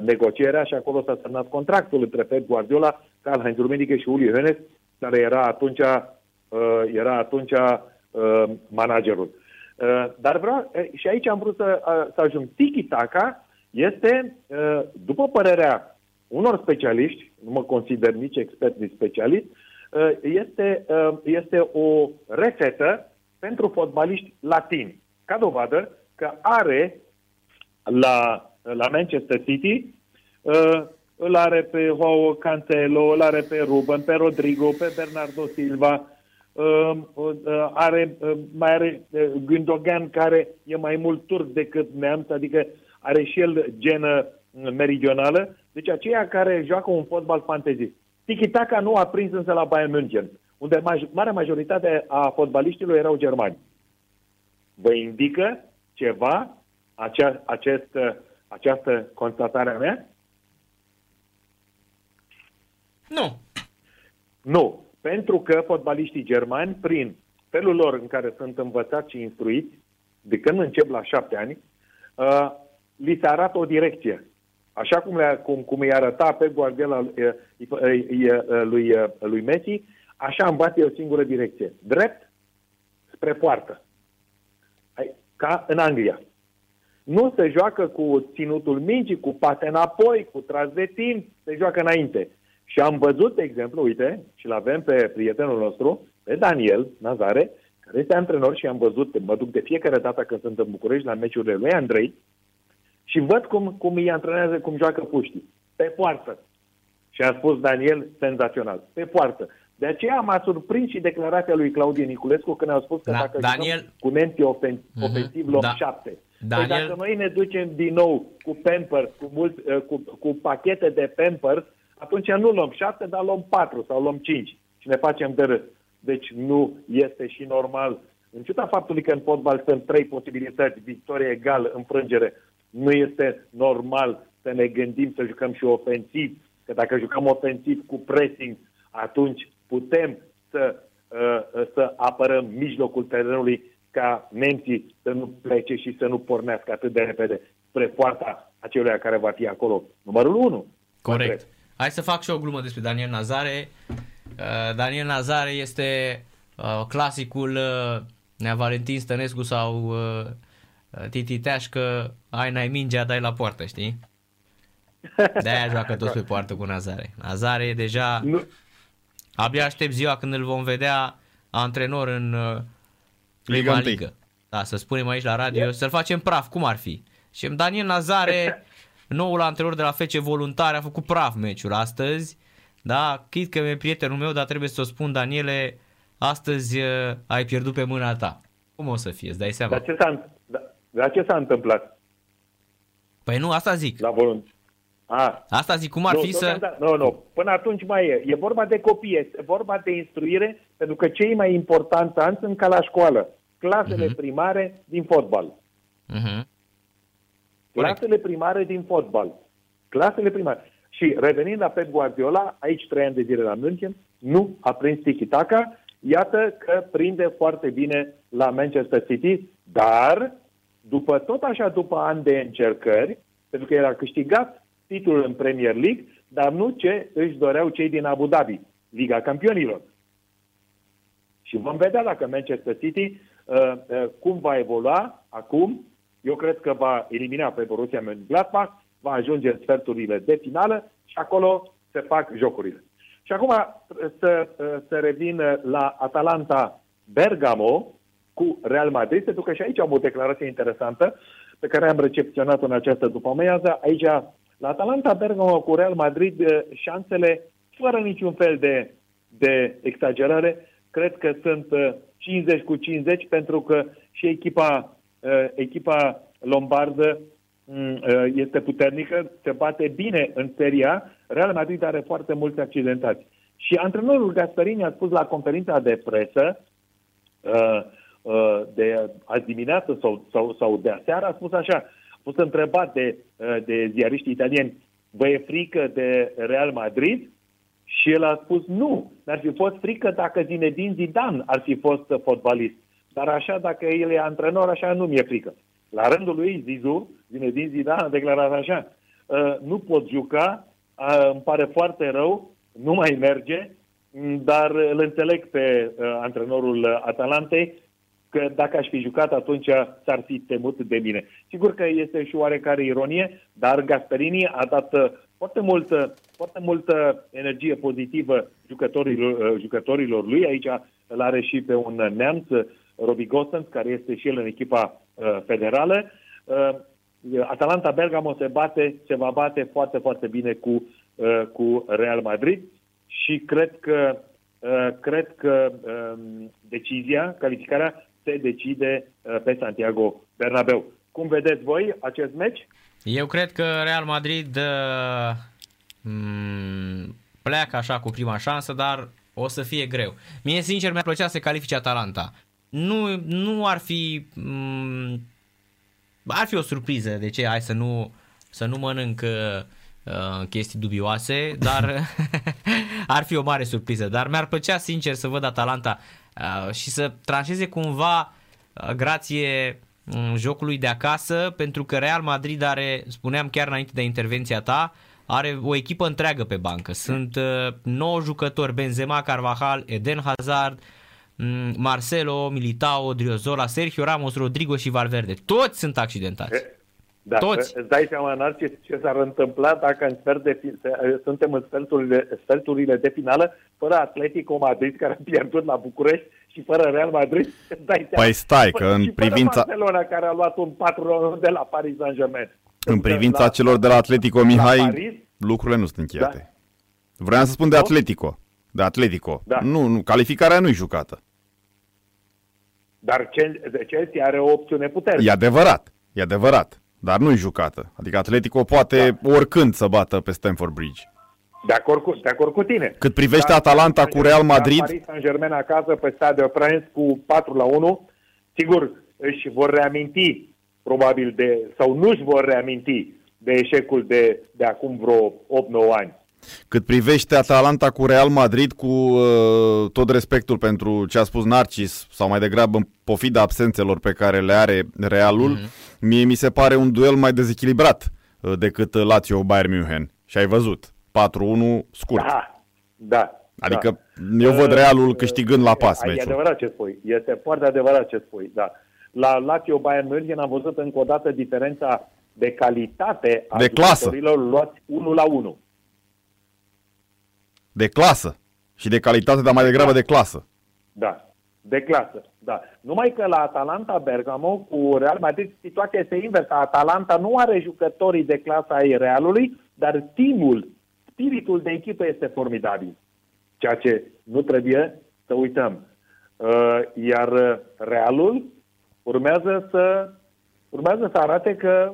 negocierea și acolo s-a semnat contractul între Pep Guardiola, Karl-Heinz Rummenigge și Uli Hoeneß, care era atunci managerul. Dar și aici am vrut să ajung. Tiki-taka este, după părerea unor specialiști, nu mă consider nici expert, nici specialist, este o rețetă pentru fotbaliști latini. Ca dovadă că are la Manchester City, îl are pe Joao Cancelo, îl are pe Ruben, pe Rodrigo, pe Bernardo Silva, mai are Gündogan, care e mai mult turc decât neamț, adică are și el genă meridională. Deci aceia care joacă un fotbal fantezist. Tiki-taka nu a prins însă la Bayern München, unde marea majoritate a fotbaliștilor erau germani. Vă indică ceva această constatare a mea? Nu. Nu. Pentru că fotbaliștii germani, prin felul lor în care sunt învățați și instruiți, de când încep la 7 ani, li se arată o direcție. Așa cum îi arăta pe Guardiola lui Messi, așa învață o singură direcție. Drept spre poartă. Ca în Anglia. Nu se joacă cu ținutul mingii, cu pase înapoi, cu tras de timp, se joacă înainte. Și am văzut, de exemplu, uite, și-l avem pe prietenul nostru, pe Daniel Nazare, care este antrenor și am văzut, mă duc de fiecare dată când sunt în București la meciurile lui Andrei și văd cum îi antrenează, cum joacă puștii. Pe poartă. Și a spus Daniel, senzațional. Pe poartă. De aceea m-a surprins și declarația lui Claudiu Niculescu când a spus că dacă Daniel... cu menții ofensiv loc 7. Daniel... Păi dacă noi ne ducem din nou cu Pampers, cu pachete de Pampers, atunci nu luăm 7, dar luăm 4 sau luăm 5 și ne facem de râs. Deci nu este și normal. În ciuda faptului că în fotbal sunt 3 posibilități, victorie egală, înfrângere, nu este normal să ne gândim să jucăm și ofensiv, că dacă jucăm ofensiv cu pressing, atunci putem să apărăm mijlocul terenului ca nemții să nu plece și să nu pornească atât de repede spre poarta aceluia care va fi acolo. Numărul 1. Corect. Hai să fac și o glumă despre Daniel Nazare. Daniel Nazare este clasicul Valentin Stănescu sau Titi Teașcă, ai n-ai mingea, dai la poartă, știi? De-aia joacă toți pe poartă cu Nazare. Nazare e deja... Nu. Abia aștept ziua când îl vom vedea antrenor în prima ligă. Da, să spunem aici la radio, să-l facem praf, cum ar fi. Și Daniel Nazare, noul antrenor de la FC Voluntari, a făcut praf meciul astăzi. Da, chit că e prietenul meu, dar trebuie să-ți spun, Daniele, astăzi ai pierdut pe mâna ta. Cum o să fie, îți dai seama? Dar ce s-a întâmplat? Păi nu, asta zic. La Voluntari. Asta zic, cum ar fi să... Nu, până atunci mai e. E vorba de copii, este vorba de instruire, pentru că cei mai importanți ani sunt ca la școală. Clasele primare din fotbal. Clasele primare din fotbal. Clasele primare. Și revenind la Pep Guardiola, aici 3 ani de zile la München, nu a prins tiki-taka. Iată că prinde foarte bine la Manchester City, dar după ani de încercări, pentru că el a câștigat titlul în Premier League, dar nu ce își doreau cei din Abu Dhabi, Liga Campionilor. Și vom vedea dacă Manchester City cum va evolua acum. Eu cred că va elimina pe Borussia Mönchengladbach, va ajunge în sferturile de finală și acolo se fac jocurile. Și acum să revin la Atalanta Bergamo cu Real Madrid, pentru că și aici am o declarație interesantă pe care am recepționat-o în această după-amiază. Aici la Atalanta Bergamo cu Real Madrid, șansele, fără niciun fel de exagerare, cred că sunt 50-50, pentru că și echipa lombardă este puternică, se bate bine în seria. Real Madrid are foarte mulți accidentați. Și antrenorul Gasperini a spus la conferința de presă de azi dimineață sau de aseară, a spus așa, a fost întrebat de ziariștii italieni, vă e frică de Real Madrid? Și el a spus nu, n-ar fi fost frică dacă Zinedine Zidane ar fi fost fotbalist. Dar așa, dacă el e antrenor, așa nu mi-e frică. La rândul lui Zizou, Zinedine Zidane a declarat așa, nu pot juca, îmi pare foarte rău, nu mai merge, dar îl înțeleg pe antrenorul Atalantei, că dacă aș fi jucat, atunci s-ar fi temut de mine. Sigur că este și oarecare ironie, dar Gasperini a dat foarte multă energie pozitivă jucătorilor lui. Aici îl are și pe un neamț, Robbie Gosens, care este și el în echipa federală. Atalanta Bergamo se va bate foarte, foarte bine cu Real Madrid și cred că decizia, calificarea, se decide pe Santiago Bernabeu. Cum vedeți voi acest meci? Eu cred că Real Madrid pleacă așa cu prima șansă, dar o să fie greu. Mie, sincer, mi-ar plăcea să califice Atalanta. Nu ar fi... ar fi o surpriză, de ce? Hai să nu mănânc chestii dubioase, dar ar fi o mare surpriză. Dar mi-ar plăcea, sincer, să văd Atalanta și să tranșeze cumva grație jocului de acasă, pentru că Real Madrid are, spuneam chiar înainte de intervenția ta, are o echipă întreagă pe bancă. Sunt 9 jucători: Benzema, Carvajal, Eden Hazard, Marcelo, Militao, Driozola, Sergio Ramos, Rodrigo și Valverde. Toți sunt accidentați. Da, toți. Îți dai seama, Anar, ce s-ar întâmpla dacă suntem în sferturile de finală fără Atletico Madrid, care a pierdut la București și fără Real Madrid, dai seama. Păi stai, că în privința Barcelona, care a luat un 4-1 de la Paris Saint-Germain. În privința celor de la Atletico Mihai, lucrurile nu sunt încheiate. Da. Vreau să spun de Atletico. De Atletico. Da. Nu, calificarea nu e jucată. Dar Chelsea are o opțiune puternică. E adevărat. Dar nu e jucată. Adică Atletico poate oricând să bată pe Stamford Bridge. De acord cu tine. Cât privește Atalanta cu Real Madrid... Paris Saint-Germain acasă pe Stade de France cu 4-1. Sigur, își vor reaminti probabil sau nu își vor reaminti de eșecul de acum vreo 8-9 ani. Cât privește Atalanta cu Real Madrid, cu tot respectul pentru ce a spus Narcis, sau mai degrabă în pofida absențelor pe care le are Realul, mie mi se pare un duel mai dezechilibrat decât Lazio-Bayern München. Și ai văzut, 4-1 scurt. Da. Adică eu văd Realul câștigând la pas meciul. E adevărat ce spui, este foarte adevărat ce spui, da. La Lazio-Bayern München am văzut încă o dată diferența de calitate a jucătorilor luați 1-1. De clasă și de calitate, dar mai degrabă de clasă. Da. Numai că la Atalanta Bergamo cu Real Madrid situația este inversă. Atalanta nu are jucătorii de clasa ai Realului, dar team-ul, spiritul de echipă este formidabil. Ceea ce nu trebuie să uităm. Iar Realul urmează să arate că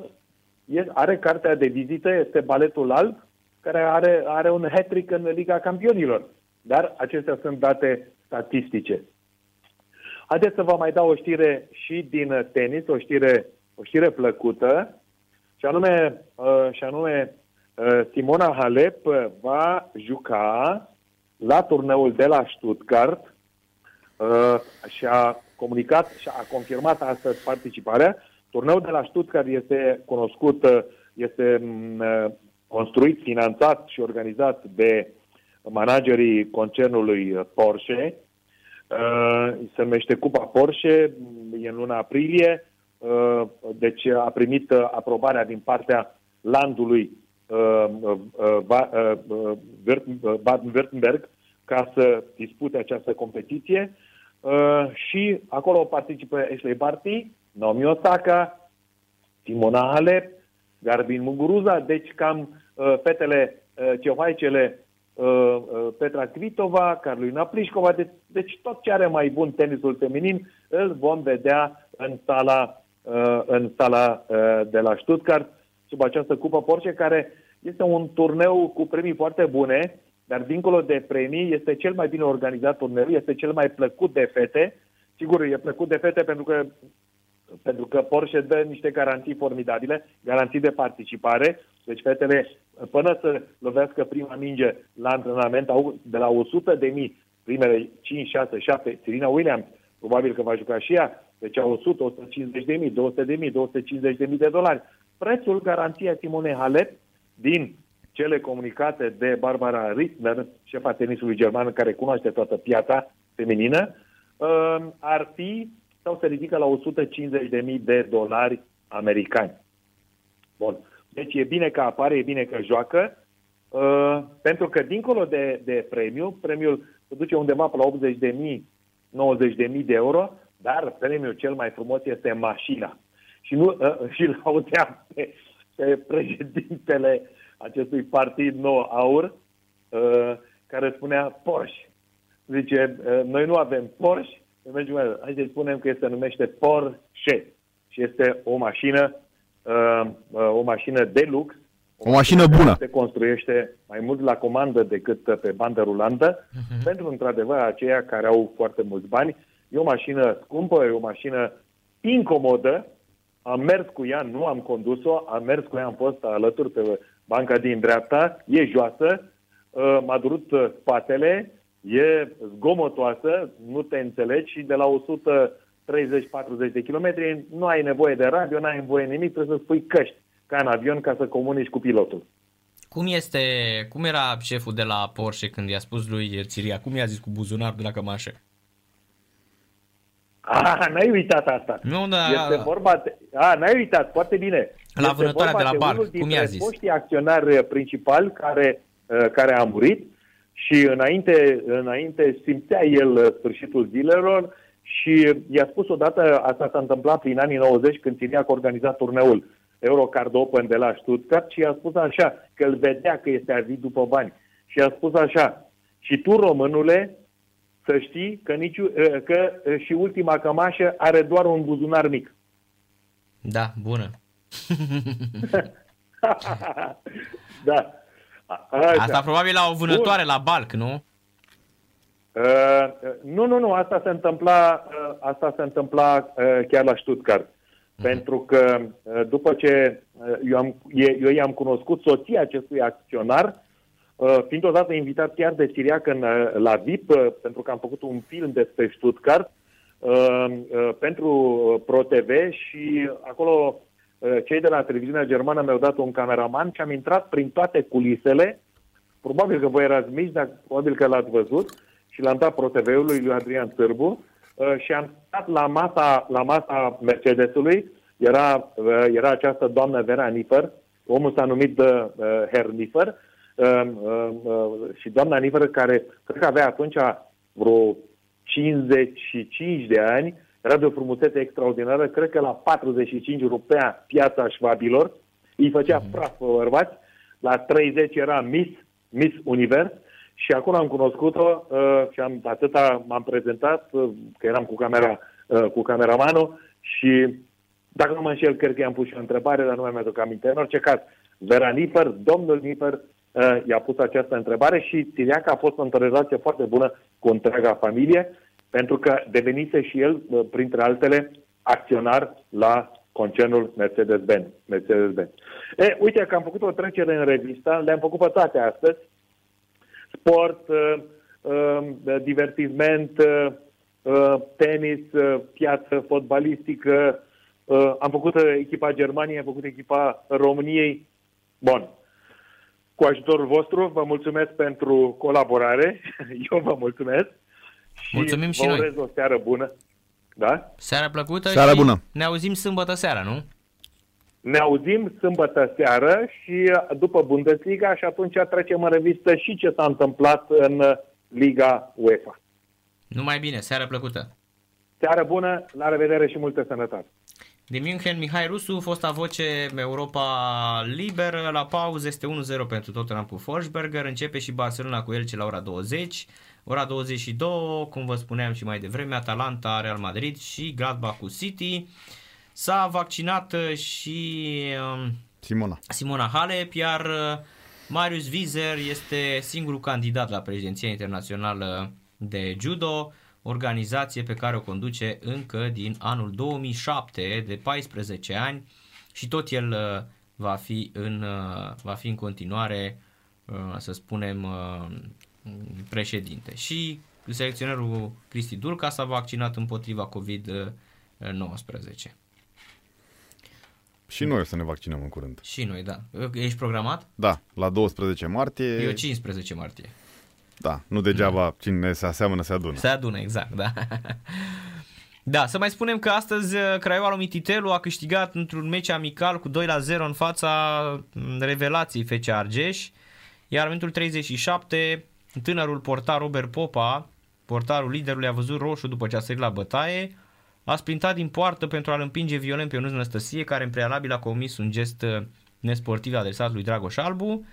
are cartea de vizită, este baletul alb, care are un hat-trick în Liga Campionilor. Dar acestea sunt date statistice. Haideți să vă mai dau o știre și din tenis, o știre plăcută, și anume Simona Halep va juca la turneul de la Stuttgart și a comunicat și a confirmat astăzi participarea. Turneul de la Stuttgart este cunoscut, este construit, finanțat și organizat de managerii concernului Porsche. Se numește Cupa Porsche, e în luna aprilie, deci a primit aprobarea din partea landului Baden-Württemberg ca să dispute această competiție. Și acolo participă Ashley Barty, Naomi Osaka, Simona Halep, Garbin Muguruza, deci cam fetele ceovaicele Petra Kvitova, Carolina Pliskova, deci tot ce are mai bun tenisul feminin îl vom vedea în sala de la Stuttgart sub această Cupă Porsche, care este un turneu cu premii foarte bune, dar dincolo de premii este cel mai bine organizat turneu, este cel mai plăcut de fete. Sigur, e plăcut de fete pentru că Porsche dă niște garanții formidabile, garanții de participare. Deci fetele, până să lovească prima minge la antrenament, au de la 100.000 primele 5, 6, 7, Serena Williams, probabil că va juca și ea, deci au 100, 150.000, 200.000, 250.000 de dolari. Prețul garanției Simone Halep, din cele comunicate de Barbara Rittner, șefa tenisului german, care cunoaște toată piața feminină, ar fi sau se ridică la 150.000 de dolari americani. Bun. Deci e bine că apare, e bine că joacă, pentru că dincolo de premiu, premiul se duce undeva pe la 80.000, 90.000 de euro, dar premiul cel mai frumos este mașina. Și nu îl audeam pe președintele acestui partid Nou Aur, care spunea Porsche. Zice, noi nu avem Porsche, hai să spunem că se numește Porsche și este o mașină de lux. O mașină bună. Se construiește mai mult la comandă decât pe bandă rulantă, pentru într-adevăr aceia care au foarte mulți bani. E o mașină scumpă, e o mașină incomodă. Am mers cu ea, nu am condus-o, am mers cu ea, am fost alături pe banca din dreapta, e joasă, m-a durut spatele, e zgomotoasă, nu te înțelegi și de la 130-40 de kilometri nu ai nevoie de radio, nu ai nevoie nimic, trebuie să spui căști ca în avion ca să comunici cu pilotul. Cum era șeful de la Porsche când i-a spus lui Țiria, cum i-a zis cu buzunarul de la cămașă? N-ai uitat asta. Nu, da. Este vorba de... n-ai uitat, foarte bine. La vânătoarea de la Barc, cum i-a zis? Este vorba de unul dintre foștii acționari principali care a murit Și înainte simțea el sfârșitul zilelor și i-a spus odată, asta s-a întâmplat prin anii 90 când Ținiac organiza turneul Eurocard Open de la Stuttgart și i-a spus așa, că îl vedea că este avid după bani. Și a spus așa, și tu, românule, să știi că, și ultima cămașă are doar un buzunar mic. Da, bună. Da. Așa. Asta probabil la o vânătoare, la Balc, nu? Nu, asta se întâmpla, chiar la Stuttgart. Pentru că după ce eu i-am cunoscut soția acestui acționar, fiind odată invitat chiar de Țiriac la VIP, pentru că am făcut un film despre Stuttgart pentru ProTV și acolo cei de la televiziunea germană mi-au dat un cameraman și am intrat prin toate culisele, probabil că voi erați mici, dar probabil că l-ați văzut, și l-am dat ProTV-ului lui Adrian Sârbu și am stat la masa Mercedes-ului, era această doamnă Vera Niffer, omul s-a numit Herr Niffer, și doamna Niffer, care cred că avea atunci vreo 55 de ani, era de o frumusețe extraordinară, cred că la 45 rupea piața șvabilor, îi făcea praf pe bărbați, la 30 era Miss Univers și acolo am cunoscut-o și atâta m-am prezentat, că eram cu cameramanul și, dacă nu mă înșel, cred că i-am pus și o întrebare, dar nu mai mi-aduc aminte. În orice caz, Vera Niffer, domnul Niffer, i-a pus această întrebare și Țiriac a fost într-o relație foarte bună cu întreaga familie, pentru că devenise și el, printre altele, acționar la concernul Mercedes-Benz. Uite că am făcut o trecere în revistă, le-am făcut pe toate astăzi. Sport, divertisment, tenis, piață fotbalistică, am făcut echipa Germaniei, am făcut echipa României. Bun. Cu ajutorul vostru, vă mulțumesc pentru colaborare. Eu vă mulțumesc. Mulțumim și noi. O seară bună. Da? Seară plăcută. Seară bună. Ne auzim sâmbătă seara, nu? Ne auzim sâmbătă seară și după Bundesliga și atunci trecem în revistă și ce s-a întâmplat în Liga UEFA. Numai bine, seară plăcută. Seară bună, la revedere și multă sănătate. Din München, Mihai Rusu, fosta voce Europa Liberă. La pauză este 1-0 pentru Tottenham cu Forsberger. Începe și Barcelona cu Elche la ora 20. Ora 22, cum vă spuneam și mai devreme, Atalanta, Real Madrid și Gladbach cu City. S-a vaccinat și Simona Halep, iar Marius Wieser este singurul candidat la președinția internațională de judo, organizație pe care o conduce încă din anul 2007, de 14 ani, și tot el va fi în continuare, să spunem, președinte. Și selecționerul Cristi Durca s-a vaccinat împotriva COVID-19. Și noi o să ne vaccinăm în curând. Și noi, da. Ești programat? Da, la 12 martie. Eu 15 martie. Da, nu degeaba cine se aseamănă se adună. Se adună, exact, da. Da, să mai spunem că astăzi Craiova lui Mititelu a câștigat într-un meci amical cu 2-0 în fața revelației FC Argeș. Iar în minutul 37, tânărul portar Robert Popa, portarul liderului, a văzut roșu după ce a sărit la bătaie. A sprintat din poartă pentru a-l împinge violent pe Ionuț Năstăsie, care în prealabil a comis un gest nesportiv adresat lui Dragoș Albu.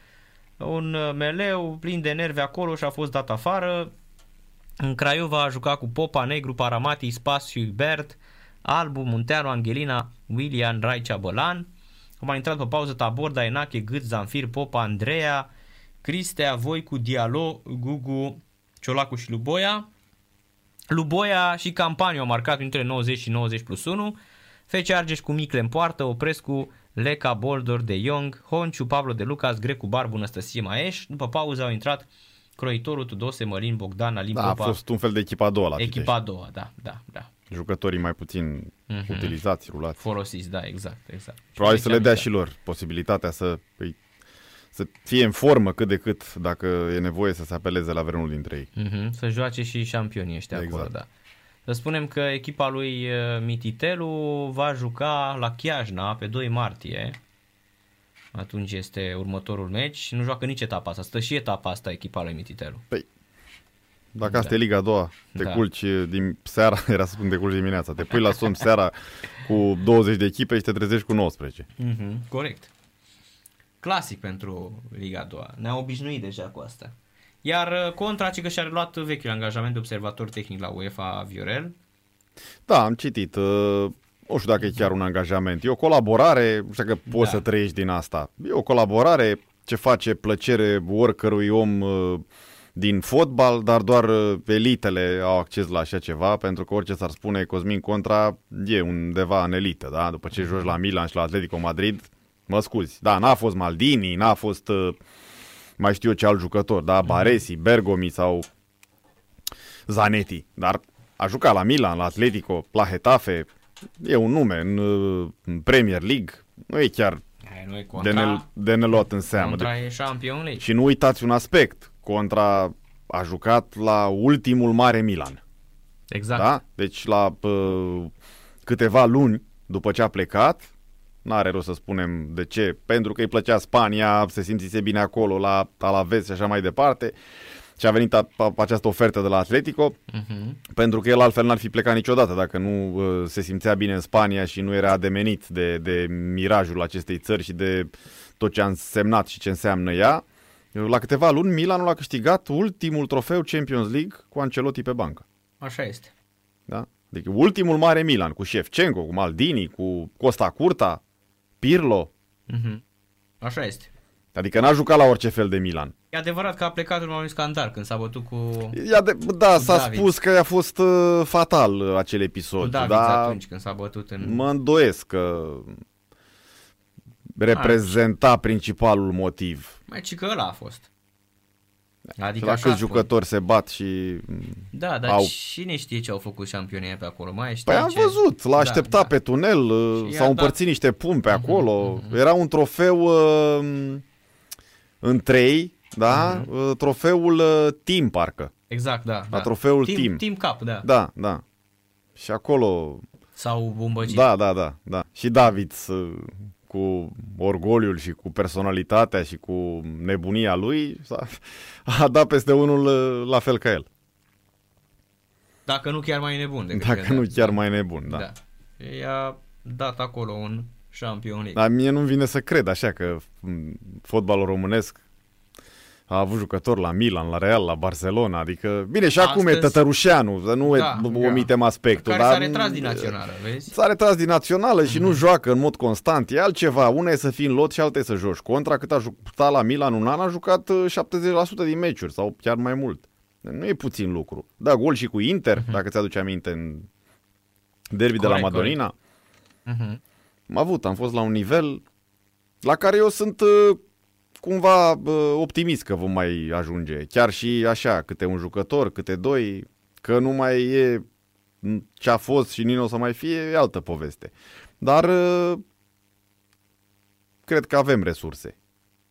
Un meleu plin de nervi acolo și a fost dat afară. În Craiova a jucat cu Popa, Negru, Paramati, Spasiu, Ibert, Albu, Munteanu, Angelina, William, Raicea, Bălan. Au mai intrat pe pauză Tabor, Daenache, Gâț, Zanfir, Popa, Andreea, Cristea, Voicu, Dialo, Gugu, Ciolacu și Luboia. Luboia și Campaniu au marcat între 90 și 90+1. FC Argeș cu Micle în poartă, Oprescu, Leca, Boldor, De Jong, Honciu, Pablo de Lucas, Grecu, Barbu, Năstăsie, Maeș. După pauză au intrat croitorul Tudose, Mălin, Bogdan, Alin, Popa. Da, a fost un fel de echipa a doua la Pitești. Echipa a doua, da. Jucătorii mai puțin utilizați, rulați. Folosiți, da, exact. Probabil să le dea și lor posibilitatea să fie în formă cât de cât, dacă e nevoie să se apeleze la vreunul dintre ei. Să joace și șampionii ăștia acolo, da. Să spunem că echipa lui Mititelu va juca la Chiajna pe 2 martie. Atunci este următorul meci și nu joacă nici etapa asta. Stă și etapa asta echipa lui Mititelu. Păi, dacă asta e Liga a doua, te culci din seara, era să spun te culci dimineața, te pui la somn seara cu 20 de echipe și te trezești cu 19. Mm-hmm, corect. Clasic pentru Liga a doua. Ne-am obișnuit deja cu asta. Iar Contra, ci că și-a reluat vechiul angajament de observator tehnic la UEFA Viorel. Da, am citit. Nu știu dacă e chiar un angajament. E o colaborare, nu știu că poți să trăiești din asta. E o colaborare ce face plăcere oricărui om din fotbal, dar doar elitele au acces la așa ceva, pentru că orice s-ar spune, Cosmin Contra e undeva în elită, da? După ce joci la Milan și la Atletico Madrid, mă scuzi, da, n-a fost Maldini, n-a fost mai știu eu ce alt jucător, da? Baresi, Bergomi sau Zanetti, dar a jucat la Milan, la Atletico, la Hetafe, e un nume în Premier League, nu e chiar nu e Contra, de neluat în seamă. Contra e Champions League. Și nu uitați un aspect, Contra a jucat la ultimul mare Milan. Exact. Da? Deci la câteva luni după ce a plecat, n-are rost să spunem de ce, pentru că îi plăcea Spania, se simțise bine acolo, la Alaves și așa mai departe. Și a venit această ofertă de la Atletico, pentru că el altfel n-ar fi plecat niciodată dacă nu se simțea bine în Spania și nu era ademenit de mirajul acestei țări și de tot ce a însemnat și ce înseamnă ea. La câteva luni Milanul a câștigat ultimul trofeu Champions League cu Ancelotti pe bancă. Așa este. Da? Deci ultimul mare Milan, cu Shevchenko, cu Maldini, cu Costa Curta, Pirlo. Așa este. Adică n-a jucat la orice fel de Milan. E adevărat că a plecat în un scandal când s-a bătut cu Da, s-a David. Spus că a fost fatal acel episod. Cu David atunci când s-a bătut în... Mă îndoiesc că reprezenta principalul motiv. Mai ci că ăla a fost. Adică dacă jucători se bat și... Da, dar cine știe ce au făcut șampionii pe acolo? Păi am văzut, l-a așteptat pe tunel, și s-au împărțit niște pumpe acolo. Era un trofeu în trei, da? Trofeul Team, parcă. Exact, da. La trofeul Team. Team Cup, da. Da, da. Și acolo... S-au bumbăcit. Da. Și David cu orgoliul și cu personalitatea și cu nebunia lui a dat peste unul la fel ca el. Dacă nu chiar mai nebun. Dacă nu chiar mai nebun. I-a dat acolo un Champions League. Dar mie nu-mi vine să cred așa că fotbalul românesc a avut jucători la Milan, la Real, la Barcelona, adică... Bine, și acum e Tătărușeanu, să nu omitem aspectul. Care s-a retras din națională, vezi? S-a retras din națională și nu joacă în mod constant. E altceva, una e să fii în lot și alta e să joci. Contra, cât a jucat la Milan un an, a jucat 70% din meciuri, sau chiar mai mult. Nu e puțin lucru. Da, gol și cu Inter, dacă ți-aduce aminte, în derby de la Madonina. Am fost la un nivel la care eu sunt... cumva optimist că vom mai ajunge. Chiar și așa, câte un jucător, câte doi, că nu mai e ce-a fost și nici nu o să mai fie, e altă poveste. Dar cred că avem resurse.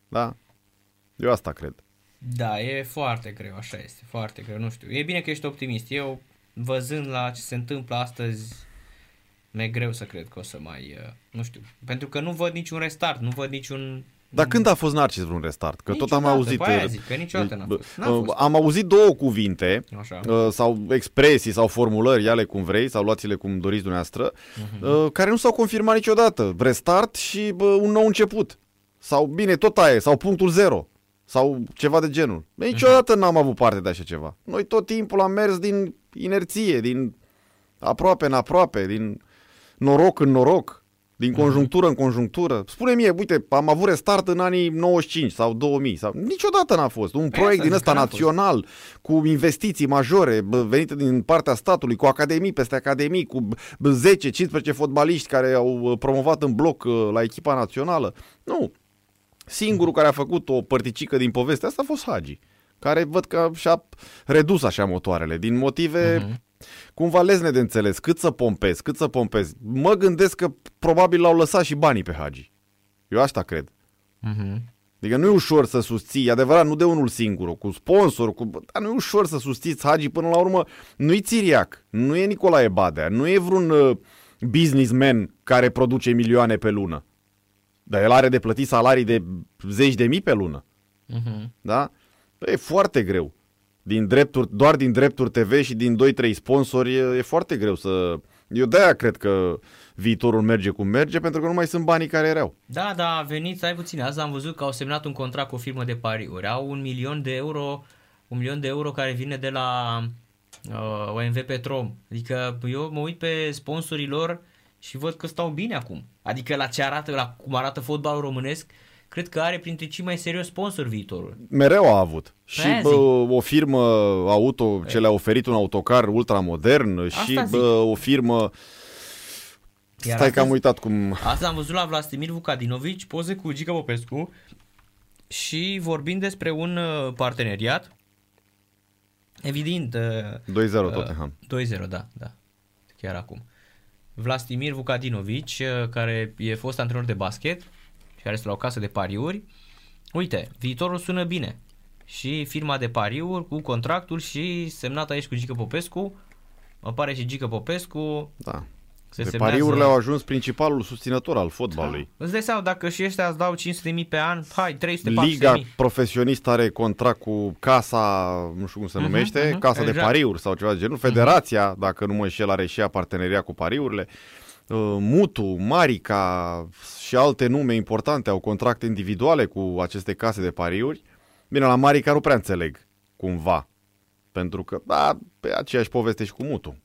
Da? Eu asta cred. Da, e foarte greu, așa este, foarte greu, nu știu. E bine că ești optimist. Eu, văzând la ce se întâmplă astăzi, mi-e greu să cred că o să mai, nu știu, pentru că nu văd niciun restart, nu văd niciun... Dar când a fost Narcis vreun restart? Că niciodată, tot am auzit. Zic, că niciodată n-a fost. Am auzit două cuvinte, sau expresii, sau formulări, ale cum vrei, sau luați-le cum doriți dumneavoastră, care nu s-au confirmat niciodată. Restart și un nou început. Sau bine, tot aia, sau punctul zero. Sau ceva de genul. Niciodată n-am avut parte de așa ceva. Noi tot timpul am mers din inerție, din aproape în aproape, din noroc în noroc. Din conjunctură în conjunctură. Spune-mi, uite, am avut restart în anii 95 sau 2000. Sau... Niciodată n-a fost. Un proiect din ăsta național, cu investiții majore venite din partea statului, cu academii peste academii, cu 10-15 fotbaliști care au promovat în bloc la echipa națională. Nu. Singurul care a făcut o părticică din povestea asta a fost Hagi, care văd că și-a redus așa motoarele din motive... Cumva lezne de înțeles, cât să pompezi. Mă gândesc că probabil l-au lăsat și banii pe Hagi. Eu asta cred. Adică nu e ușor să susții, adevărat, nu de unul singur, cu sponsor, dar nu e ușor să susțiți Hagi până la urmă. Nu-i Țiriac, nu e Nicolae Badea, nu e vreun businessman care produce milioane pe lună. Dar el are de plătit salarii de 10.000 pe lună. Uh-huh. Da? Păi e foarte greu. Din drepturi, doar din drepturi TV și din 2-3 sponsori e foarte greu să... Eu de-aia cred că viitorul merge cum merge, pentru că nu mai sunt banii care erau. Da, da, veniți, ai puțin. Azi am văzut că au semnat un contract cu o firmă de pariuri. Au un milion de euro care vine de la OMV Petrom. Adică eu mă uit pe sponsorii lor și văd că stau bine acum. Adică la cum arată fotbalul românesc, cred că are printre cei mai serios sponsori viitorul. Mereu a avut. Și o firmă auto ce le-a oferit un autocar ultramodern. Asta și o firmă... Iar stai că am uitat cum... Asta am văzut la Vlastimir Vukadinovici, poze cu Gica Popescu și vorbind despre un parteneriat. Evident... 2-0 Tottenham. 2-0, da. Chiar acum. Vlastimir Vukadinovici, care e fost antrenor de basket, care sunt la o casă de pariuri. Uite, viitorul sună bine. Și firma de pariuri cu contractul și semnat aici cu Gică Popescu. Apare și Gică Popescu. Da. Se pariurile au ajuns principalul susținător al fotbalului. Da. Îți dai seama, dacă și ăștia îți dau 500.000 pe an, hai, 300.000. Liga profesionistă are contract cu casa, nu știu cum se numește, casa exact. De pariuri sau ceva de genul. Federația, dacă nu mă înșel, are și ea parteneria cu pariurile. Mutu, Marica și alte nume importante au contracte individuale cu aceste case de pariuri. Bine, la Marica nu prea înțeleg cumva, pentru că da, pe aceeași poveste și cu Mutu.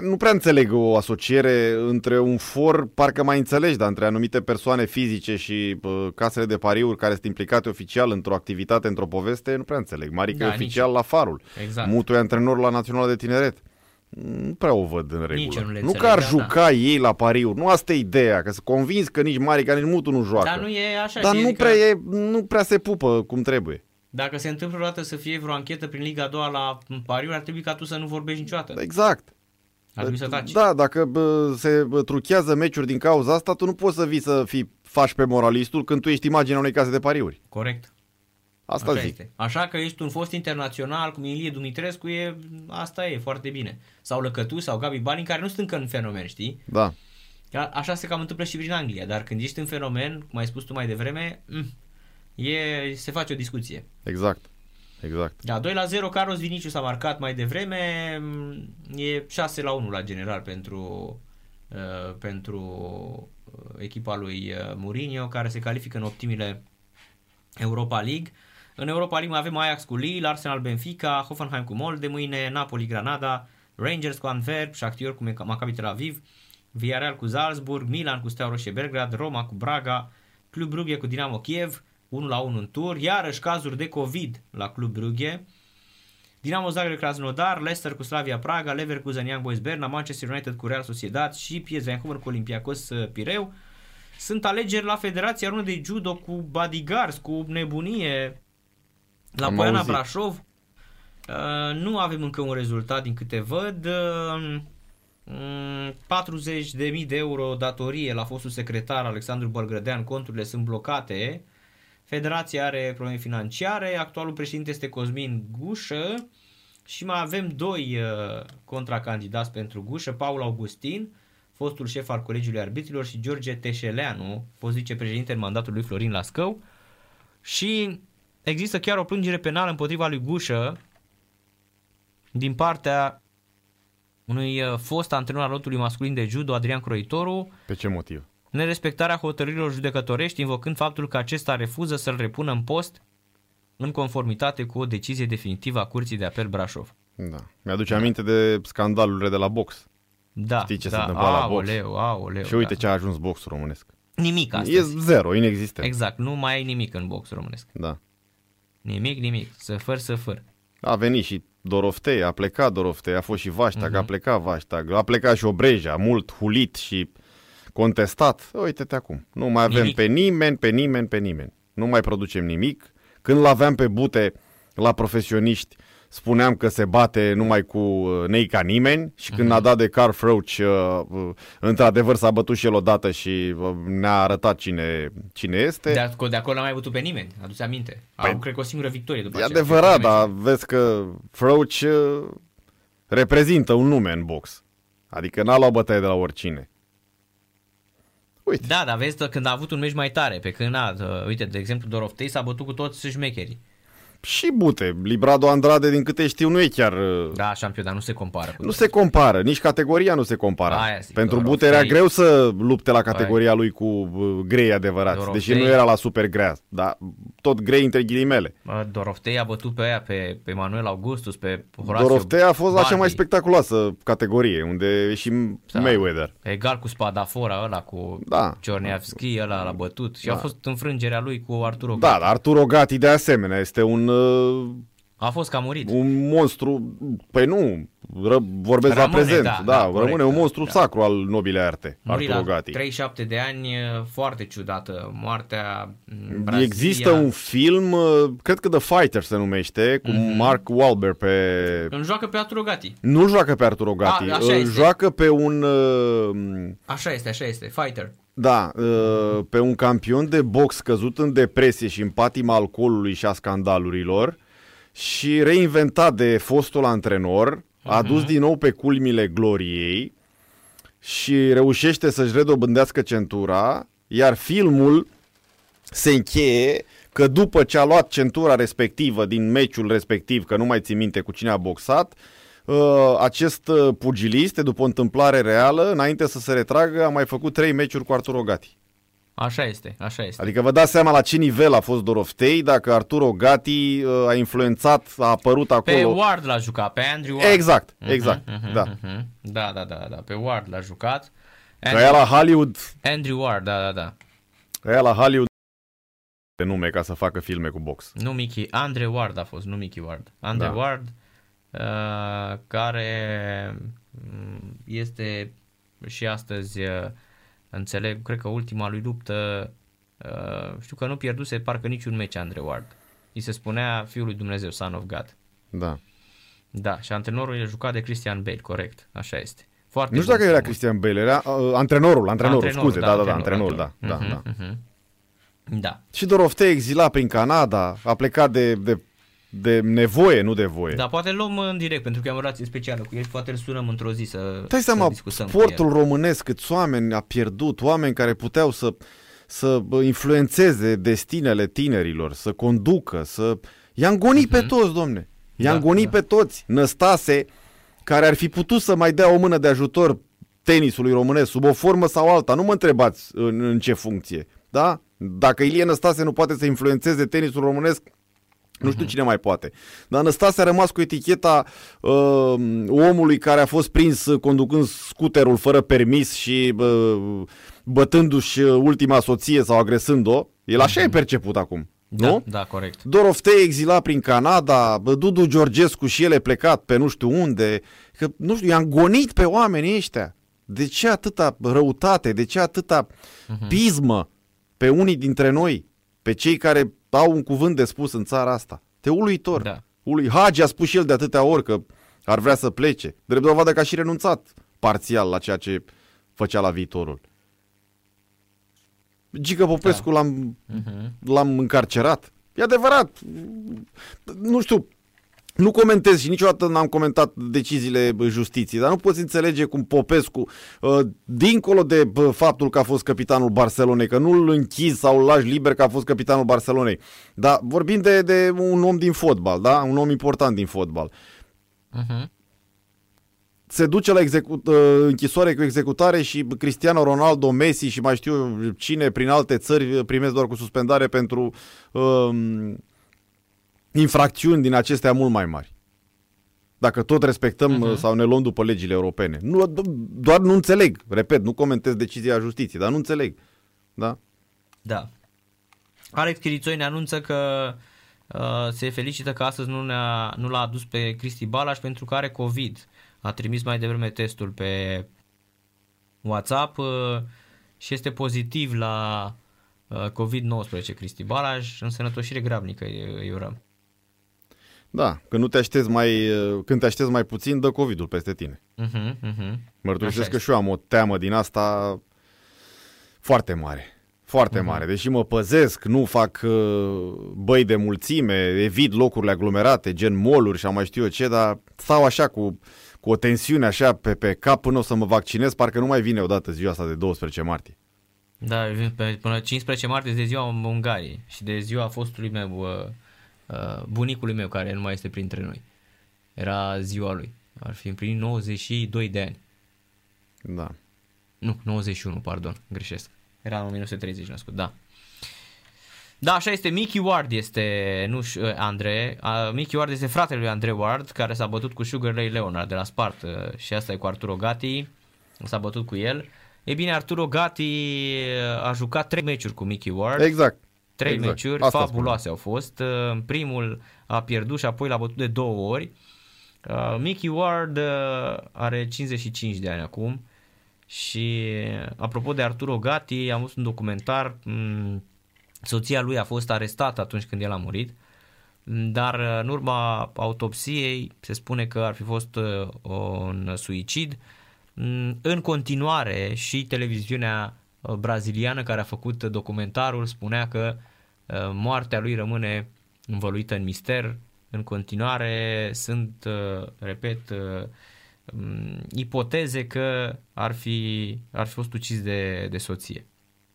Nu prea înțeleg o asociere între un for, parcă mai înțelegi, dar între anumite persoane fizice și casele de pariuri care sunt implicate oficial într-o activitate, într-o poveste, nu prea înțeleg. Marica e oficial la Farul, exact. Mutu e antrenor la Naționala de Tineret. Nu prea o văd în regulă. Nu că ar juca ei la pariuri. Nu asta e ideea, că sunt convins că nici Marica, nici Mutu nu joacă. Dar nu e așa. Dar nu prea se pupă cum trebuie. Dacă se întâmplă o dată să fie vreo anchetă prin Liga a doua la pariuri, ar trebui ca tu să nu vorbești niciodată. Exact. Ar trebui să taci. Da, dacă se truchează meciuri din cauza asta, tu nu poți să vii să faci pe moralistul când tu ești imaginea unei case de pariuri. Corect. Asta așa zic. Este. Așa că ești un fost internațional cum Ilie Dumitrescu, asta e foarte bine. Sau Lăcătu sau Gabi Balin, care nu sunt încă în fenomen, știi? Da. Așa se cam întâmplă și prin Anglia, dar când ești în fenomen, cum ai spus tu mai devreme, se face o discuție. Exact. Da, 2-0, Carlos Viniciu s-a marcat mai devreme, e 6-1 la general pentru echipa lui Mourinho, care se califică în optimile Europa League. În Europa League mai avem Ajax cu Lille, Arsenal Benfica, Hoffenheim cu Molde, mâine Napoli Granada, Rangers cu Antwerp, Shakhtar cu Maccabi Tel Aviv, Villarreal cu Salzburg, Milan cu Steaua Roșie Belgrad, Roma cu Braga, Club Brugge cu Dinamo Kiev, 1-1 în tur, iarăși cazuri de COVID la Club Brugge, Dinamo Zagreb Krasnodar, Leicester cu Slavia Praga, Leverkusen Young Boys Berna, Manchester United cu Real Sociedad și PSV Eindhoven cu Olympiacos Pireu. Sunt alegeri la Federația Română de Judo cu bodyguards, cu nebunie, la Poiana Brașov. Nu avem încă un rezultat din câte văd. 40.000 de euro datorie la fostul secretar Alexandru Bălgrădean, conturile sunt blocate. Federația are probleme financiare, actualul președinte este Cosmin Gușă și mai avem doi contracandidați pentru Gușă, Paul Augustin, fostul șef al Colegiului Arbitrilor, și George Teșeleanu, fost vicepreședinte în mandatul lui Florin Lascău. Și există chiar o plângere penală împotriva lui Gușă din partea unui fost antrenor al lotului masculin de judo, Adrian Croitoru. Pe ce motiv? Nerespectarea hotărârilor judecătorești, invocând faptul că acesta refuză să-l repună în post în conformitate cu o decizie definitivă a Curții de Apel Brașov. Da. Mi-aduce aminte de scandalurile de la box. Da, știi ce se întâmplă la box? Aoleu, și uite ce a ajuns boxul românesc. Nimic astăzi. E zero, inexistent. Exact, nu mai ai nimic în boxul românesc. Da. Nimic, să făr. A venit și Doroftei, a plecat Doroftei, a fost și Vaștag, a plecat Vaștag, a plecat și Obreja, mult hulit și contestat. Uite-te acum, nu mai avem nimic. pe nimeni. Nu mai producem nimic. Când l-aveam pe Bute la profesioniști, spuneam că se bate numai cu nei ca nimeni și când a dat de Karl Froch, într-adevăr s-a bătut și el odată și ne-a arătat cine este. De acolo n-a mai bătut pe nimeni, adu-ți aminte. Păi, au, cred că, o singură victorie după aceea. E adevărat, dar vezi că Froch reprezintă un nume în box. Adică n-a luat bătaie de la oricine. uite. Da, dar vezi când a avut un meci mai tare, pe când uite, de exemplu, Doroftei s-a bătut cu toți șmecherii. Și Bute, Librado Andrade, din câte știu, nu e chiar... Da, șampion, dar nu se compară. Nu se compară, nici categoria nu se compară. Pentru Bute era greu să lupte la categoria lui cu grei adevărați, deși nu era la super grea, dar tot grei între ghilimele. Doroftei a bătut pe aia, pe Manuel Augustus, pe Horacio. Doroftei a fost la cea mai spectaculoasă categorie, unde e și Mayweather. Egal cu Spadafora ăla, cu Ciorneavski, ăla l-a bătut și a fost înfrângerea lui cu Arturo Gatti. Da, dar Arturo Gatti de asemenea este un... A fost că a murit. Un monstru, păi nu, vorbesc la prezent, rămâne un monstru sacru al nobilei arte, Arturo Gatti. 37 de ani, foarte ciudată, moartea Brazilia. Există un film, cred că The Fighter se numește, cu Mark Wahlberg pe... Îl joacă pe Arturo Gatti. Nu joacă pe Arturo Gatti, îl joacă pe un... Așa este, Fighter. Da, pe un campion de box căzut în depresie și în patima alcoolului și a scandalurilor și reinventat de fostul antrenor, adus din nou pe culmile gloriei și reușește să-și redobândească centura, iar filmul se încheie că după ce a luat centura respectivă din meciul respectiv, că nu mai țin minte cu cine a boxat, acest pugilist, după o întâmplare reală, înainte să se retragă, a mai făcut 3 meciuri cu Arturo Gatti. Așa este. Adică vă dați seama la ce nivel a fost Doroftei, dacă Arturo Gatti a influențat, a apărut acolo. Pe Ward l-a jucat, pe Andrew Ward. Exact. Da, pe Ward l-a jucat. Aia la Hollywood. Andrew Ward, da. Aia la Hollywood de nume ca să facă filme cu box. Andre Ward a fost. Ward, care este și astăzi, înțeleg, cred că ultima lui luptă, știu că nu pierduse parcă niciun meci Andre Ward. I se spunea Fiul lui Dumnezeu, Son of God. Da, și antrenorul e jucat de Christian Bale, corect, așa este. Foarte, nu știu dacă era Christian Bale, era antrenorul. Și Doroftei exila prin Canada, a plecat de nevoie, nu de voie. Da, poate luăm în direct, pentru că am o relație specială cu el, poate îl sunăm într-o zi să discutăm. Sportul românesc, câți oameni a pierdut, oameni care puteau să influențeze destinele tinerilor, să conducă, să... I-am gonit pe toți, domne. I-am gonit pe toți. Năstase, care ar fi putut să mai dea o mână de ajutor tenisului românesc, sub o formă sau alta, nu mă întrebați în ce funcție. Da? Dacă Ilie Năstase nu poate să influențeze tenisul românesc, nu știu cine mai poate. Dar Năstase a rămas cu eticheta omului care a fost prins conducând scuterul fără permis și bătându-și ultima soție sau agresând-o. El așa e perceput acum, nu? Da, corect. Doroftei exila prin Canada, Dudu Georgescu și el e plecat pe nu știu unde. Că, nu știu, i-am gonit pe oamenii ăștia. De ce atâta răutate? De ce atâta pismă pe unii dintre noi? Pe cei care au un cuvânt de spus în țara asta. Te uluitor. Hagi a spus și el de atâtea ori că ar vrea să plece. Drept dovadă că a și renunțat parțial la ceea ce făcea la Viitorul. Gică Popescu l-am încarcerat. E adevărat. Nu știu, nu comentez și niciodată n-am comentat deciziile justiției, dar nu poți înțelege cum Popescu, dincolo de faptul că a fost capitanul Barcelonei, că nu îl închizi sau îl lași liber că a fost capitanul Barcelonei, dar vorbim de un om din fotbal, da? Un om important din fotbal. Se duce la închisoare cu executare și Cristiano Ronaldo, Messi și mai știu cine prin alte țări primesc doar cu suspendare pentru... infracțiuni din acestea mult mai mari. Dacă tot respectăm sau ne luăm după legile europene. Nu, doar nu înțeleg. Repet, nu comentez decizia justiției, dar nu înțeleg. Da. Alex Chirițoi ne anunță că se felicită că astăzi nu l-a adus pe Cristi Balaș pentru că are COVID. A trimis mai devreme testul pe WhatsApp și este pozitiv la COVID-19, Cristi Balaș, însănătoșire grabnică, îi urăm. Da, că nu te aștezi când te aștezi mai puțin, dă COVID-ul peste tine. Mărturisesc că și eu am o teamă din asta foarte mare. Foarte mare, deși mă păzesc, nu fac băi de mulțime, evit locurile aglomerate, gen mall-uri și mai știu eu ce, dar stau așa cu o tensiune așa pe cap până o să mă vaccinez, parcă nu mai vine odată ziua asta de 12 martie. Da, până 15 martie de ziua Ungariei și de ziua fostului meu, bunicului meu, care nu mai este printre noi. Era ziua lui. Ar fi împlinit 92 de ani. Da. Nu, 91, pardon, greșesc. Era în 1930 născut, da. Da, așa este. Mickey Ward este, nu Andre, Mickey Ward este fratele lui Andre Ward, care s-a bătut cu Sugar Ray Leonard de la Spart și asta e cu Arturo Gatti, s-a bătut cu el. E bine, Arturo Gatti a jucat 3 meciuri cu Mickey Ward. Exact. 3 meciuri, asta fabuloase au fost. În primul a pierdut și apoi l-a bătut de 2 ori. Mickey Ward are 55 de ani acum. Și apropo de Arturo Gatti, am văzut un documentar. Soția lui a fost arestată atunci când el a murit, dar în urma autopsiei se spune că ar fi fost un suicid. În continuare, și televiziunea braziliană care a făcut documentarul spunea că moartea lui rămâne învăluită în mister. În continuare sunt, repet, ipoteze că ar fi fost ucis de soție.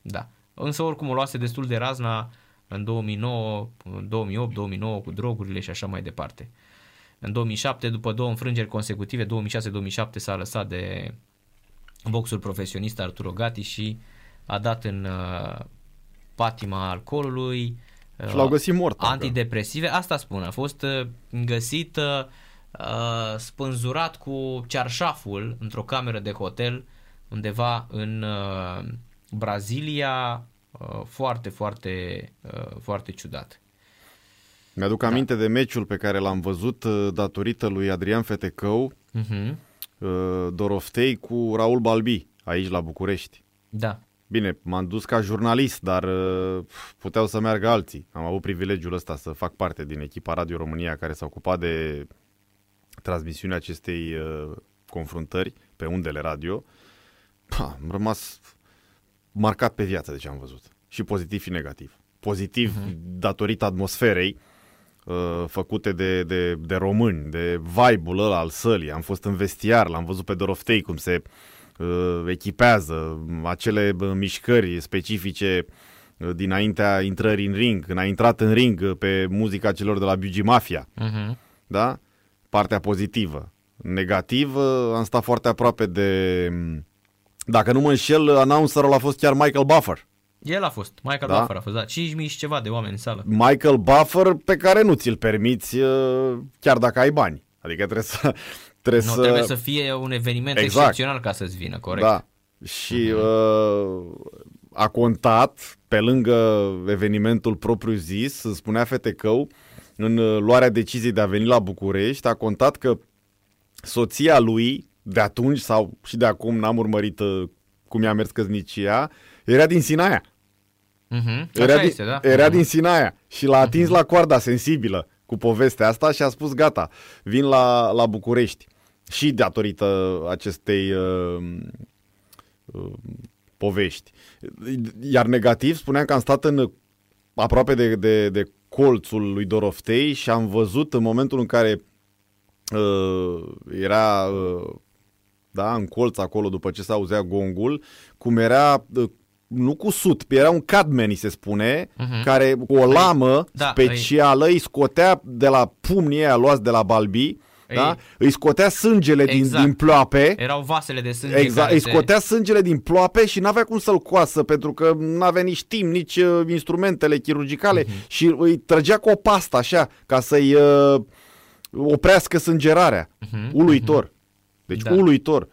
Da. Însă oricum o luase destul de razna în 2009, 2008, 2009 cu drogurile și așa mai departe. În 2007, după 2 înfrângeri consecutive, 2006-2007, s-a lăsat de boxul profesionist Arturo Gatti și a dat în patima alcoolului, și l-au găsit mort, antidepresive. Asta spun, a fost găsit spânzurat cu cearșaful într-o cameră de hotel undeva în Brazilia. Foarte, foarte, foarte ciudat. Mi-aduc aminte de meciul pe care l-am văzut datorită lui Adrian Fetecău, Doroftei cu Raul Balbi, aici la București. Da. Bine, m-am dus ca jurnalist, dar puteau să meargă alții. Am avut privilegiul ăsta să fac parte din echipa Radio România care s-a ocupat de transmisiunea acestei confruntări pe undele radio. Am rămas marcat pe viață de ce am văzut, și pozitiv și negativ. Pozitiv datorită atmosferei făcute de români, de vibe-ul ăla al sălii. Am fost în vestiar, l-am văzut pe Doroftei cum se echipează, acele mișcări specifice dinaintea intrării în ring, când a intrat în ring pe muzica celor de la Bugi Mafia. Da? Partea pozitivă. Negativ, am stat foarte aproape de... Dacă nu mă înșel, announcerul a fost chiar Michael Buffer. El a fost, Michael Buffer a fost, da, 5.000 și ceva de oameni în sală. Michael Buffer pe care nu ți-l permiți chiar dacă ai bani. Adică trebuie să fie un eveniment excepțional ca să-ți vină, corect. Da. Și a contat, pe lângă evenimentul propriu-zis, spunea Fetecău, în luarea deciziei de a veni la București, a contat că soția lui, de atunci sau și de acum, n-am urmărit cum i-a mers căsnicia, era din Sinaia. Era din Sinaia și l-a atins la coarda sensibilă cu povestea asta și a spus gata, vin la București. Și datorită acestei povești. Iar negativ, spuneam că am stat aproape de colțul lui Doroftei și am văzut în momentul în care era... în colț acolo, după ce s-auzea gongul, cum era, nu cu sut, era un cadman, se spune, care cu o lamă specială îi scotea de la pumnii aia luați de la Balbi, îi scotea sângele din ploape. Erau vasele de sânge. Îi scotea sângele din ploape și n-avea cum să-l coasă, pentru că n-avea nici timp, nici instrumentele chirurgicale, și îi trăgea cu o pastă așa, ca să-i oprească sângerarea. Uluitor. Deci uluitor.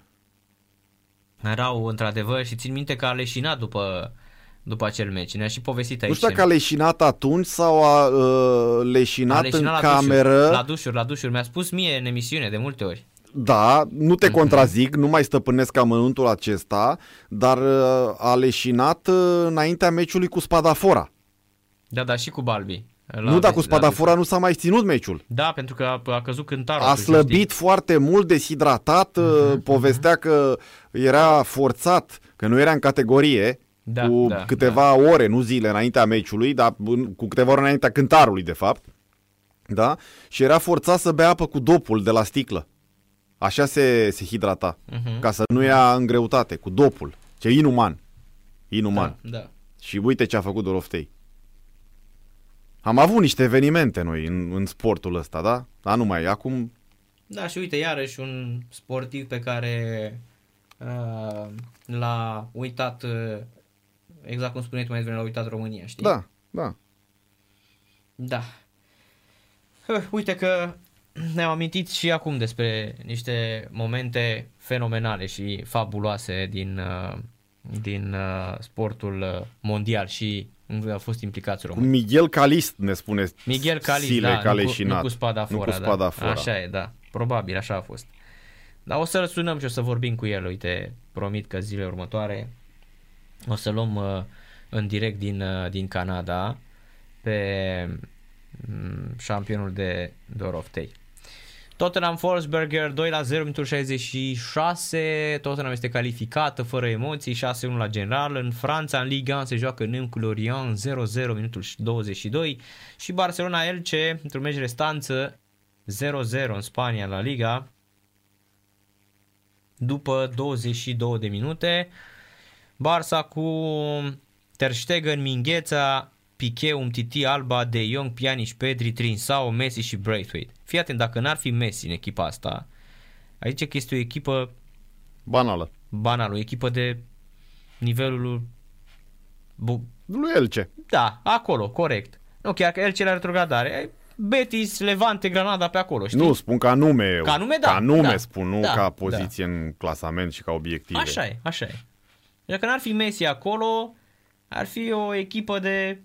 Erau într-adevăr și țin minte că a leșinat după acel meci. Ne-a și povestit aici. Nu știu dacă a leșinat atunci sau a leșinat în la cameră. La dușuri. Mi-a spus mie în emisiune de multe ori. Da, nu te contrazic, nu mai stăpânesc amănuntul acesta, dar a leșinat înaintea meciului cu Spadafora. Da, dar și cu Balbi. Cu Spadafora nu s-a mai ținut meciul. Da, pentru că a căzut cântarul. A slăbit foarte mult, deshidratat, povestea că era forțat, că nu era în categorie, cu câteva ore, nu zile înaintea meciului, dar cu câteva ore înaintea cântarului, de fapt. Da? Și era forțat să bea apă cu dopul de la sticlă. Așa se hidrata, ca să nu ia în greutate, cu dopul. Ce inuman. Inuman. Da, da. Și uite ce a făcut Doroftei. Am avut niște evenimente noi în sportul ăsta, da? Dar numai acum... Da, și uite, iarăși un sportiv pe care l-a uitat, exact cum spuneai tu mai devreme, l-a uitat România, știi? Da, da. Da. Uite că ne-am amintit și acum despre niște momente fenomenale și fabuloase din sportul mondial și au fost implicați români. Miguel Calist ne spune. Miguel Calist, Sile, da, nu cu spada fora, da. Fora. Așa e, da. Probabil așa a fost. Dar o să-l sunăm și o să vorbim cu el. Uite, promit că zilele următoare o să luăm în direct din Canada pe șampionul de Doroftei. Tottenham Forsberger 2-0 minutul 66, Tottenham este calificată fără emoții, 6-1 la general. În Franța, în Ligue 1 se joacă Nîmes cu Lorient 0-0 minutul 22 și Barcelona Elche într-un meci restanță 0-0 în Spania la Liga după 22 de minute. Barça cu Ter Stegen, Mingheța, Piqué, Umtiti, Alba, De Jong, Pjanic, Pedri, Trinsao, Messi și Braithwaite. Fii atent, dacă n-ar fi Messi în echipa asta, aici că este o echipă banală. Banală, o echipă de nivelul lui Elche. Da, acolo, corect. Nu, chiar că Elche la retrogradare. Betis, Levante, Granada pe acolo, știi? Nu, spun ca nume. Eu. Ca nume, da. Ca nume, da, spun, nu da, ca poziție, da, în clasament și ca obiective. Așa e, așa e. Dacă n-ar fi Messi acolo, ar fi o echipă de...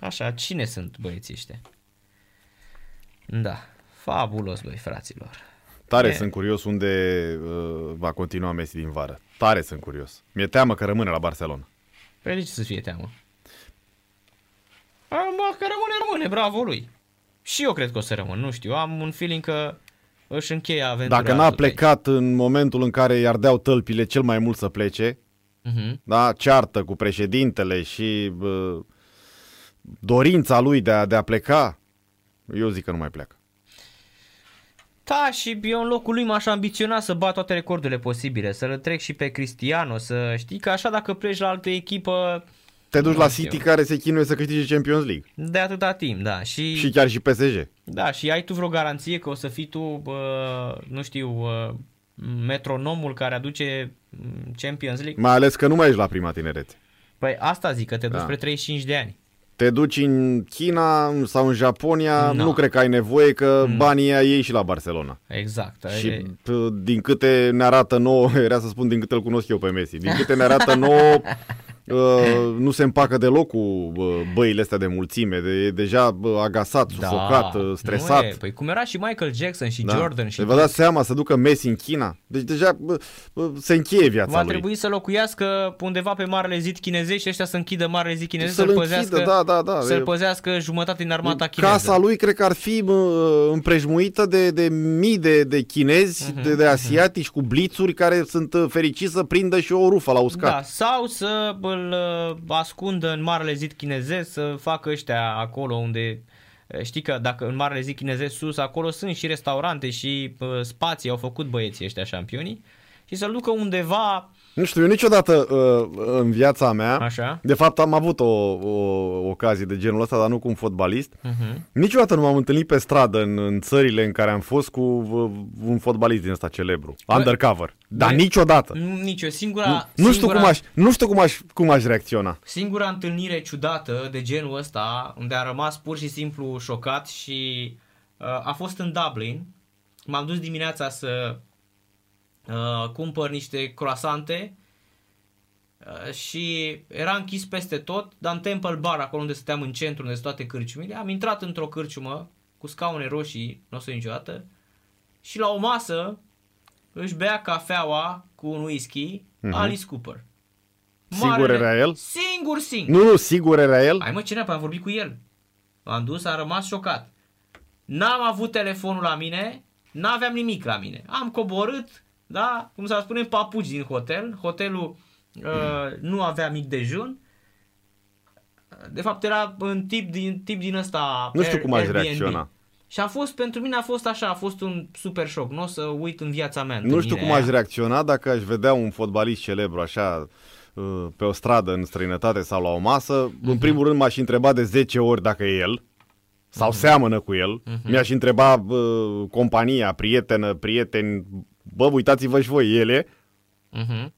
Așa, cine sunt băieții ăștia? Da, fabulos, băi, fraților. Tare sunt curios unde va continua Messi din vară. Tare sunt curios. Mi-e teamă că rămâne la Barcelona. Păi de ce să fie teamă? Mă, că rămâne, bravo lui. Și eu cred că o să rămân, nu știu. Am un feeling că își încheie aventura. Dacă n-a plecat în momentul în care i-ardeau tălpile cel mai mult să plece, da, ceartă cu președintele și... dorința lui de a pleca, eu zic că nu mai pleacă. Da, și eu în locul lui m-aș ambiționa să bat toate recordurile posibile, să-l trec și pe Cristiano, să știi că așa dacă pleci la altă echipă... Te duci la City, care se chinuie să câștige Champions League. De atâta timp, da. Și chiar și PSG. Da, și ai tu vreo garanție că o să fii tu, nu știu, metronomul care aduce Champions League? Mai ales că nu mai ești la prima tinerețe. Păi asta zic, că te duci spre 35 de ani. Te duci în China sau în Japonia, nu cred că ai nevoie, că banii ei și la Barcelona. Exact. Și din câte ne arată nouă, era să spun din câte îl cunosc eu pe Messi, din câte ne arată nouă, nu se împacă deloc cu băile astea de mulțime, e deja agasat, sufocat, stresat. Păi cum era și Michael Jackson și Jordan. Și vă dați seama să ducă Messi în China? Deci deja se încheie viața lui. Va trebui să locuiască undeva pe Marele Zid chinezesc și ăștia să închidă Marele Zid chinezesc, să-l păzească jumătate din armata chineză. Casa lui cred că ar fi împrejmuită de mii de chinezi, de asiatici cu blițuri care sunt fericiți să prindă și o rufă la uscat. Da, sau să îl ascundă în Marele Zid chinezesc, să facă ăștia acolo unde, știi că dacă în Marele Zid chinezesc sus, acolo sunt și restaurante și spații, au făcut băieții ăștia șampionii, și să-l ducă undeva... Nu știu, eu niciodată în viața mea, așa, de fapt am avut o ocazie de genul ăsta, dar nu cu un fotbalist, niciodată nu m-am întâlnit pe stradă în țările în care am fost cu un fotbalist din ăsta celebru, undercover, dar niciodată. Nu știu cum aș reacționa. Singura întâlnire ciudată de genul ăsta, unde a rămas pur și simplu șocat și a fost în Dublin, m-am dus dimineața să... cumpăr niște croissante și era închis peste tot, dar în Temple Bar, acolo unde stăteam în centru, unde sunt toate cârciumile, am intrat într-o cârciumă cu scaune roșii, nu o să niciodată, și la o masă își bea cafeaua cu un whisky, Alice Cooper. Sigur era el? Singur. Nu, sigur era el? Hai mă, ce neapă, am vorbit cu el. M-am dus, am rămas șocat. N-am avut telefonul la mine, n-aveam nimic la mine. Am coborât, da, cum să spunem, papuci din hotel. Hotelul nu avea mic dejun. De fapt era un tip din ăsta. Nu știu cum aș reacționa. Și a fost, pentru mine a fost așa, a fost un super șoc. Nu o să uit în viața mea. Nu știu cum aș reacționa dacă aș vedea un fotbalist celebru așa pe o stradă în străinătate sau la o masă, în primul rând m-aș întreba de 10 ori dacă e el sau seamănă cu el. Mi-aș întreba compania, prieteni, bă, uitați-vă și voi ele.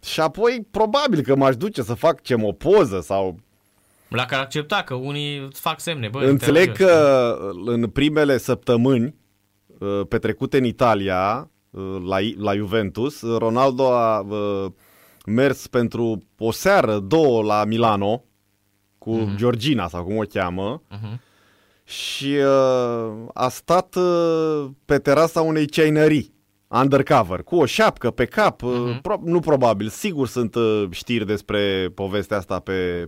Și apoi probabil că m-aș duce să facem o poză sau... L-ar accepta, că unii îți fac semne. Bă, înțeleg că în primele săptămâni petrecute în Italia la Juventus, Ronaldo a mers pentru o seară, două la Milano cu Georgina sau cum o cheamă și a stat pe terasa unei ceainării undercover, cu o șapcă pe cap, nu probabil, sigur sunt știri despre povestea asta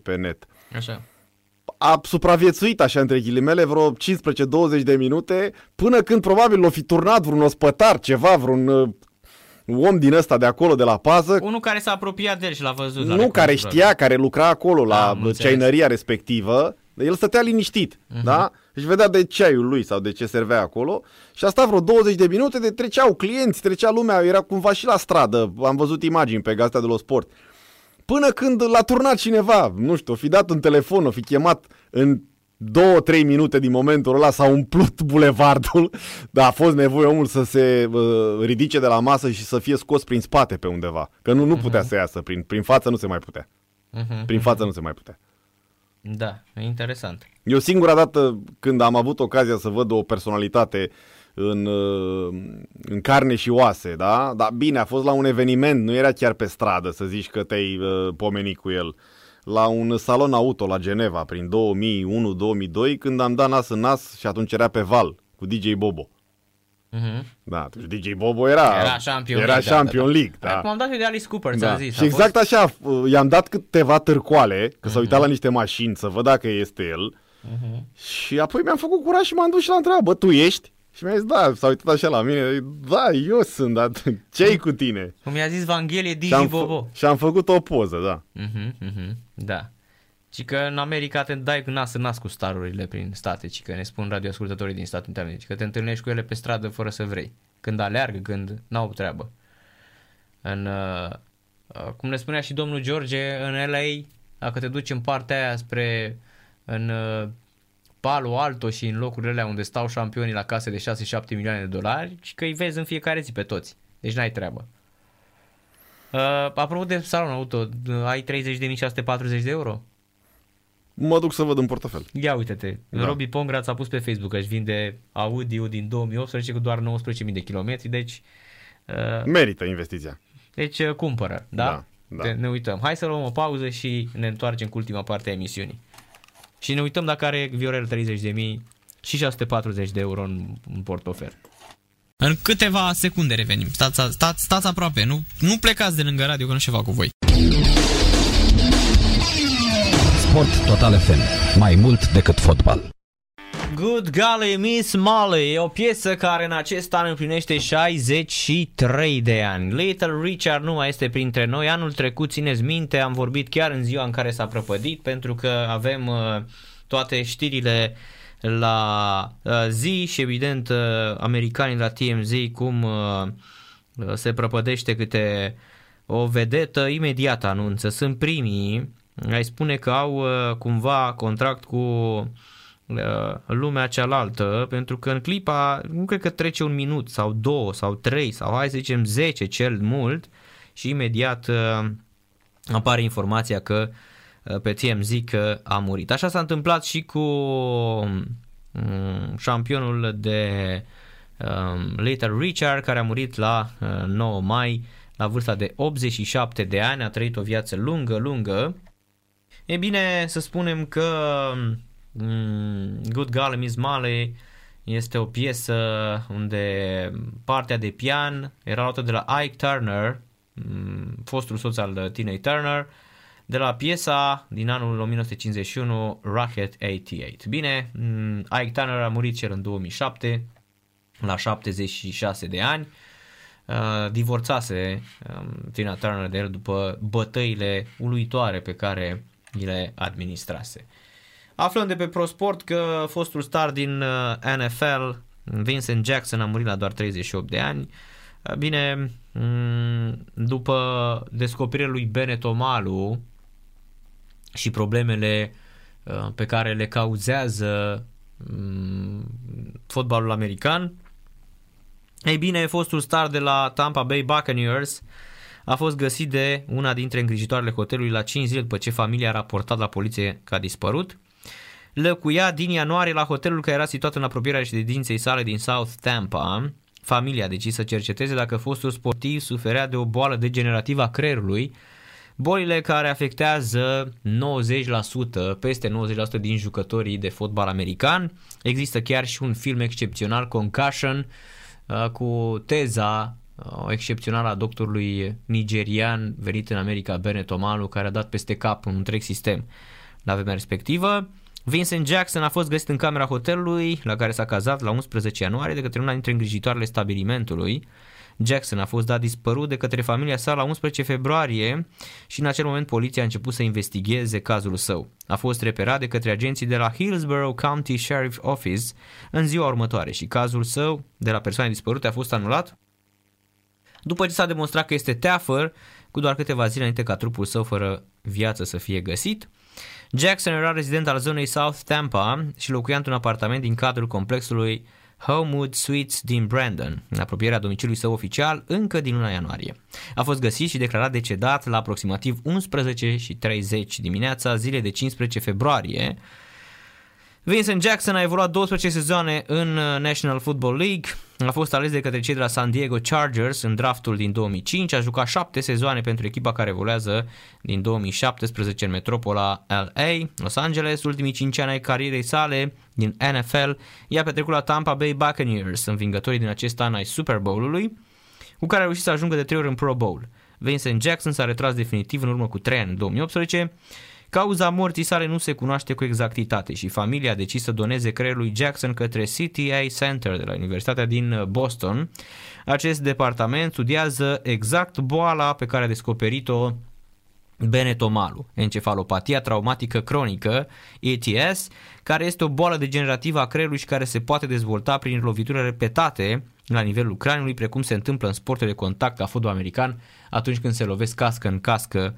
pe net. Așa. A supraviețuit așa între ghilimele vreo 15-20 de minute până când probabil l-o fi turnat vreun ospătar, ceva, vreun om din ăsta de acolo, de la pază. Unul care s-a apropiat de el și l-a văzut. Nu, care știa, care lucra acolo la ceainăria respectivă. El stătea liniștit, da? Își vedea de ceaiul lui sau de ce servea acolo și a stat vreo 20 de minute, de treceau clienți, trecea lumea, era cumva și la stradă, am văzut imagini pe Gazeta dello Sport. Până când l-a turnat cineva, nu știu, o fi dat un telefon, o fi chemat în 2-3 minute din momentul ăla, s-a umplut bulevardul, dar a fost nevoie omul să se ridice de la masă și să fie scos prin spate pe undeva, că nu putea să iasă, prin față nu se mai putea. Prin față nu se mai putea. Da, e interesant. Eu singura dată când am avut ocazia să văd o personalitate în carne și oase, da? Dar bine, a fost la un eveniment, nu era chiar pe stradă să zici că te-ai pomenit cu el. La un salon auto la Geneva, prin 2001-2002, când am dat nas în nas și atunci era pe val cu DJ Bobo. Da, DJ Bobo era Champion League, da. Acum am dat eu de Alice Cooper, ți-am zis. Și exact așa, i-am dat câteva târcoale, că s-a uitat la niște mașini să văd dacă este el. Și apoi mi-am făcut curaj și m-am dus și l-am întrebat, bă, tu ești? Și mi-a zis, da, s-a uitat așa la mine, da, eu sunt, dar ce-i cu tine? Cum i-a zis Vanghelie, DJ Bobo. Și am făcut o poză, da. Da. Și că în America te dai nas în nas cu starurile prin state, ci că ne spun radioascultătorii din Statele Unite, ci că te întâlnești cu ele pe stradă fără să vrei, când aleargă, când n-au treabă. Cum ne spunea și domnul George, în LA, dacă te duci în partea aia spre Palo Alto și în locurile alea unde stau șampionii la case de 6-7 milioane de dolari, ci că îi vezi în fiecare zi pe toți, deci n-ai treabă. Apropo de salon auto, ai 30.640 de euro? Mă duc să văd în portofel. Ia uite-te, da. Robi Pongrat a pus pe Facebook că își vinde Audi-ul din 2018 cu doar 19.000 de kilometri, deci... merită investiția. Deci cumpără, da? Da. Ne uităm. Hai să luăm o pauză și ne întoarcem cu ultima parte a emisiunii. Și ne uităm dacă are Viorel 30.000 și 640 de euro în portofel. În câteva secunde revenim. Stați aproape, nu plecați de lângă radio că nu știu ceva cu voi. Sport Total FM. Mai mult decât fotbal. Good Golly Miss Molly e o piesă care în acest an împlinește 63 de ani. Little Richard nu mai este printre noi. Anul trecut, țineți minte, am vorbit chiar în ziua în care s-a prăpădit, pentru că avem toate știrile la zi și evident americanii la TMZ cum se prăpădește câte o vedetă. Imediat anunță, sunt primii. Ai spune că au cumva contract cu lumea cealaltă, pentru că în clipa nu cred că trece un minut sau două sau trei sau hai să zicem 10 cel mult și imediat apare informația că pe TMZ că a murit. Așa s-a întâmplat și cu șampionul de Little Richard, care a murit la 9 mai la vârsta de 87 de ani. A trăit o viață lungă. E bine să spunem că Good Golly Miss Molly este o piesă unde partea de pian era luată de la Ike Turner, fostul soț al Tina Turner, de la piesa din anul 1951 Rocket 88. Bine, Ike Turner a murit cel în 2007 la 76 de ani. Divorțase Tina Turner de el după bătăile uluitoare pe care le administrase. Aflăm de pe ProSport că fostul star din NFL, Vincent Jackson, a murit la doar 38 de ani. Bine, după descoperirea lui Benet Omalu, și problemele pe care le cauzează fotbalul american. Ei bine, fostul star de la Tampa Bay Buccaneers a fost găsit de una dintre îngrijitoarele hotelului la 5 zile după ce familia a raportat la poliție că a dispărut. Locuia din ianuarie la hotelul care era situat în apropierea reședinței sale din South Tampa. Familia a decis să cerceteze dacă fostul sportiv suferea de o boală degenerativă a creierului, bolile care afectează 90%, peste 90% din jucătorii de fotbal american. Există chiar și un film excepțional, Concussion, cu teza excepțională a doctorului nigerian venit în America, Bernard Omalu, care a dat peste cap un întreg sistem la vremea respectivă. Vincent Jackson a fost găsit în camera hotelului la care s-a cazat la 11 ianuarie de către una dintre îngrijitoarele stabilimentului. Jackson a fost dat dispărut de către familia sa la 11 februarie și în acel moment poliția a început să investigheze cazul său. A fost reperat de către agenții de la Hillsborough County Sheriff's Office în ziua următoare și cazul său de la persoane dispărute a fost anulat după ce s-a demonstrat că este teafăr, cu doar câteva zile înainte ca trupul său fără viață să fie găsit. Jackson era rezident al zonei South Tampa și locuia într-un apartament din cadrul complexului Homewood Suites din Brandon, în apropierea domiciliului său oficial, încă din luna ianuarie. A fost găsit și declarat decedat la aproximativ 11:30 dimineața, zilei de 15 februarie. Vincent Jackson a evoluat 12 sezoane în National Football League, a fost ales de către cei de la San Diego Chargers în draftul din 2005, a jucat 7 sezoane pentru echipa care evoluează din 2017 în metropola LA, Los Angeles. Ultimii 5 ani ai carierei sale din NFL i-a petrecut la Tampa Bay Buccaneers, învingătorii din acest an ai Super Bowl-ului, cu care a reușit să ajungă de 3 ori în Pro Bowl. Vincent Jackson s-a retras definitiv în urmă cu 3 ani, în 2018. Cauza morții sale nu se cunoaște cu exactitate și familia a decis să doneze creierul lui Jackson către CTA Center de la Universitatea din Boston. Acest departament studiază exact boala pe care a descoperit-o Bennett Omalu, encefalopatia traumatică cronică, ETS, care este o boală degenerativă a creierului și care se poate dezvolta prin lovituri repetate la nivelul craniului, precum se întâmplă în sportul de contact la fotbal american atunci când se lovesc cască în cască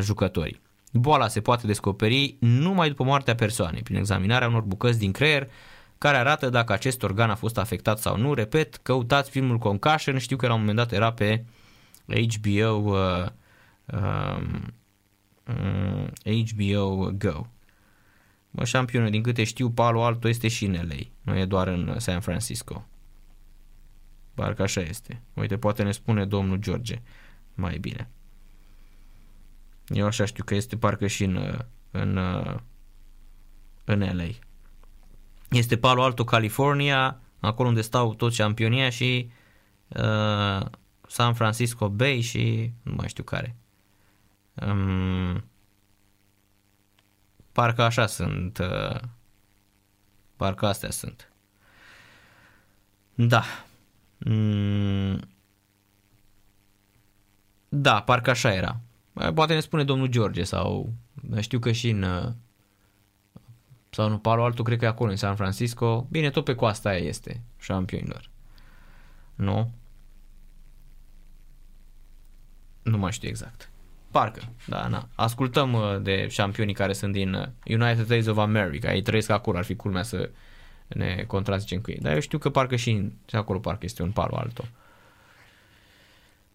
jucătorii. Boala se poate descoperi numai după moartea persoanei, prin examinarea unor bucăți din creier care arată dacă acest organ a fost afectat sau nu. Repet, căutați filmul Concussion, știu că la un moment dat era pe HBO Go. Mă, șampiune, din câte știu, Palo Alto este și în LA, nu e doar în San Francisco. Parcă așa este. Uite, poate ne spune domnul George mai bine. Eu așa știu că este parcă și în LA. Este Palo Alto, California, acolo unde stau toți campionia, și San Francisco Bay și nu mai știu care. Parcă așa sunt. Parcă astea sunt. Da. Da, parcă așa era. Poate ne spune domnul George, sau știu că și în, sau nu, Palo Alto, cred că e acolo în San Francisco. Bine, tot pe coasta aia este, șampionilor. Nu? Nu mai știu exact. Parcă, da, na. Ascultăm de șampionii care sunt din United States of America. Ei trăiesc acolo, ar fi culmea să ne contrazicem cu ei. Dar eu știu că parcă și acolo parcă este un Palo Alto.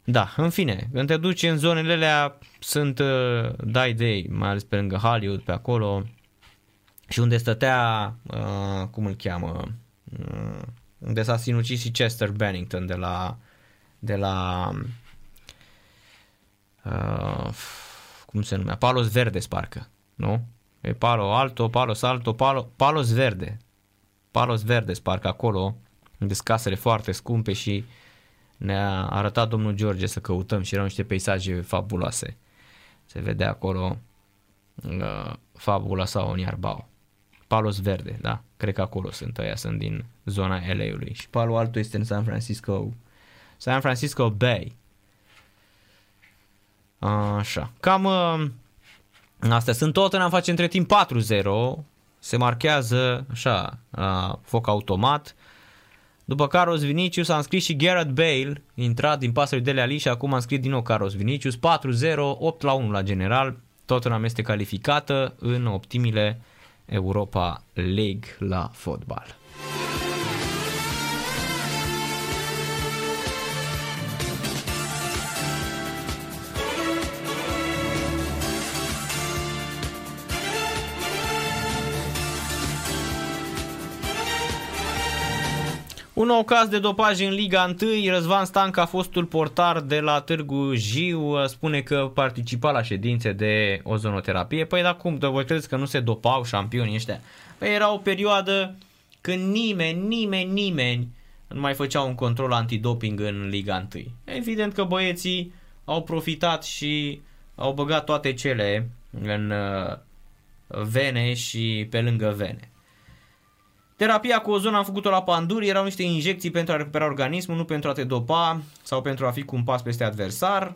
Da, în fine, când te duci în zonele alea sunt die day, mai ales pe lângă Hollywood, pe acolo, și unde stătea, cum îl cheamă, unde s-a sinucis și Chester Bennington de la cum se numea, Palos Verdes parcă, nu? E Palo Alto, Palos Verde, Palos Verdes parcă acolo, unde sunt casele foarte scumpe și ne-a arătat domnul George să căutăm și erau niște peisaje fabuloase. Se vedea acolo Fabula sau Oniarbao. Palos Verde, da, cred că acolo sunt ăia, sunt din zona LA-ului. Și Palo Alto este în San Francisco Bay. Așa, cam astea sunt. Tottenham face între timp 4-0, se marchează așa, foc automat. După Carlos Vinicius s-a înscris și Gareth Bale, intrat din pasări de Dele Alli, și acum a înscris din nou Carlos Vinicius. 4-0, 8-1 la general, Tottenham este calificată în optimile Europa League la fotbal. Un nou caz de dopaj în Liga 1, Răzvan Stanca, fostul portar de la Târgu Jiu, spune că participa la ședințe de ozonoterapie. Păi da, cum, voi credeți că nu se dopau șampionii ăștia? Păi era o perioadă când nimeni nu mai făcea un control antidoping în Liga 1. Evident că băieții au profitat și au băgat toate cele în vene și pe lângă vene. Terapia cu ozon am făcut-o la Panduri, erau niște injecții pentru a recupera organismul, nu pentru a te dopa sau pentru a fi cu un pas peste adversar.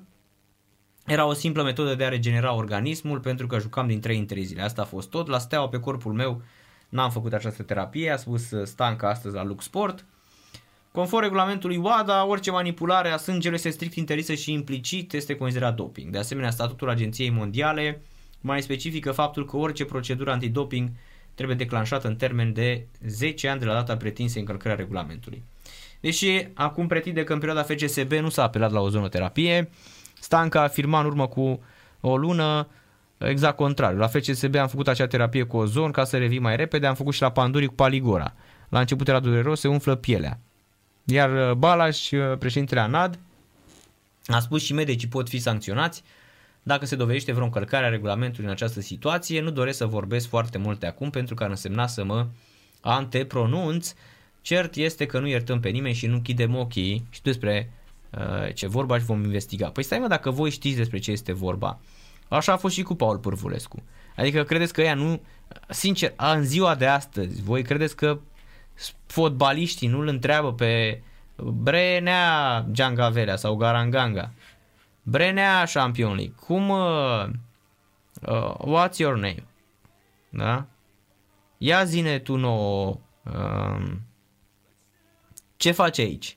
Era o simplă metodă de a regenera organismul pentru că jucam din 3 în 3 zile. Asta a fost tot. La Steaua, pe corpul meu, n-am făcut această terapie, a spus Stanca astăzi la Luxport. Conform regulamentului WADA, orice manipulare a sângelui este strict interzisă și implicit este considerat doping. De asemenea, statutul Agenției Mondiale mai specifică faptul că orice procedură antidoping trebuie declanșată în termen de 10 ani de la data pretinsei încălcării regulamentului. Deși acum pretinde că în perioada FCSB nu s-a apelat la ozonoterapie, Stanca afirma în urmă cu o lună exact contrariu. La FCSB am făcut acea terapie cu ozon ca să revii mai repede, am făcut și la Panduri cu Paligora. La început era dureros, se umflă pielea. Iar Balaș, președintele ANAD, a spus și medicii pot fi sancționați dacă se dovedește vreo încălcare a regulamentului în această situație. Nu doresc să vorbesc foarte multe acum pentru că ar însemna să mă antepronunț. Cert este că nu iertăm pe nimeni și nu închidem ochii și despre ce vorba și vom investiga. Păi stai mă, dacă voi știți despre ce este vorba. Așa a fost și cu Paul Pârvulescu. Adică credeți că ea nu... Sincer, în ziua de astăzi, voi credeți că fotbaliștii nu îl întreabă pe Brenea Giangavelea sau Garanganga? Brenea Champions League, cum, what's your name, da? Ia zine tu nouă, ce faci aici,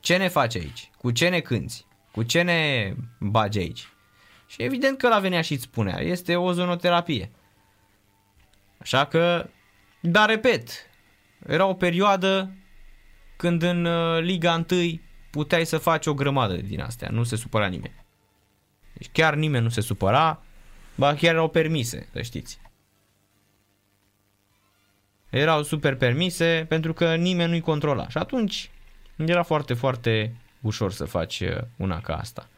ce ne faci aici, cu ce ne cânti, cu ce ne bagi aici? Și evident că la venea și îți spunea, este o ozonoterapie. Așa că, dar repet, era o perioadă când în Liga 1 puteai să faci o grămadă din astea, nu se supăra nimeni. Deci chiar nimeni nu se supăra, ba chiar erau permise, să știți. Erau super permise pentru că nimeni nu-i controla și atunci era foarte, foarte ușor să faci una ca asta.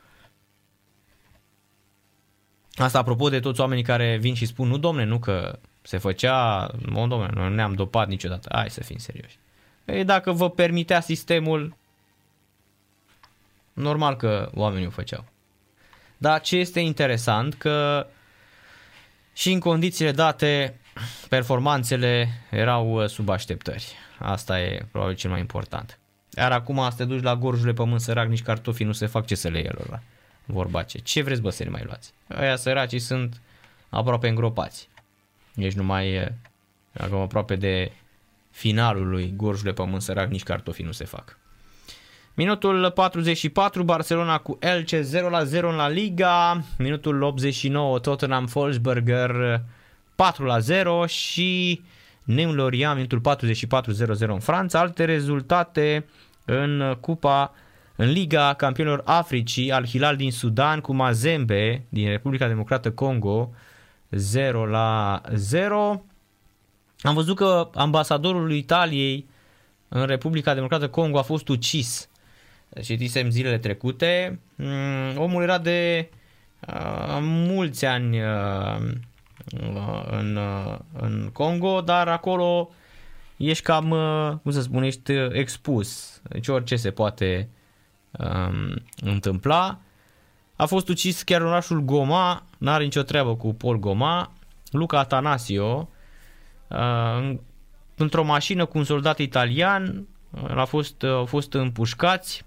Asta apropo de toți oamenii care vin și spun, nu domne, nu că se făcea, mă domne, noi nu ne-am dopat niciodată, hai să fim serioși. Ei, dacă vă permitea sistemul, normal că oamenii o făceau. Dar ce este interesant că și în condițiile date performanțele erau sub așteptări. Asta e probabil cel mai important. Iar acum să te duci la gorjurile pământ sărac, nici cartofii nu se fac, ce să le iei lor. Vorba ce. Ce vreți bă să le mai luați? Aia săracii sunt aproape îngropați. Deci numai acum aproape de finalul lui gorjurile pământ sărac, nici cartofii nu se fac. Minutul 44, Barcelona cu Elche 0-0 în La Liga. Minutul 89, Tottenham Wolfsberger 4-0 și Nîmes-Lorient, minutul 44, 0-0 în Franța. Alte rezultate în Cupa, în Liga Campionilor Africii, Al Hilal din Sudan cu Mazembe din Republica Democrată Congo 0-0. Am văzut că ambasadorul Italiei în Republica Democrată Congo a fost ucis. Știisem zilele trecute, omul era de mulți ani în Congo, dar acolo ești cam, cum să spun, ești expus, deci orice se poate întâmpla. A fost ucis chiar în orașul Goma, n-are nicio treabă cu Paul Goma, Luca Atanasio, într-o mașină cu un soldat italian, au fost împușcați.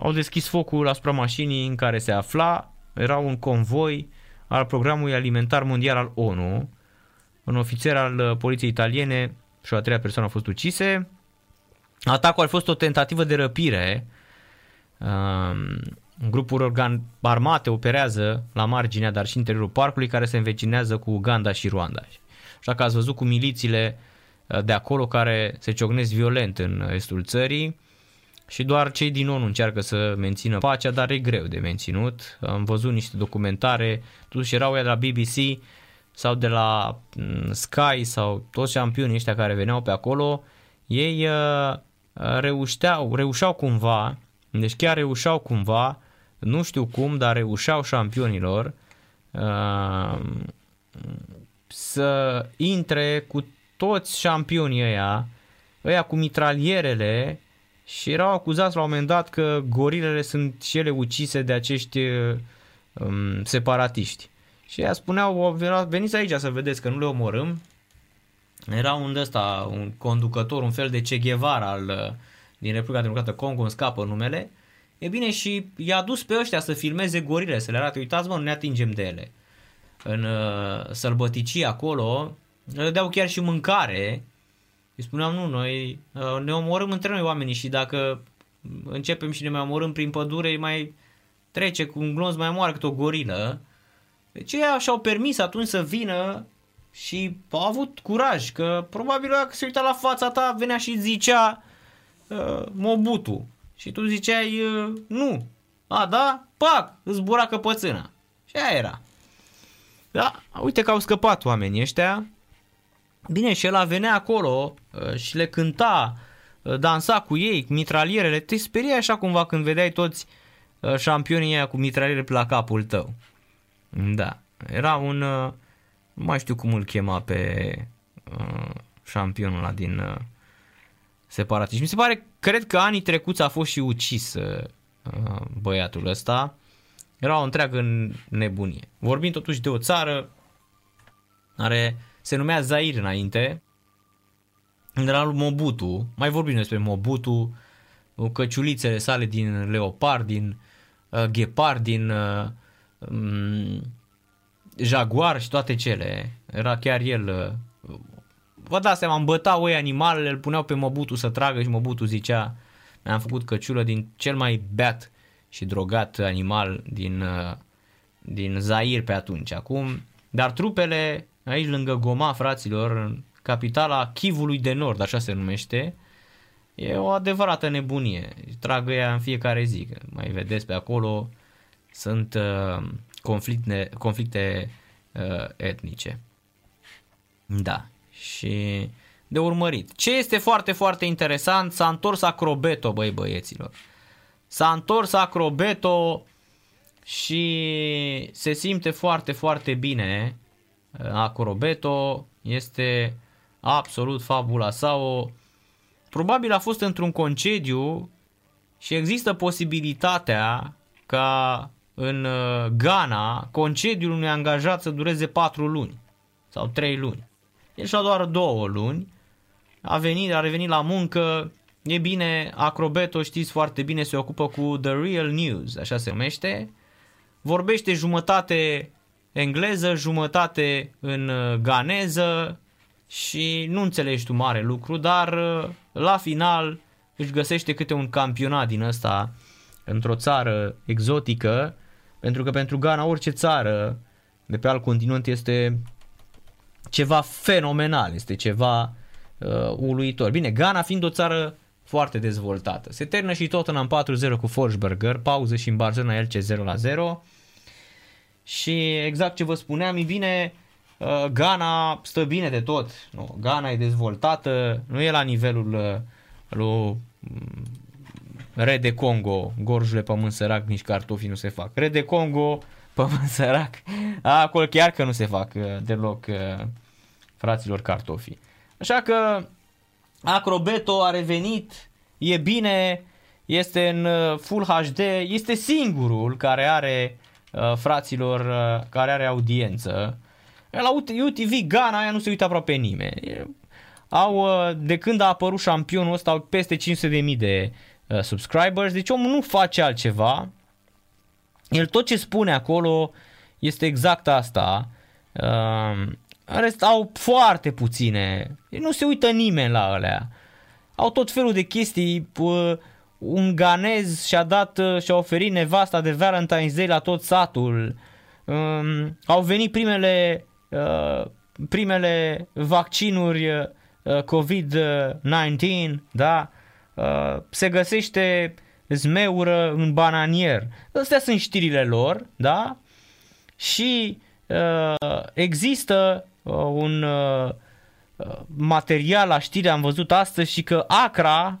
Au deschis focul asupra mașinii în care se afla, era un convoi al Programului Alimentar Mondial al ONU, un ofițer al poliției italiene și o a treia persoană a fost ucise. Atacul a fost o tentativă de răpire Grupuri armate operează la marginea, dar și în interiorul parcului, care se învecinează cu Uganda și Rwanda. Așa că ați văzut cu milițiile de acolo care se ciocnesc violent în estul țării și doar cei din ONU încearcă să mențină pacea, dar e greu de menținut. Am văzut niște documentare, totuși erau ea de la BBC sau de la Sky sau toți campionii ăștia care veneau pe acolo, ei reușeau cumva, deci chiar reușeau cumva, nu știu cum, dar reușeau șampionilor să intre cu toți șampionii ăia cu mitralierele și erau acuzați la un moment dat că gorilele sunt și ele ucise de acești separatiști. Și ea spuneau, veniți aici să vedeți că nu le omorâm. Era un conducător, un fel de Che Guevara din Republica Democrată Congo, îmi scapă numele. E bine, și i-a dus pe ăștia să filmeze gorile, să le arate, uitați mă, nu ne atingem de ele. În sălbăticie acolo, le dau chiar și mâncare. Îi spuneam, nu, noi ne omorâm între noi oamenii și dacă începem și ne mai omorâm prin pădure, mai trece cu un glonț, mai moare cât o gorilă. Deci ei și-au permis atunci să vină și au avut curaj, că probabil dacă se uita la fața ta venea și zicea Mobutu și tu ziceai nu, a da, pac, îți zbura căpățâna și aia era. Da, uite că au scăpat oamenii ăștia. Bine, și el venea acolo și le cânta, dansa cu ei, cu mitralierele, te speria așa cumva când vedeai toți șampionii ăia cu mitraliere pe la capul tău. Da, era un, nu mai știu cum îl chema pe șampionul ăla din separatiști. Mi se pare, cred că anii trecuți a fost și ucis băiatul ăsta. Era o întreagă nebunie. Vorbim totuși de o țară care se numea Zair înainte, de la Mobutu. Mai vorbim despre Mobutu, căciulițele sale din leopard, din ghepard, din jaguar și toate cele. Era chiar el, vă dați seama, îmbătau ei animalele, îl puneau pe Mobutu să tragă și Mobutu zicea, mi-am făcut căciulă din cel mai beat și drogat animal din Zair pe atunci acum. Dar trupele aici lângă Goma, fraților, în capitala Chivului de Nord, așa se numește, e o adevărată nebunie. Tragă ea în fiecare zi, mai vedeți pe acolo. Sunt conflicte etnice. Da, și de urmărit. Ce este foarte, foarte interesant, s-a întors Acrobeto, băieților. S-a întors Acrobeto și se simte foarte, foarte bine. Acrobeto este absolut fabula sau probabil a fost într-un concediu și există posibilitatea ca în Ghana concediul unui angajat să dureze 4 luni sau 3 luni. El și-a doar 2 luni, a revenit la muncă. E bine, Acrobeto, știți foarte bine, se ocupă cu The Real News, așa se numește. Vorbește jumătate engleză, jumătate în ghaneză și nu înțelegi tu mare lucru, dar la final își găsește câte un campionat din ăsta într-o țară exotică, pentru că pentru Ghana orice țară de pe alt continent este ceva fenomenal, este ceva uluitor. Bine, Ghana fiind o țară foarte dezvoltată. Se termină și Tottenham 4-0 cu Forsberger, pauză și în Barcelona LC 0-0 și exact ce vă spuneam, e bine, Ghana stă bine de tot. Nu, Ghana e dezvoltată, nu e la nivelul lui Rede Congo, gorjule pământ sărac, nici cartofii nu se fac. Rede Congo, pământ sărac, acolo chiar că nu se fac deloc, fraților, cartofii. Așa că Acrobeto a revenit, e bine, este în Full HD, este singurul care are, fraților, care are audiență. La UTV Ghana aia nu se uită aproape nimeni. De când a apărut șampionul ăsta au peste 500.000 de subscribers, deci omul nu face altceva. El tot ce spune acolo este exact asta. În rest au foarte puține, nu se uită nimeni la alea. Au tot felul de chestii, un ghanez și-a oferit nevasta de Valentine's Day la tot satul. Au venit primele vaccinuri COVID-19, da? Se găsește zmeură în bananier. Astea sunt știrile lor, da? Și există un material la știri, am văzut astăzi, și că Accra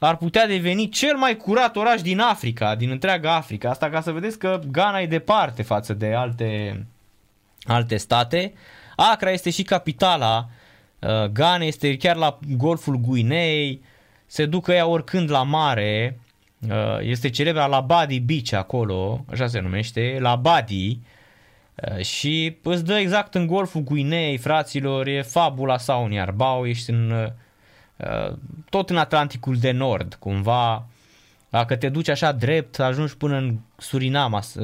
ar putea deveni cel mai curat oraș din Africa, din întreaga Africa. Asta ca să vedeți că Ghana e departe față de alte state. Accra este și capitala Ghana, este chiar la golful Guinei, se ducă ea oricând la mare, este celebra Labadi Beach acolo, așa se numește, Labadi, și îți dă exact în golful Guinei, fraților, e fabula sau în Iarbao, ești tot în Atlanticul de Nord, cumva, dacă te duci așa drept, ajungi până în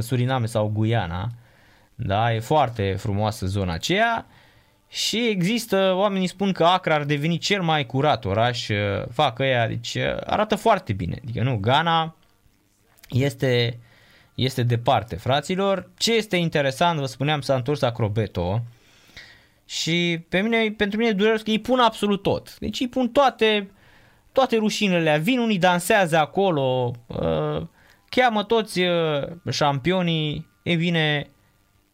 Suriname sau Guyana, da, e foarte frumoasă zona aceea. Și există, oamenii spun că Accra ar deveni cel mai curat oraș, fac ăia, deci arată foarte bine. Adică nu, Ghana este departe, fraților. Ce este interesant, vă spuneam, s-a întors Akrobeto și pentru mine e dureros că îi pun absolut tot. Deci îi pun toate rușinele, vin unii, dansează acolo, cheamă toți șampionii, e bine...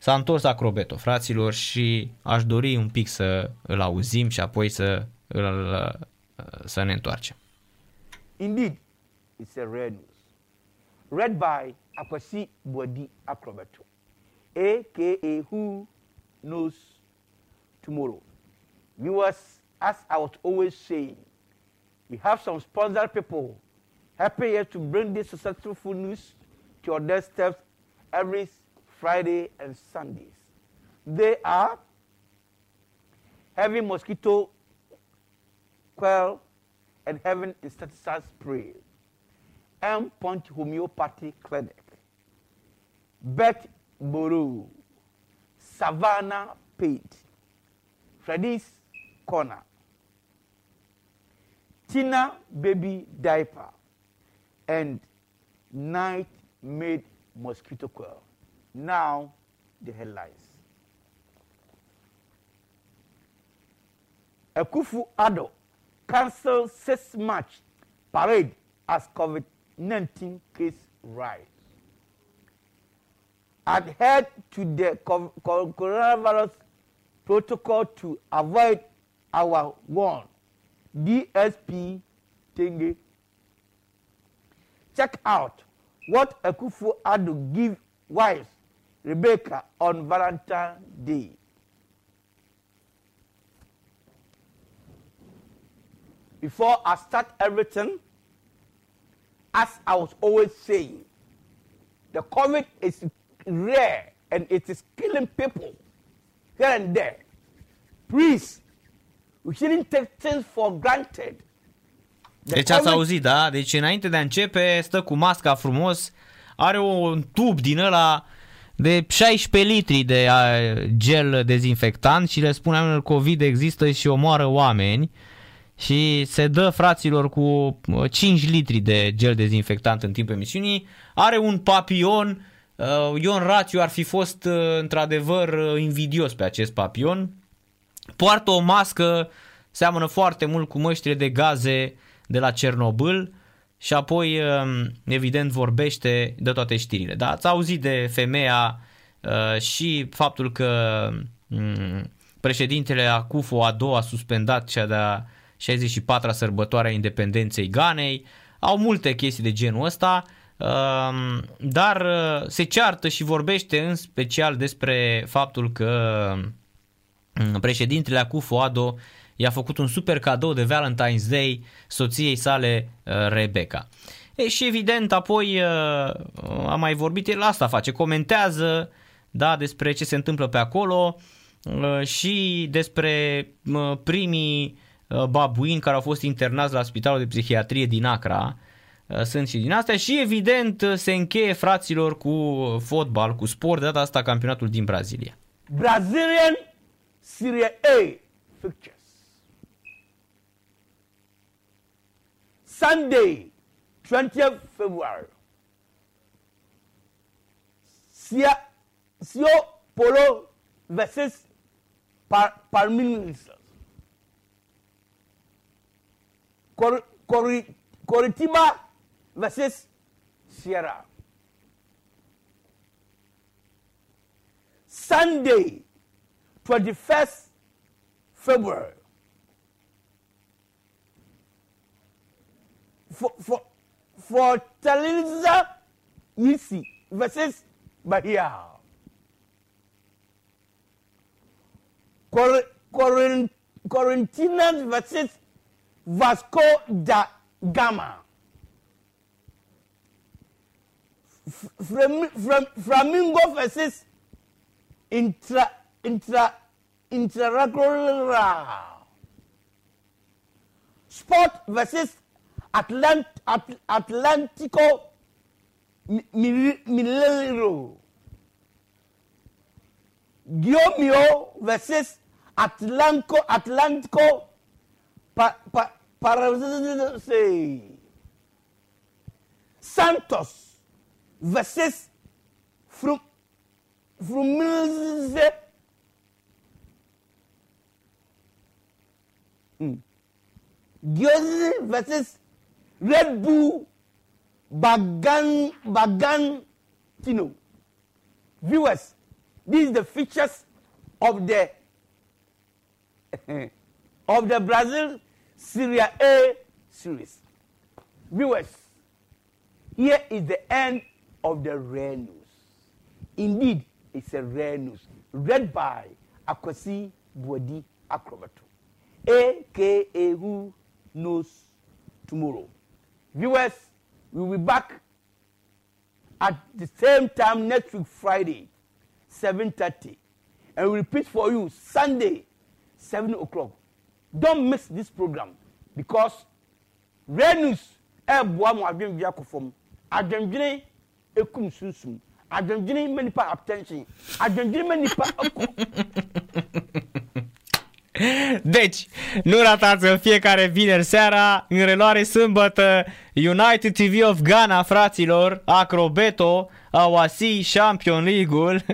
S-a întors Akrobeto, fraților, și aș dori un pic să îl auzim și apoi să ne întoarcem. Indeed, it's a rare news. Read by Akwasi Boadi Akrobeto, a.k.a. Who Knows Tomorrow. Viewers, as I was always saying, we have some sponsored people helping us to bring this successful news to your doorstep every Friday and Sundays. They are Heaven Mosquito Quell and Heaven Insecticide Spray, M. Punch Homeopathy Clinic, Beth Boru, Savannah Pate, Freddy's Corner, Tina Baby Diaper, and Night Made Mosquito Quell. Now, the headlines. Akufo-Addo cancels 6th March parade as COVID-19 case rise. Adhere to the coronavirus protocol to avoid our one DSP dengue. Check out what Akufo-Addo give wives Rebecca on Valentine's Day. Before I start everything, as I was always saying, the COVID is rare and it is killing people here and there. Please, we shouldn't take things for granted. Deci ați auzit, da? Deci înainte de a începe, stă cu masca frumos, are un tub din ăla de 16 litri de gel dezinfectant și le spune oamenilor că COVID există și omoară oameni și se dă, fraților, cu 5 litri de gel dezinfectant în timpul emisiunii. Are un papion, Ion Rațiu ar fi fost într-adevăr invidios pe acest papion. Poartă o mască, seamănă foarte mult cu măștile de gaze de la Cernobâl. Și apoi, evident, vorbește de toate știrile. Da? Ați auzit de femeia și faptul că președintele Akufo-Addo a suspendat cea de-a 64-a sărbătoare a independenței Ghanei. Au multe chestii de genul ăsta, dar se ceartă și vorbește în special despre faptul că președintele Akufo-Addo i-a făcut un super cadou de Valentine's Day soției sale, Rebecca. Și evident, apoi a mai vorbit, el asta face, comentează, da, despre ce se întâmplă pe acolo și despre primii babuini care au fost internați la Spitalul de Psihiatrie din Accra. Sunt și din astea și evident se încheie, fraților, cu fotbal, cu sport, de data asta campionatul din Brazilia. Brazilian Serie A fixtures. Sunday, 20th February. São Paulo versus Palmeiras. Coritiba versus Ceará. Sunday, 21st February. Fortaleza Yisi versus Bahia. Corinthians versus Vasco da Gama. Flamengo versus Intragora. Sport versus Atlético Mineiro. Guilherme versus Atlântico Paranaense. Santos versus Fluminense. Guilherme versus Red Bull Bagantino. Viewers, this is the features of the Brazil Serie A series. Viewers, here is the end of the rare news. Indeed, it's a rare news. Read by Akwasi Boadi Akrobato, aka Who Knows Tomorrow. Viewers, we'll be back at the same time next week, Friday, 7:30. And we'll repeat for you Sunday, 7 o'clock. Don't miss this program because rare news, from Adjunjini Ekum Sunsum, Adjunjini Manipa Abtention, Adjunjini Manipa. Deci, nu ratați în fiecare vineri seara, în reluare sâmbătă, United TV of Ghana, fraților, Acrobeto, Awasi, Champion League-ul.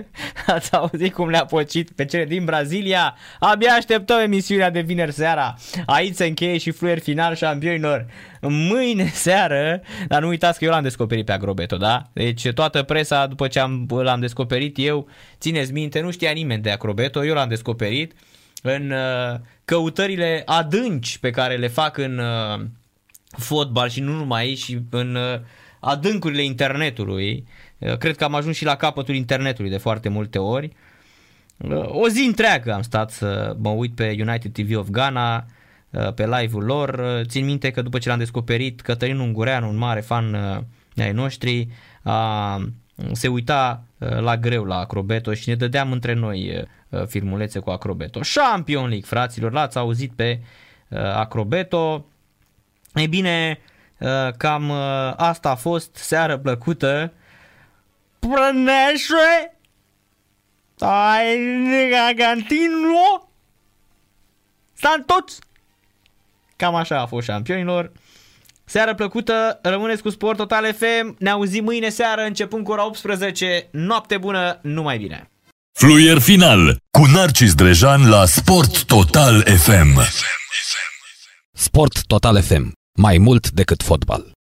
Ați auzit cum le-a pocit pe cele din Brazilia? Abia așteptăm emisiunea de vineri seara. Aici se încheie și fluier final șampionilor. Mâine seară, dar nu uitați că eu l-am descoperit pe Acrobeto, da? Deci toată presa, după ce l-am descoperit eu, țineți minte, nu știa nimeni de Acrobeto, eu l-am descoperit în căutările adânci pe care le fac în fotbal și nu numai, și în adâncurile internetului. Cred că am ajuns și la capătul internetului de foarte multe ori. O zi întreagă am stat să mă uit pe United TV of Ghana, pe live-ul lor. Țin minte că după ce l-am descoperit, Cătălin Ungureanu, un mare fan ai noștri, se uita la greu la Acrobeto și ne dădeam între noi filmulețe cu Acrobeto. Champion League, fraților, l-ați auzit pe Acrobeto. Ei bine, cam asta a fost. Seară plăcută. Prăneșe! Ai negagantino! Santos! Cam așa a fost, șampionilor. Seară plăcută, rămâneți cu Sport Total FM, ne auzim mâine seară, începând cu ora 18, noapte bună, numai bine! Fluier final cu Narcis Drejan la Sport Total FM. Sport Total FM, mai mult decât fotbal.